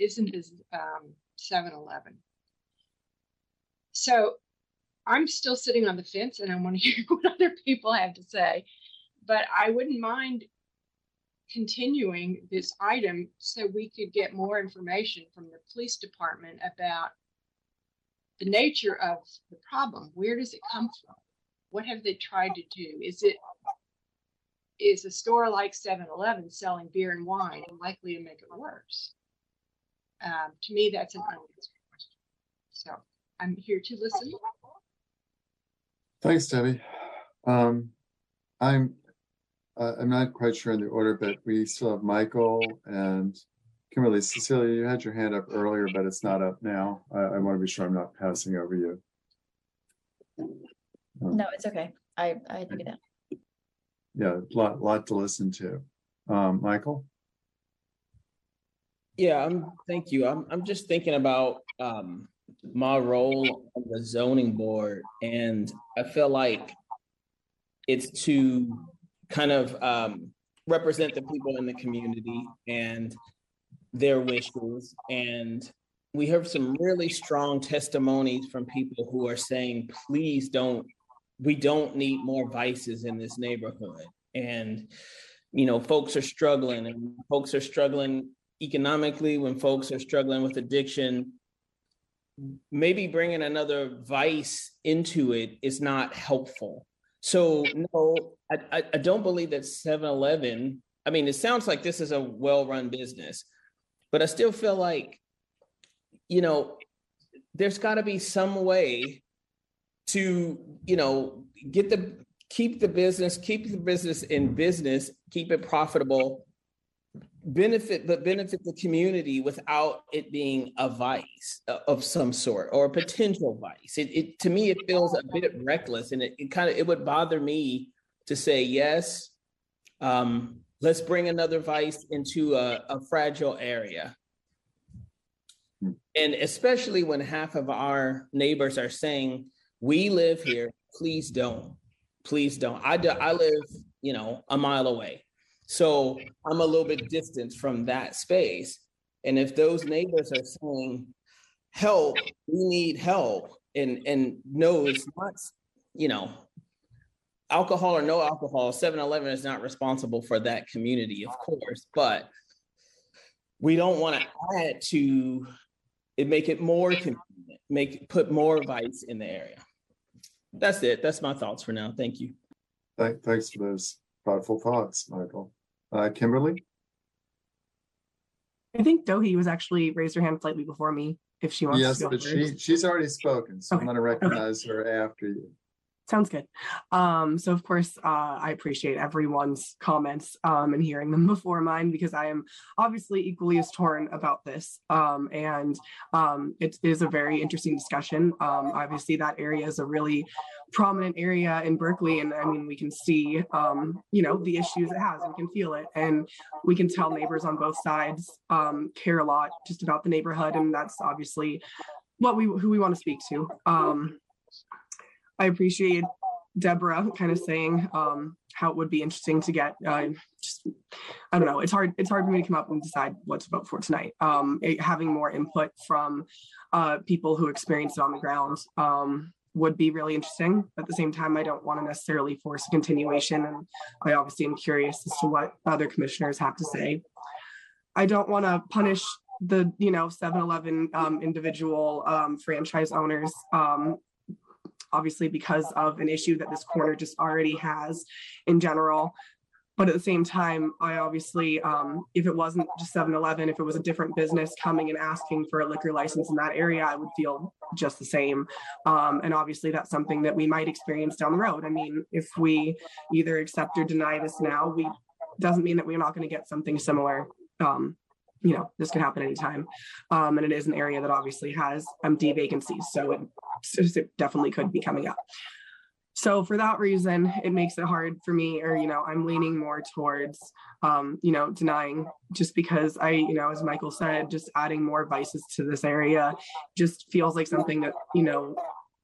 this 7-Eleven. So I'm still sitting on the fence, and I want to hear what other people have to say, but I wouldn't mind continuing this item so we could get more information from the police department about the nature of the problem. Where does it come from? What have they tried to do? Is a store like 7-Eleven selling beer and wine likely to make it worse? To me, that's an unanswered question. So I'm here to listen. Thanks, Debbie. I'm not quite sure in the order, but we still have Michael and Kimberly. Cecilia, you had your hand up earlier, but it's not up now. I want to be sure I'm not passing over you. No, it's okay. I had to get that. Yeah, lot to listen to. Michael? Yeah, thank you. I'm just thinking about my role on the zoning board, and I feel like it's to kind of represent the people in the community and their wishes. And we heard some really strong testimonies from people who are saying, please we don't need more vices in this neighborhood. And, you know, folks are struggling, and folks are struggling economically, when folks are struggling with addiction, maybe bringing another vice into it is not helpful. So no, I don't believe that 7-Eleven, I mean, it sounds like this is a well-run business, but I still feel like, you know, there's gotta be some way to, you know, keep the business in business, keep it profitable, benefit the community without it being a vice of some sort or a potential vice. It to me, it feels a bit reckless, and it would bother me to say, yes, let's bring another vice into a fragile area. And especially when half of our neighbors are saying, we live here, please don't, please don't. I live, you know, a mile away. So I'm a little bit distant from that space. And if those neighbors are saying, help, we need help, and no, it's not, you know, alcohol or no alcohol, 7-Eleven is not responsible for that community, of course, but we don't want to add to It'd make it more convenient, put more vice in the area. That's it. That's my thoughts for now. Thank you. Thanks for those thoughtful thoughts, Michael. Kimberly? I think Dohi was actually raised her hand slightly before me, if she wants to go first. Yes, but she's already spoken, so okay. I'm going to recognize her after you. Sounds good. So of course, I appreciate everyone's comments and hearing them before mine, because I am obviously equally as torn about this. It is a very interesting discussion. Obviously, that area is a really prominent area in Berkeley. And I mean, we can see, you know, the issues it has, we can feel it. And we can tell neighbors on both sides care a lot just about the neighborhood. And that's obviously what who we want to speak to. I appreciate Deborah kind of saying how it would be interesting to get, I don't know, it's hard for me to come up and decide what to vote for tonight. Having more input from people who experience it on the ground would be really interesting. At the same time, I don't want to necessarily force a continuation, and I obviously am curious as to what other commissioners have to say. I don't want to punish the, you know, 7-Eleven individual franchise owners, obviously because of an issue that this corner just already has in general. But at the same time, I obviously, if it wasn't just 7-Eleven, if it was a different business coming and asking for a liquor license in that area, I would feel just the same. And obviously that's something that we might experience down the road. I mean, if we either accept or deny this now, doesn't mean that we're not going to get something similar. You know, this could happen anytime. And it is an area that obviously has MD vacancies. So it definitely could be coming up. So for that reason, it makes it hard for me, or, you know, I'm leaning more towards, you know, denying, just because I, you know, as Michael said, just adding more vices to this area just feels like something that, you know,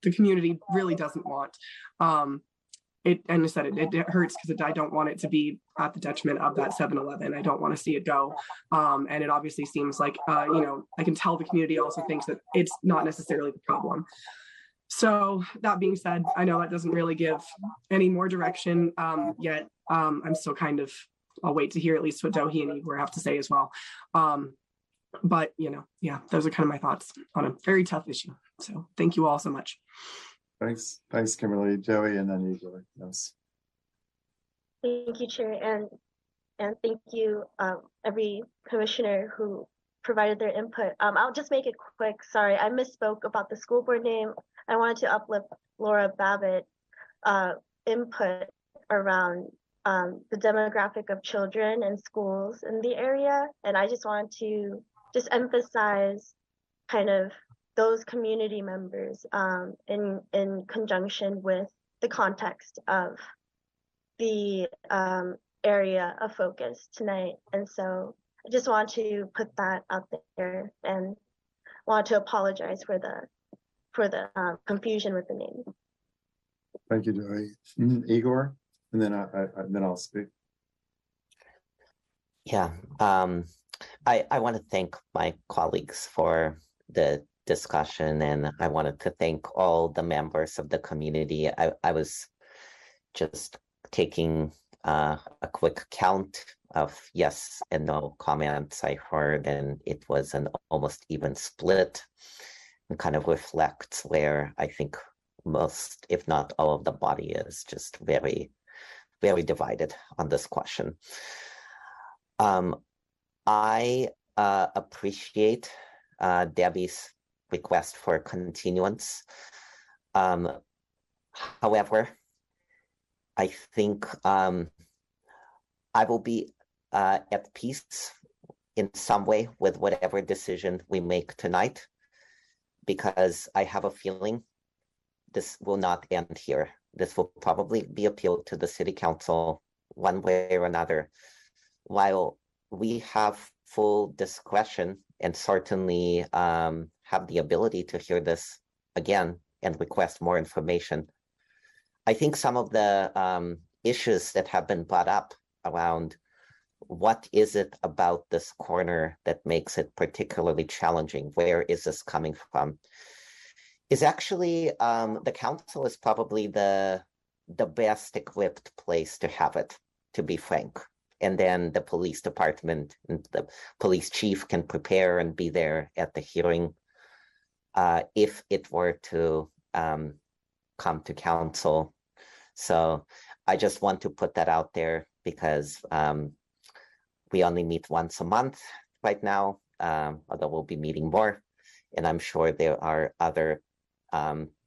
the community really doesn't want. And I said it hurts because I don't want it to be at the detriment of that 7-Eleven. I don't want to see it go. And it obviously seems like, you know, I can tell the community also thinks that it's not necessarily the problem. So that being said, I know that doesn't really give any more direction yet. I'm still kind of, I'll wait to hear at least what Dohi and Igor have to say as well. But, you know, yeah, those are kind of my thoughts on a very tough issue. So thank you all so much. Thanks, Kimberly, Joey, and then you, Joey. Yes. Thank you, Chair, and thank you every commissioner who provided their input. I'll just make it quick. Sorry, I misspoke about the school board name. I wanted to uplift Laura Babbitt input around the demographic of children and schools in the area, and I just wanted to just emphasize kind of those community members in conjunction with the context of the area of focus tonight. And so I just want to put that out there and want to apologize for the confusion with the name. Thank you, Joey. Igor, and then I'll speak. Yeah, I want to thank my colleagues for the discussion, and I wanted to thank all the members of the community. I was just taking a quick count of yes and no comments I heard, and it was an almost even split, and kind of reflects where I think most, if not all, of the body is just very, very divided on this question. I appreciate Debbie's request for continuance. However, I think I will be at peace in some way with whatever decision we make tonight, because I have a feeling this will not end here. This will probably be appealed to the City Council one way or another. While we have full discretion and certainly have the ability to hear this again and request more information, I think some of the issues that have been brought up around what is it about this corner that makes it particularly challenging, where is this coming from, is actually the council is probably the best equipped place to have it, to be frank. And then the police department and the police chief can prepare and be there at the hearing if it were to come to council. So I just want to put that out there because we only meet once a month right now, although we'll be meeting more. And I'm sure there are other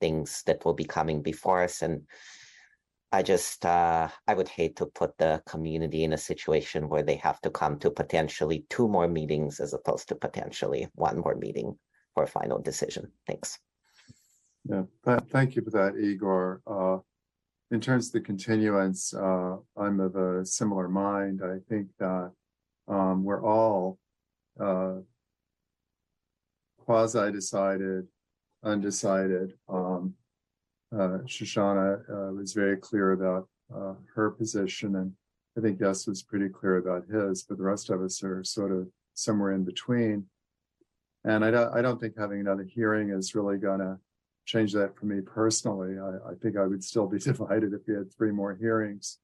things that will be coming before us. And I just, I would hate to put the community in a situation where they have to come to potentially 2 more meetings as opposed to potentially 1 more meeting for a final decision. Thanks. Yeah, thank you for that, Igor. In terms of the continuance, I'm of a similar mind. I think that we're all quasi-decided, undecided. Shoshana was very clear about her position, and I think Des was pretty clear about his, but the rest of us are sort of somewhere in between. And I don't think having another hearing is really going to change that for me personally. I think I would still be divided if we had 3 more hearings.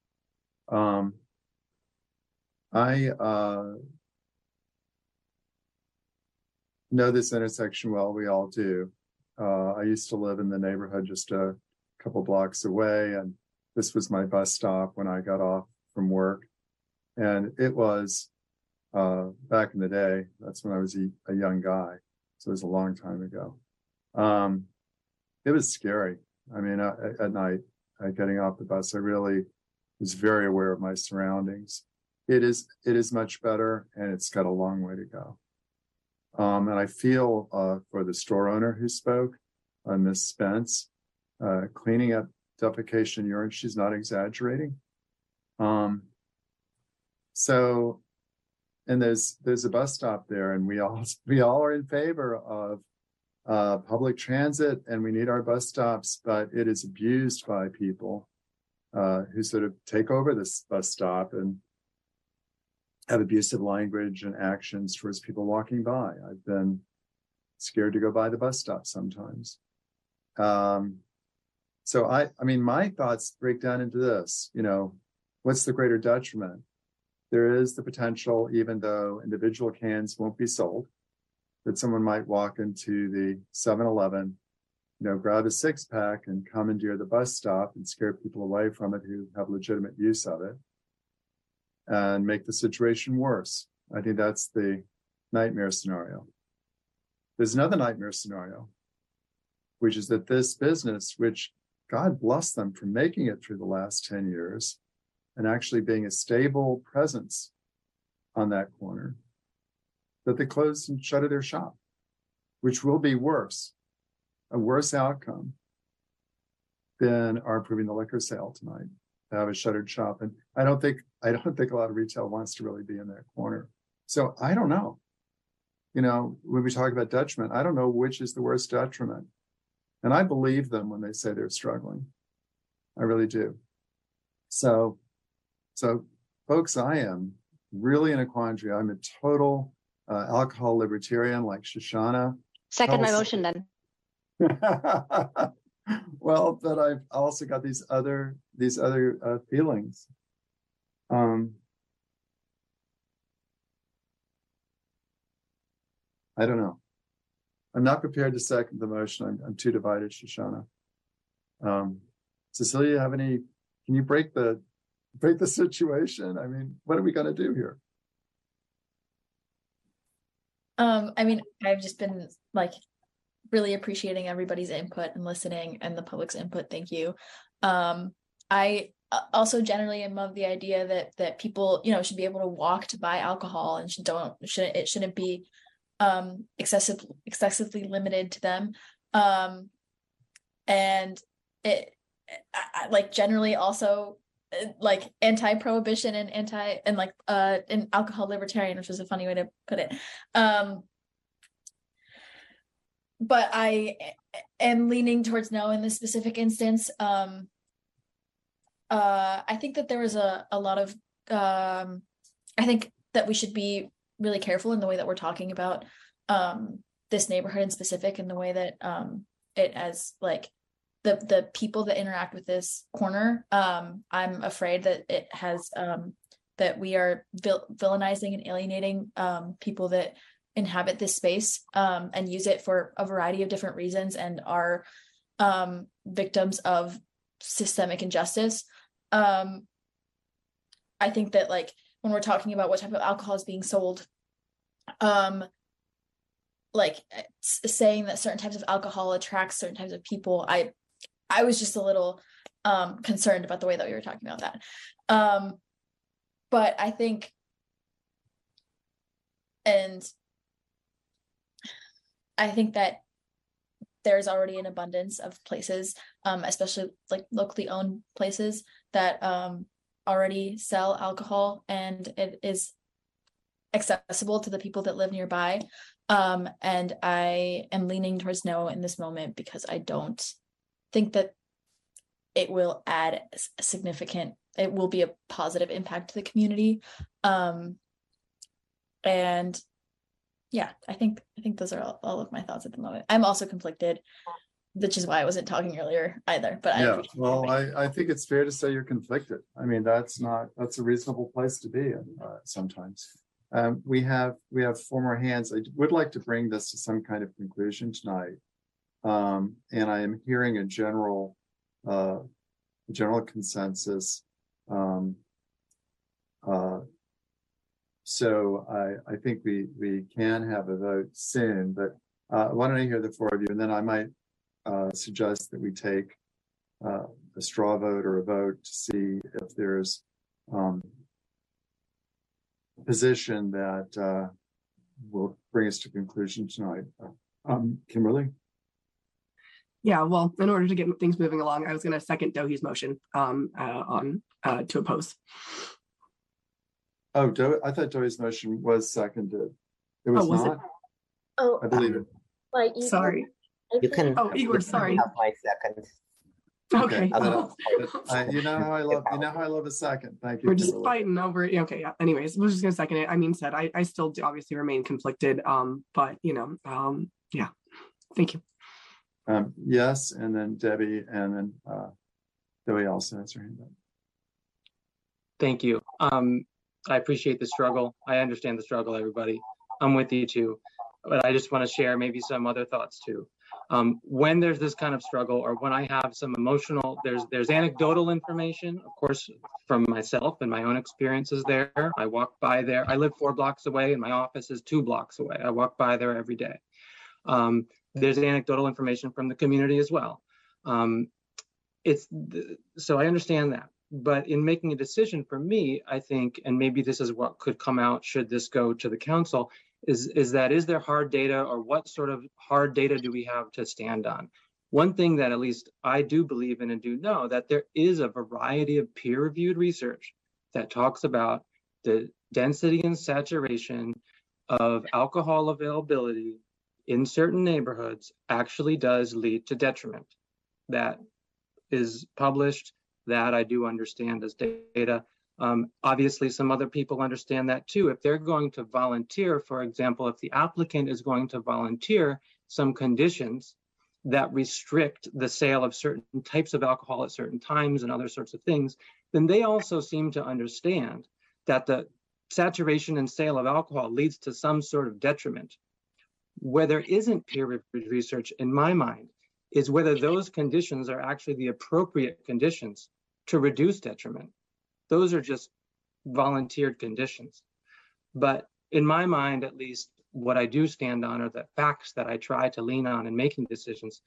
I know this intersection well, we all do. I used to live in the neighborhood just a couple blocks away, and this was my bus stop when I got off from work. And it was, back in the day, that's when I was a young guy, so it was a long time ago. It was scary. I mean, at night, getting off the bus, I really was very aware of my surroundings. It is much better, and it's got a long way to go. And I feel for the store owner who spoke, Ms. Spence, cleaning up defecation and urine, she's not exaggerating. So, and there's a bus stop there, and we all are in favor of public transit, and we need our bus stops, but it is abused by people who sort of take over this bus stop and have abusive language and actions towards people walking by. I've been scared to go by the bus stop sometimes. So I mean, my thoughts break down into this, you know, what's the greater detriment? There is the potential, even though individual cans won't be sold, that someone might walk into the 7-Eleven, you know, grab a 6-pack and commandeer the bus stop and scare people away from it who have legitimate use of it and make the situation worse. I think that's the nightmare scenario. There's another nightmare scenario, which is that this business, which God bless them for making it through the last 10 years and actually being a stable presence on that corner, that they close and shutter their shop, which will be worse, a worse outcome than our approving the liquor sale tonight, to have a shuttered shop. And I don't think a lot of retail wants to really be in that corner. So I don't know, you know, when we talk about detriment, I don't know which is the worst detriment. And I believe them when they say they're struggling. I really do. So folks, I am really in a quandary. I'm a total alcohol libertarian like Shoshana. Second my motion then. Well, but I've also got these other feelings. I don't know. I'm not prepared to second the motion. I'm too divided, Shoshana. Cecilia, can you break the situation? I mean, what are we going to do here? I mean, I've just been like really appreciating everybody's input and listening and the public's input. Thank you. I also generally am of the idea that people, you know, should be able to walk to buy alcohol and shouldn't be excessively limited to them. And it I like generally also like anti-prohibition and an alcohol libertarian, which was a funny way to put it. But I am leaning towards no in this specific instance. I think that there was a lot of, I think that we should be really careful in the way that we're talking about this neighborhood in specific, and the way that it as like the people that interact with this corner. I'm afraid that it has, that we are villainizing and alienating people that inhabit this space and use it for a variety of different reasons and are victims of systemic injustice. I think that, like, when we're talking about what type of alcohol is being sold, like saying that certain types of alcohol attracts certain types of people, I was just a little concerned about the way that we were talking about that. But I think, and I think that there's already an abundance of places, especially like locally owned places that already sell alcohol, and it is accessible to the people that live nearby. And I am leaning towards no in this moment because I don't think that it will add significant, it will be a positive impact to the community. And yeah, I think those are all of my thoughts at the moment. I'm also conflicted, which is why I wasn't talking earlier either, but yeah, I think it's fair to say you're conflicted. I mean, that's a reasonable place to be in, sometimes. We have former hands. I would like to bring this to some kind of conclusion tonight. And I am hearing a general consensus. So I think we can have a vote soon, but why don't I hear the four of you, and then I might suggest that we take a straw vote or a vote to see if there's a position that will bring us to conclusion tonight. Kimberly? Yeah, well, in order to get things moving along, I was going to second Dohe's motion to oppose. Oh, I thought Dohe's motion was seconded. It was, oh, was not? It? Oh, I believe it. Like, sorry. You can, oh, Igor, sorry. Have my second. Okay. You know how I love a second. Thank you. We're just fighting over it. Okay. Yeah. Anyways, we're just going to second it. I mean, said I still do obviously remain conflicted, but, you know, yeah. Thank you. Yes, and then Debbie, and then Debbie also has her hand up. Thank you. I appreciate the struggle. I understand the struggle, everybody. I'm with you too, but I just want to share maybe some other thoughts too. When there's this kind of struggle, or when I have some emotional, there's anecdotal information, of course, from myself and my own experiences there. I walk by there. I live 4 blocks away, and my office is 2 blocks away. I walk by there every day. There's anecdotal information from the community as well. So I understand that. But in making a decision for me, I think, and maybe this is what could come out should this go to the council, is there hard data, or what sort of hard data do we have to stand on? One thing that at least I do believe in and do know, that there is a variety of peer-reviewed research that talks about the density and saturation of alcohol availability in certain neighborhoods actually does lead to detriment. That is published, that I do understand as data. Obviously, some other people understand that too. If they're going to volunteer, for example, if the applicant is going to volunteer some conditions that restrict the sale of certain types of alcohol at certain times and other sorts of things, then they also seem to understand that the saturation and sale of alcohol leads to some sort of detriment. Where there isn't peer-reviewed research, in my mind, is whether those conditions are actually the appropriate conditions to reduce detriment. Those are just volunteered conditions. But in my mind, at least, what I do stand on are the facts that I try to lean on in making decisions,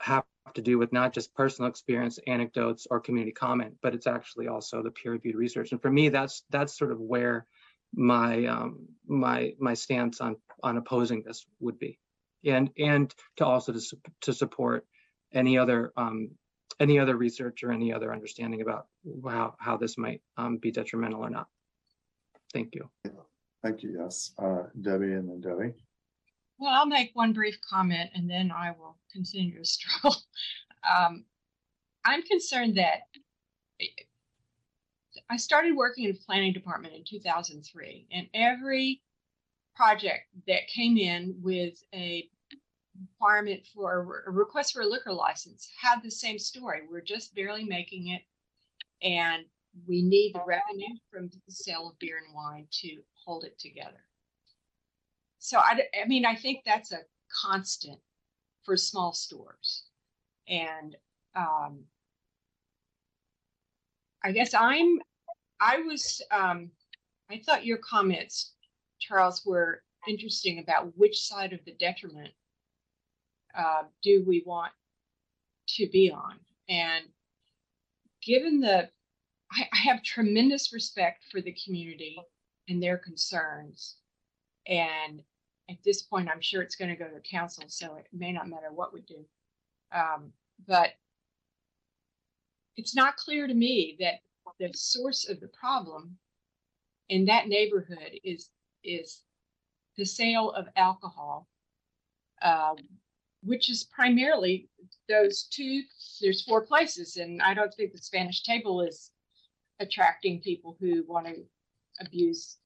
have to do with not just personal experience, anecdotes, or community comment, but it's actually also the peer-reviewed research. And for me, that's sort of where my my stance on opposing this would be, and to also to support any other research or any other understanding about how this might be detrimental or not. Thank you. Thank you. Yes, Debbie, and then Debbie. Well, I'll make one brief comment, and then I will continue to struggle. I'm concerned that. I started working in the planning department in 2003, and every project that came in with a requirement for a request for a liquor license had the same story. We're just barely making it, and we need the revenue from the sale of beer and wine to hold it together. So I mean, I think that's a constant for small stores. And I guess I thought your comments, Charles, were interesting about which side of the detriment do we want to be on. And given the, I have tremendous respect for the community and their concerns. And at this point, I'm sure it's going to go to council, so it may not matter what we do. But it's not clear to me that the source of the problem in that neighborhood is the sale of alcohol, which is primarily those two. There's four places, and I don't think the Spanish Table is attracting people who want to abuse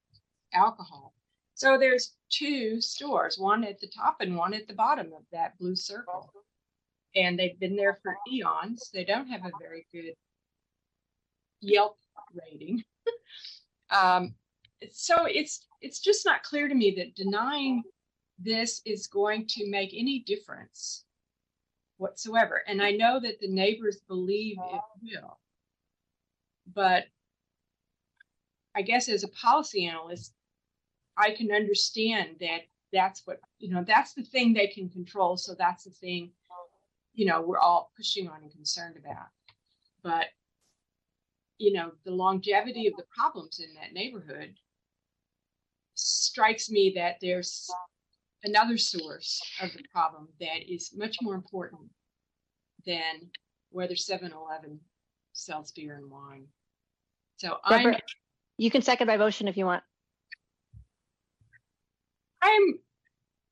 alcohol. So there's two stores, one at the top and one at the bottom of that blue circle. And they've been there for eons. They don't have a very good Yelp rating. So it's just not clear to me that denying this is going to make any difference whatsoever. And I know that the neighbors believe it will. But I guess as a policy analyst, I can understand that that's what, you know, that's the thing they can control. So that's the thing, you know, we're all pushing on and concerned about. But, you know, the longevity of the problems in that neighborhood strikes me that there's another source of the problem that is much more important than whether 7-Eleven sells beer and wine. So Deborah, you can second my motion if you want.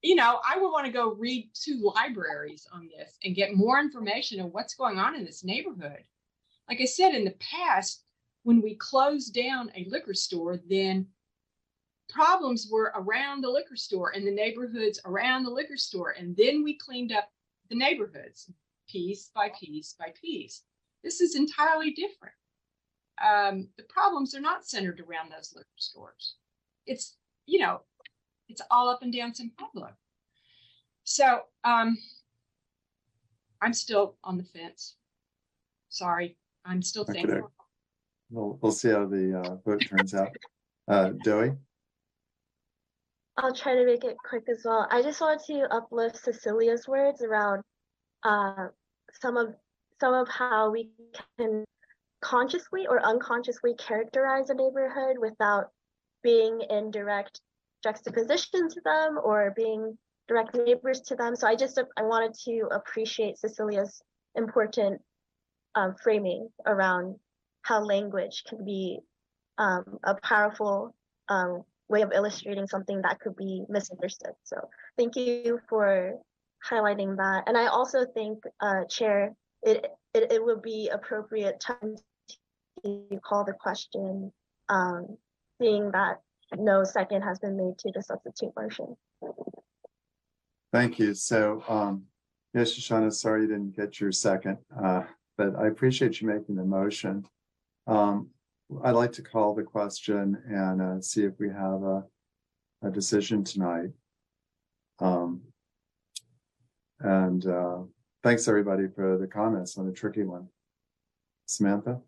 You know, I would want to go read two libraries on this and get more information on what's going on in this neighborhood. Like I said, in the past, when we closed down a liquor store, then problems were around the liquor store and the neighborhoods around the liquor store. And then we cleaned up the neighborhoods piece by piece by piece. This is entirely different. The problems are not centered around those liquor stores. It's, you know, it's all up and down San Pablo. So I'm still on the fence. Sorry, I'm still thinking. Okay. We'll see how the vote turns out. Joey? I'll try to make it quick as well. I just wanted to uplift Cecilia's words around some of how we can consciously or unconsciously characterize a neighborhood without being in direct juxtaposition to them or being direct neighbors to them. So I wanted to appreciate Cecilia's important framing around how language can be a powerful way of illustrating something that could be misunderstood. So thank you for highlighting that. And I also think, Chair, it would be appropriate time to call the question, seeing that no second has been made to the substitute motion. Thank you. So, yes, Shoshana, sorry you didn't get your second, but I appreciate you making the motion. I'd like to call the question and see if we have a decision tonight. Thanks, everybody, for the comments on a tricky one. Samantha?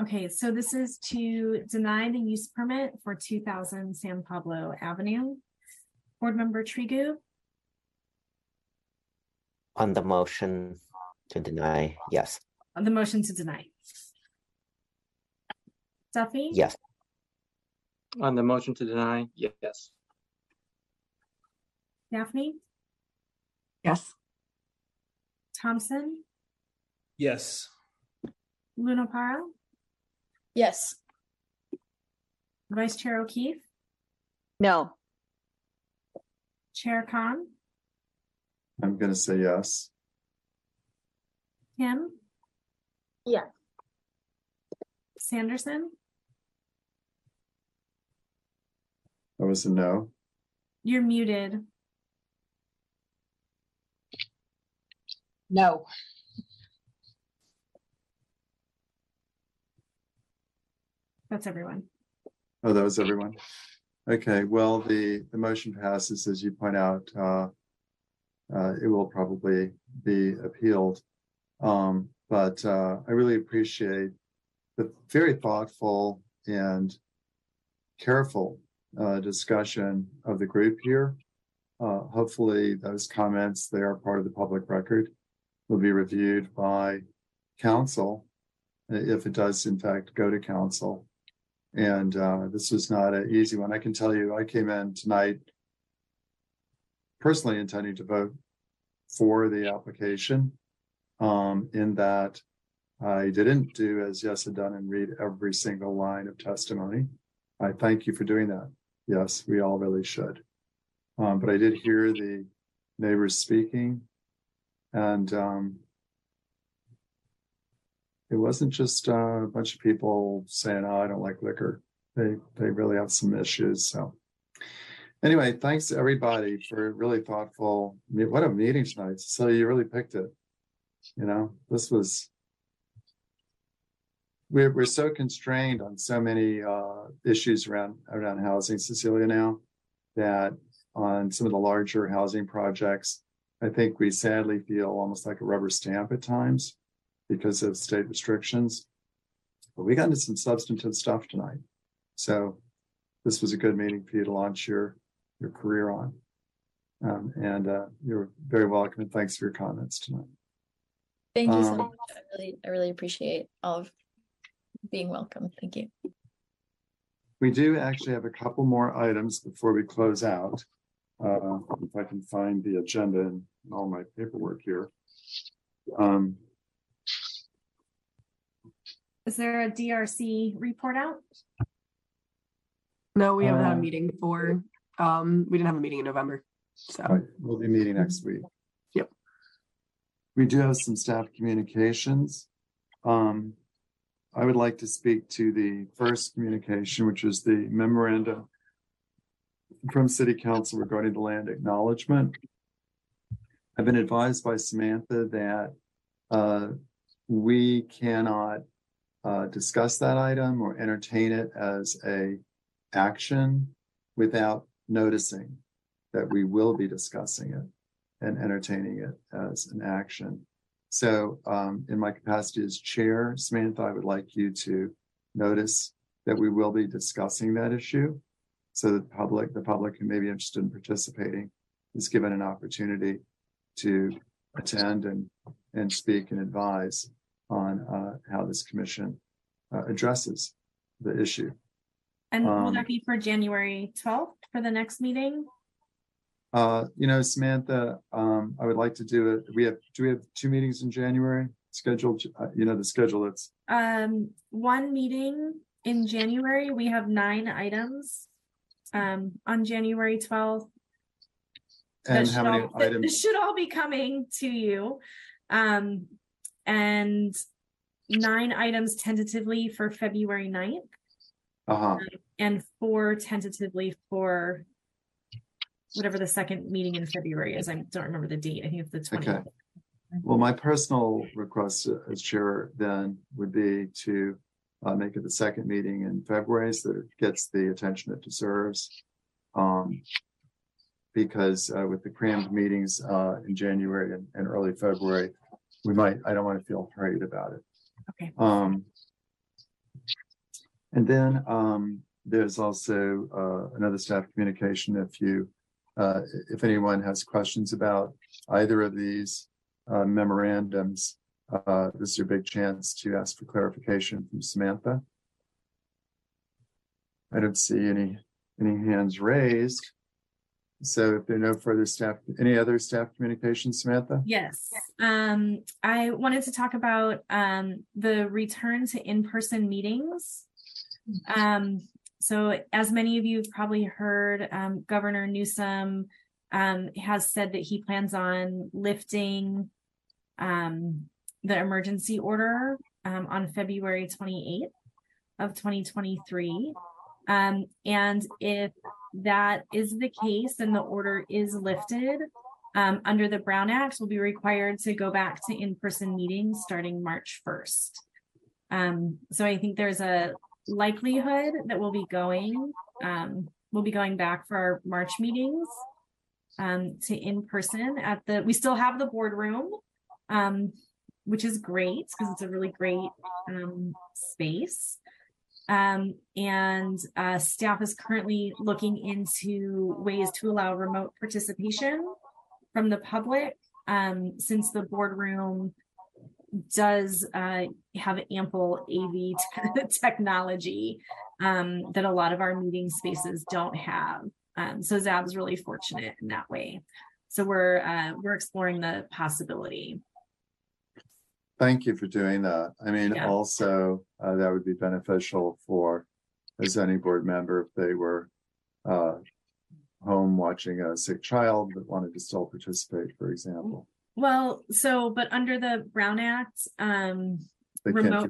Okay, so this is to deny the use permit for 2000 San Pablo Avenue. Board Member Trigu? On the motion to deny, yes. On the motion to deny. Duffy? Yes. On the motion to deny, yes. Daphne? Yes. Thompson? Yes. Lunapara? Yes. Vice Chair O'Keefe? No. Chair Khan? I'm going to say yes. Kim? Yes. Sanderson? That was a no. You're muted. No. That's everyone. Oh, that was everyone. Okay, well, the motion passes, as you point out. It will probably be appealed. But I really appreciate the very thoughtful and careful discussion of the group here. Hopefully those comments, they are part of the public record, will be reviewed by council, if it does in fact go to council. And this was not an easy one. I can tell you, I came in tonight personally intending to vote for the application, in that I didn't do as Yes had done and read every single line of testimony. I thank you for doing that. Yes, we all really should. But I did hear the neighbors speaking, and it wasn't just a bunch of people saying, oh, I don't like liquor. They really have some issues. So anyway, thanks to everybody for a really thoughtful, what a meeting tonight. So you really picked it. You know, this was, we're so constrained on so many issues around housing, Cecilia, now, that on some of the larger housing projects, I think we sadly feel almost like a rubber stamp at times because of state restrictions. But we got into some substantive stuff tonight. So this was a good meeting for you to launch your career on. You're very welcome, and thanks for your comments tonight. Thank you so much. I really appreciate all of being welcome. Thank you. We do actually have a couple more items before we close out. If I can find the agenda and all my paperwork here. Is there a DRC report out? No, we haven't had a meeting for, we didn't have a meeting in November. So right, we'll be meeting next week. Yep. We do have some staff communications. I would like to speak to the first communication, which is the memorandum from City Council regarding the land acknowledgement. I've been advised by Samantha that we cannot discuss that item or entertain it as a action without noticing that we will be discussing it and entertaining it as an action. So in my capacity as chair, Samantha, I would like you to notice that we will be discussing that issue, so that the public who may be interested in participating is given an opportunity to attend and speak and advise on how this commission addresses the issue. And will that be for January 12th for the next meeting? You know, Samantha, I would like to do it. Do we have two meetings in January scheduled? You know, the schedule, it's one meeting in January. We have 9 items on January 12th. And how many items? This should all be coming to you. And 9 items tentatively for February 9th. And 4 tentatively for whatever the second meeting in February is. I don't remember the date. I think it's the 20th. Okay. Well, my personal request as chair then would be to make it the second meeting in February so that it gets the attention it deserves. Because with the crammed meetings in January and early February, I don't want to feel hurried about it. Okay. And then there's also another staff communication. If anyone has questions about either of these memorandums, this is your big chance to ask for clarification from Samantha. I don't see any hands raised. So if there are no further any other staff communications, Samantha? Yes. I wanted to talk about the return to in-person meetings. So as many of you have probably heard, Governor Newsom has said that he plans on lifting the emergency order on February 28th of 2023. And if that is the case and the order is lifted, under the Brown Act, we'll be required to go back to in-person meetings starting March 1st. So I think there's a likelihood that we'll be going back for our March meetings to in person at the, we still have the boardroom, which is great because it's a really great space. And staff is currently looking into ways to allow remote participation from the public, since the boardroom does have ample AV technology that a lot of our meeting spaces don't have. So ZAB's really fortunate in that way. So we're exploring the possibility. Thank you for doing that. I mean, yeah. Also, that would be beneficial for as any board member if they were home watching a sick child that wanted to still participate, for example. Well, so, but under the Brown Act, remote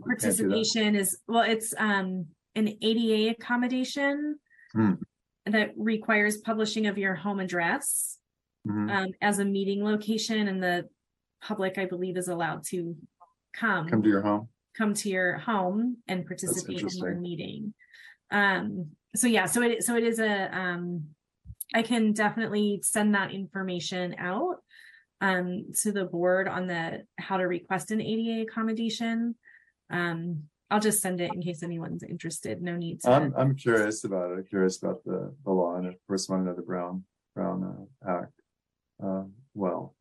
participation is, well, it's an ADA accommodation that requires publishing of your home address as a meeting location, and the public, I believe, is allowed to come to your home and participate in your meeting. So it is I can definitely send that information out to the board on the how to request an ADA accommodation. I'll just send it in case anyone's interested. No need to. I'm curious about it. I'm curious about the law, and of course want to know the Brown Act well.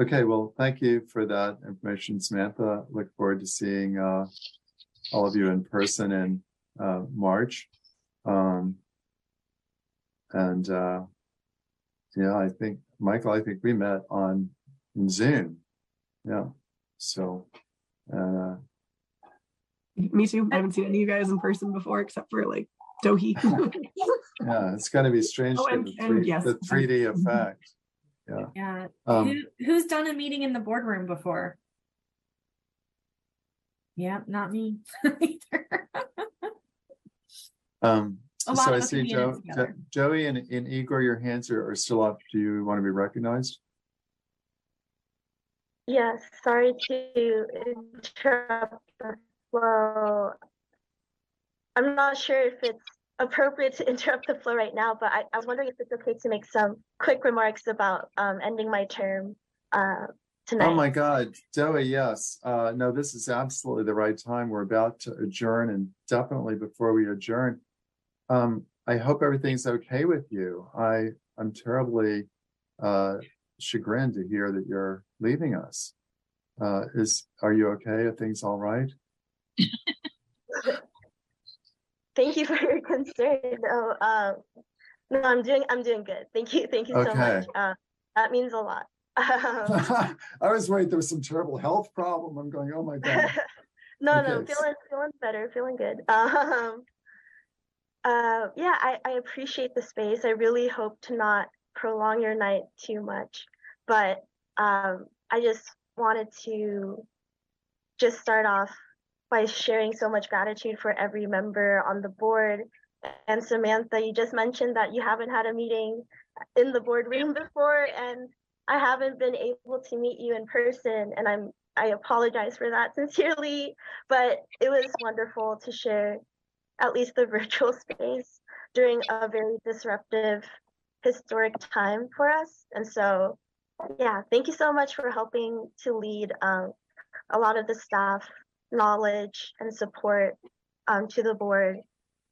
Okay, well, thank you for that information, Samantha. Look forward to seeing all of you in person in March. And I think, Michael, I think we met on Zoom. Yeah, so. Me too. I haven't seen any of you guys in person before, except for like Dohi. Yeah, it's going to be strange the 3D effect. Yeah. Yeah. Who's done a meeting in the boardroom before? Yeah, not me either. So I see Joey and Igor, your hands are still up. Do you want to be recognized? Yes, sorry to interrupt the flow. I'm not sure if it's appropriate to interrupt the flow right now, but I was wondering if it's okay to make some quick remarks about ending my term tonight. Oh my God, Zoe, yes. No, this is absolutely the right time. We're about to adjourn, and definitely before we adjourn, I hope everything's okay with you. I'm terribly chagrined to hear that you're leaving us. Are you okay? Are things all right? Thank you for your concern. No, I'm doing good. Thank you so much. That means a lot. I was worried there was some terrible health problem. I'm going, oh my God. No, feeling better, feeling good. I appreciate the space. I really hope to not prolong your night too much, but I just wanted to just start off by sharing so much gratitude for every member on the board. And Samantha, you just mentioned that you haven't had a meeting in the boardroom before, and I haven't been able to meet you in person, and I apologize for that sincerely, but it was wonderful to share at least the virtual space during a very disruptive, historic time for us. And so, yeah, thank you so much for helping to lead a lot of the staff knowledge and support to the board.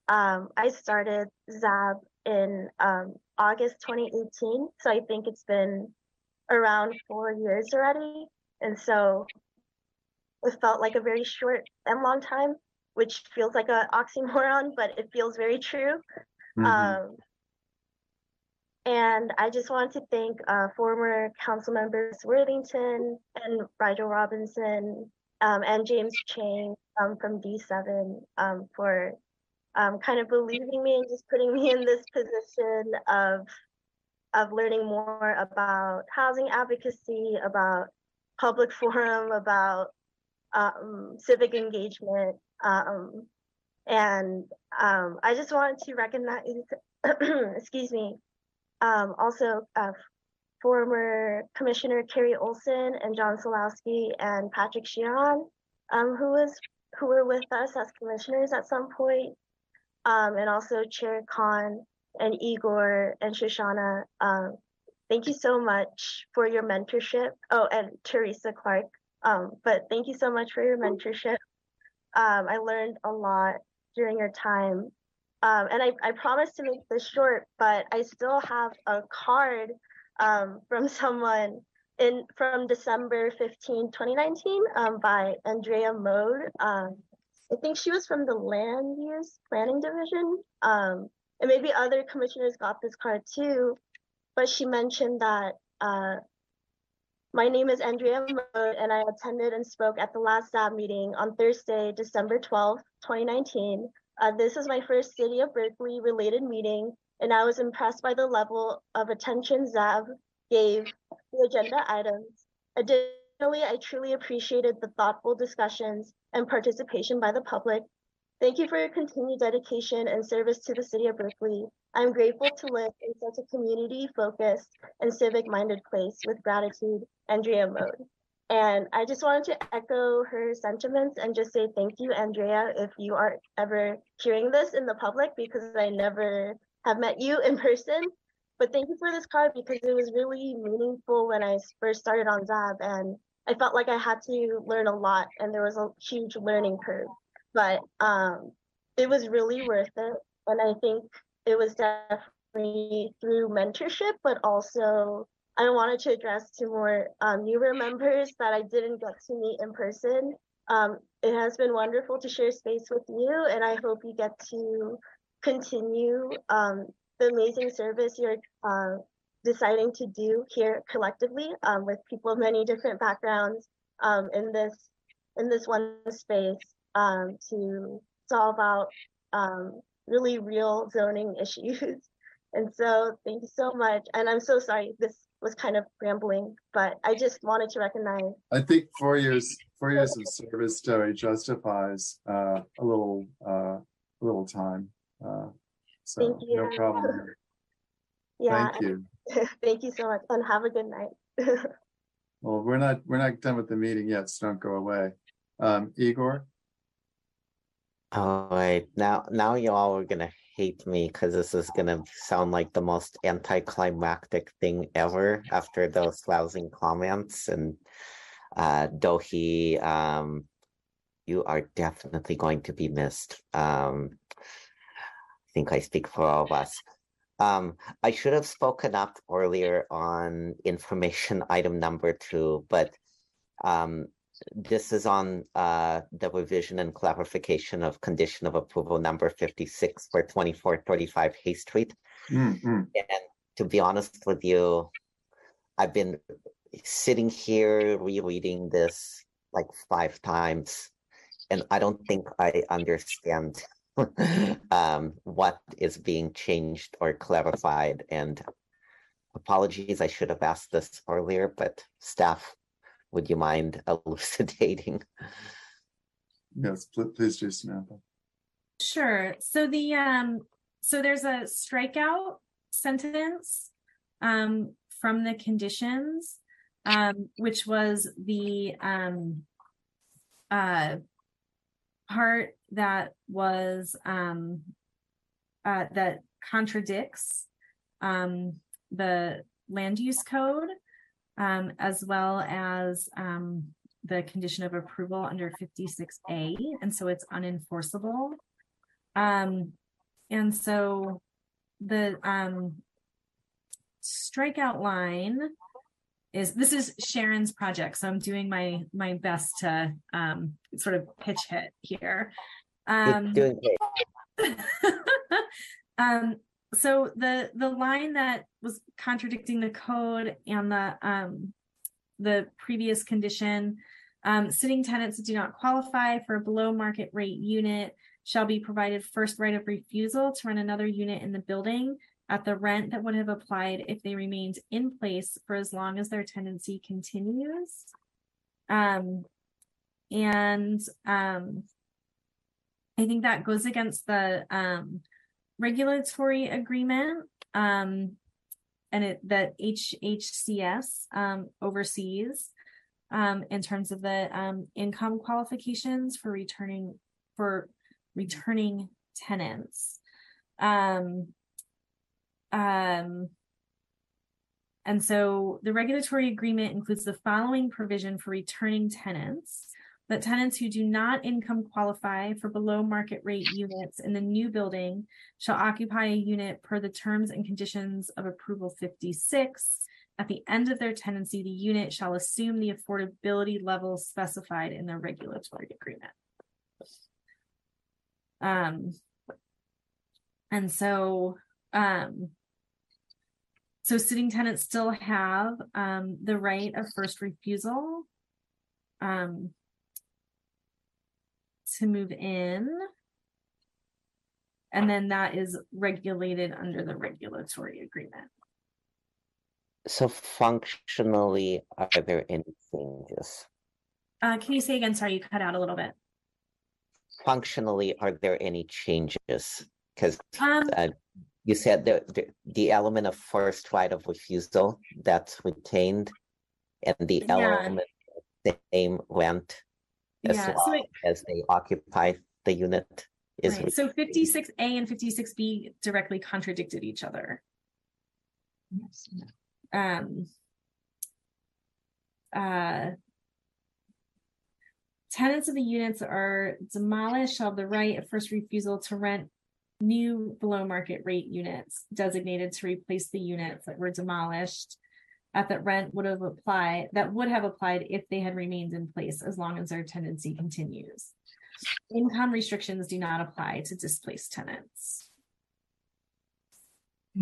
I started ZAB in August 2018, so I think it's been around 4 years already, and so it felt like a very short and long time, which feels like an oxymoron, but it feels very true. And I just want to thank former council members Worthington and Rigel Robinson, and James Chang from D7 for kind of believing me and just putting me in this position of learning more about housing advocacy, about public forum, about civic engagement. And I just wanted to recognize, excuse me, also former Commissioner Carrie Olson and John Solowski and Patrick Sheehan, who was who were with us as commissioners at some point, and also Chair Khan and Igor and Shoshana. Thank you so much for your mentorship. Oh, and Teresa Clark, but thank you so much for your mentorship. I learned a lot during your time. And I promised to make this short, but I still have a card from someone from December 15, 2019 by Andrea Mode. I think she was from the Land Use Planning Division. And maybe other commissioners got this card too, but she mentioned that my name is Andrea Mode, and I attended and spoke at the last ZAB meeting on Thursday, December 12, 2019. This is my first City of Berkeley related meeting, and I was impressed by the level of attention ZAB gave the agenda items. Additionally, I truly appreciated the thoughtful discussions and participation by the public. Thank you for your continued dedication and service to the City of Berkeley. I'm grateful to live in such a community-focused and civic-minded place. With gratitude, Andrea Mode. And I just wanted to echo her sentiments and just say thank you, Andrea, if you are ever hearing this in the public, because I never have met you in person. But thank you for this card, because it was really meaningful when I first started on ZAB, and I felt like I had to learn a lot, and there was a huge learning curve. But it was really worth it, and I think it was definitely through mentorship, but also I wanted to address to more newer members that I didn't get to meet in person. It has been wonderful to share space with you, and I hope you get to continue the amazing service you're deciding to do here collectively with people of many different backgrounds in this one space to solve out really real zoning issues. And so thank you so much. And I'm so sorry, this was kind of rambling, but I just wanted to recognize. I think 4 years of service, Terry, justifies a little time. So thank you. No problem. Yeah. Thank you. Thank you so much, and have a good night. Well, we're not done with the meeting yet, so don't go away. Igor. All right, now you all are gonna hate me, because this is gonna sound like the most anticlimactic thing ever after those rousing comments. And Dohi, you are definitely going to be missed. I think I speak for all of us. I should have spoken up earlier on information item number 2, but this is on the revision and clarification of condition of approval number 56 for 2435 Hayes Street. Mm-hmm. And to be honest with you, I've been sitting here rereading this like 5 times, and I don't think I understand what is being changed or clarified. And apologies, I should have asked this earlier, but staff, would you mind elucidating? Yes, please do, Samantha. Sure. So the so there's a strikeout sentence from the conditions, which was the part that was that contradicts the land use code. As well as the condition of approval under 56A, and so it's unenforceable. And so the strikeout line is, this is Sharon's project, so I'm doing my best to sort of pitch hit here. Doing great. So the line that was contradicting the code and the previous condition, sitting tenants that do not qualify for a below market rate unit shall be provided first right of refusal to rent another unit in the building at the rent that would have applied if they remained in place for as long as their tenancy continues. I think that goes against the regulatory agreement, and that HHCS oversees, in terms of the income qualifications for returning tenants. And so the regulatory agreement includes the following provision for returning tenants: that tenants who do not income qualify for below market rate units in the new building shall occupy a unit per the terms and conditions of Approval 56. At the end of their tenancy, the unit shall assume the affordability level specified in the regulatory agreement. And so, so sitting tenants still have the right of first refusal to move in, and then that is regulated under the regulatory agreement. So functionally, are there any changes? Can you say again? Sorry, you cut out a little bit. Functionally, are there any changes? Because you said the element of first right of refusal, that's retained, and the element of same rent as they occupy the unit is right. So 56A and 56B directly contradicted each other. Yes. Tenants of the units are demolished shall have the right of first refusal to rent new below market rate units designated to replace the units that were demolished at that rent would have applied, that would have applied if they had remained in place, as long as their tenancy continues. Income restrictions do not apply to displaced tenants.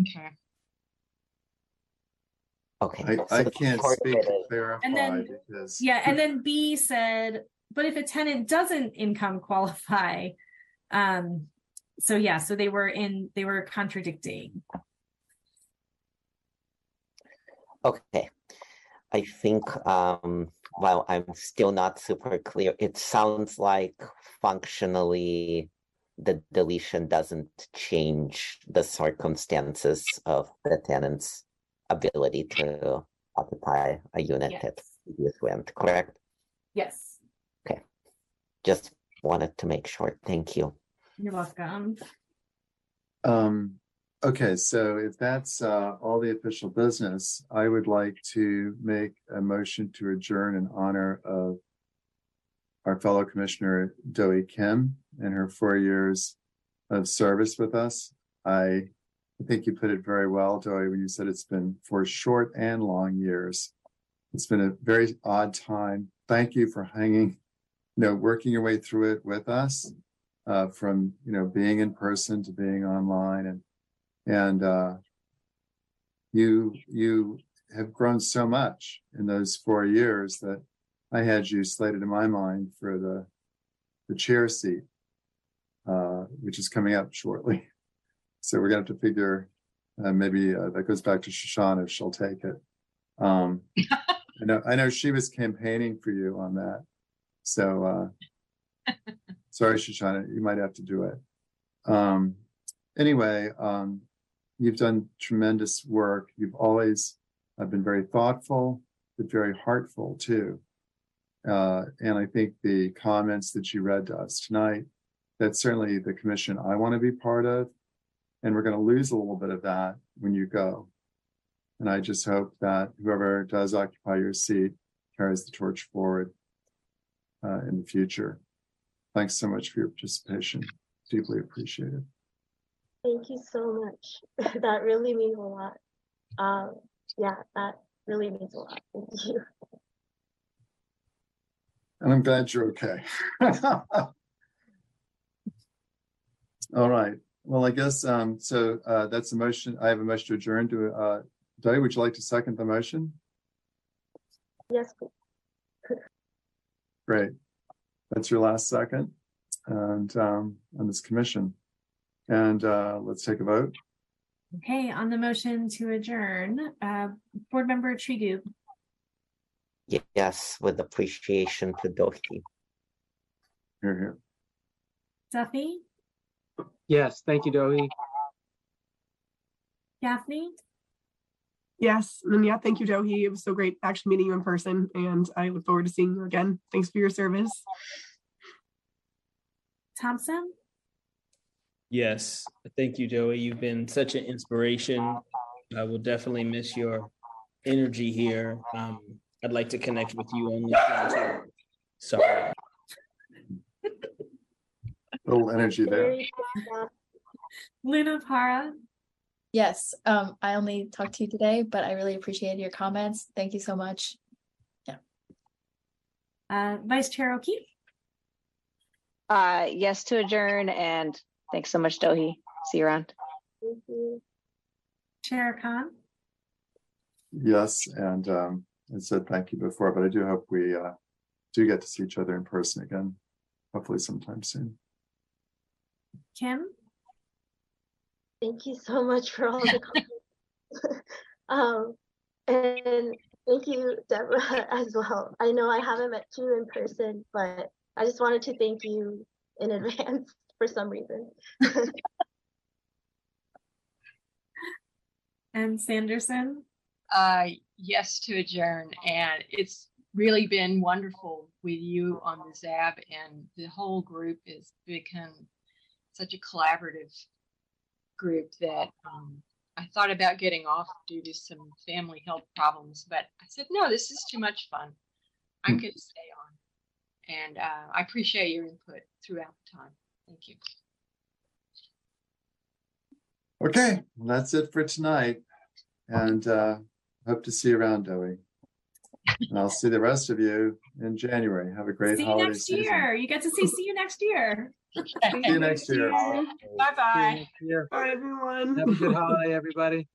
Okay. Okay. I can't speak to clarify, and then, because... Yeah, and then B said, but if a tenant doesn't income qualify, so yeah, so they were contradicting. Okay, I think while I'm still not super clear, it sounds like functionally the deletion doesn't change the circumstances of the tenant's ability to occupy a unit at previous rent, correct? Yes. Okay, just wanted to make sure. Thank you. You're welcome. Okay, so if that's all the official business, I would like to make a motion to adjourn in honor of our fellow Commissioner Doey Kim and her 4 years of service with us. I think you put it very well, Doey, when you said it's been for short and long years. It's been a very odd time. Thank you for hanging, working your way through it with us, from being in person to being online. And you have grown so much in those 4 years that I had you slated in my mind for the chair seat, which is coming up shortly. So we're going to have to figure, maybe that goes back to Shoshana if she'll take it. I know she was campaigning for you on that. So sorry, Shoshana, you might have to do it. Anyway, you've done tremendous work. You've always been very thoughtful, but very heartful too. And I think the comments that you read to us tonight, that's certainly the commission I want to be part of. And we're going to lose a little bit of that when you go. And I just hope that whoever does occupy your seat carries the torch forward in the future. Thanks so much for your participation. Deeply appreciated. Thank you so much. That really means a lot. Yeah, that really means a lot. Thank you. And I'm glad you're okay. All right. Well, I guess so that's the motion. I have a motion to adjourn to Doey. Would you like to second the motion? Yes, please. Great. That's your last second. And on this commission. And let's take a vote. Okay, on the motion to adjourn, Board Member Trigu. Yes, with appreciation to Doey. Here, here. Duffy? Yes, thank you, Doey. Gaffney? Yes, and yeah, thank you, Johi. It was so great actually meeting you in person, and I look forward to seeing you again. Thanks for your service. Thompson? Yes, thank you, Joey. You've been such an inspiration. I will definitely miss your energy here. I'd like to connect with you on this too. Sorry. Little energy there. Lena Para? Yes, I only talked to you today, but I really appreciated your comments. Thank you so much. Yeah. Vice Chair O'Keefe? Yes to adjourn, and thanks so much, Dohi. See you around. Thank you. Chair Khan? Yes, and I said thank you before, but I do hope we do get to see each other in person again, hopefully sometime soon. Kim? Thank you so much for all the comments. And thank you, Deborah, as well. I know I haven't met you in person, but I just wanted to thank you in advance for some reason. And Sanderson? Yes to adjourn. And it's really been wonderful with you on the ZAB, and the whole group has become such a collaborative group that I thought about getting off due to some family health problems, but I said, no, this is too much fun. I'm going to stay on. And I appreciate your input throughout the time. Thank you. Okay, well, that's it for tonight. And hope to see you around, Dowie. And I'll see the rest of you in January. Have a great holiday season. See you next year. You get to see you next year. See you next year. Bye-bye. Bye, everyone. Have a good holiday, everybody.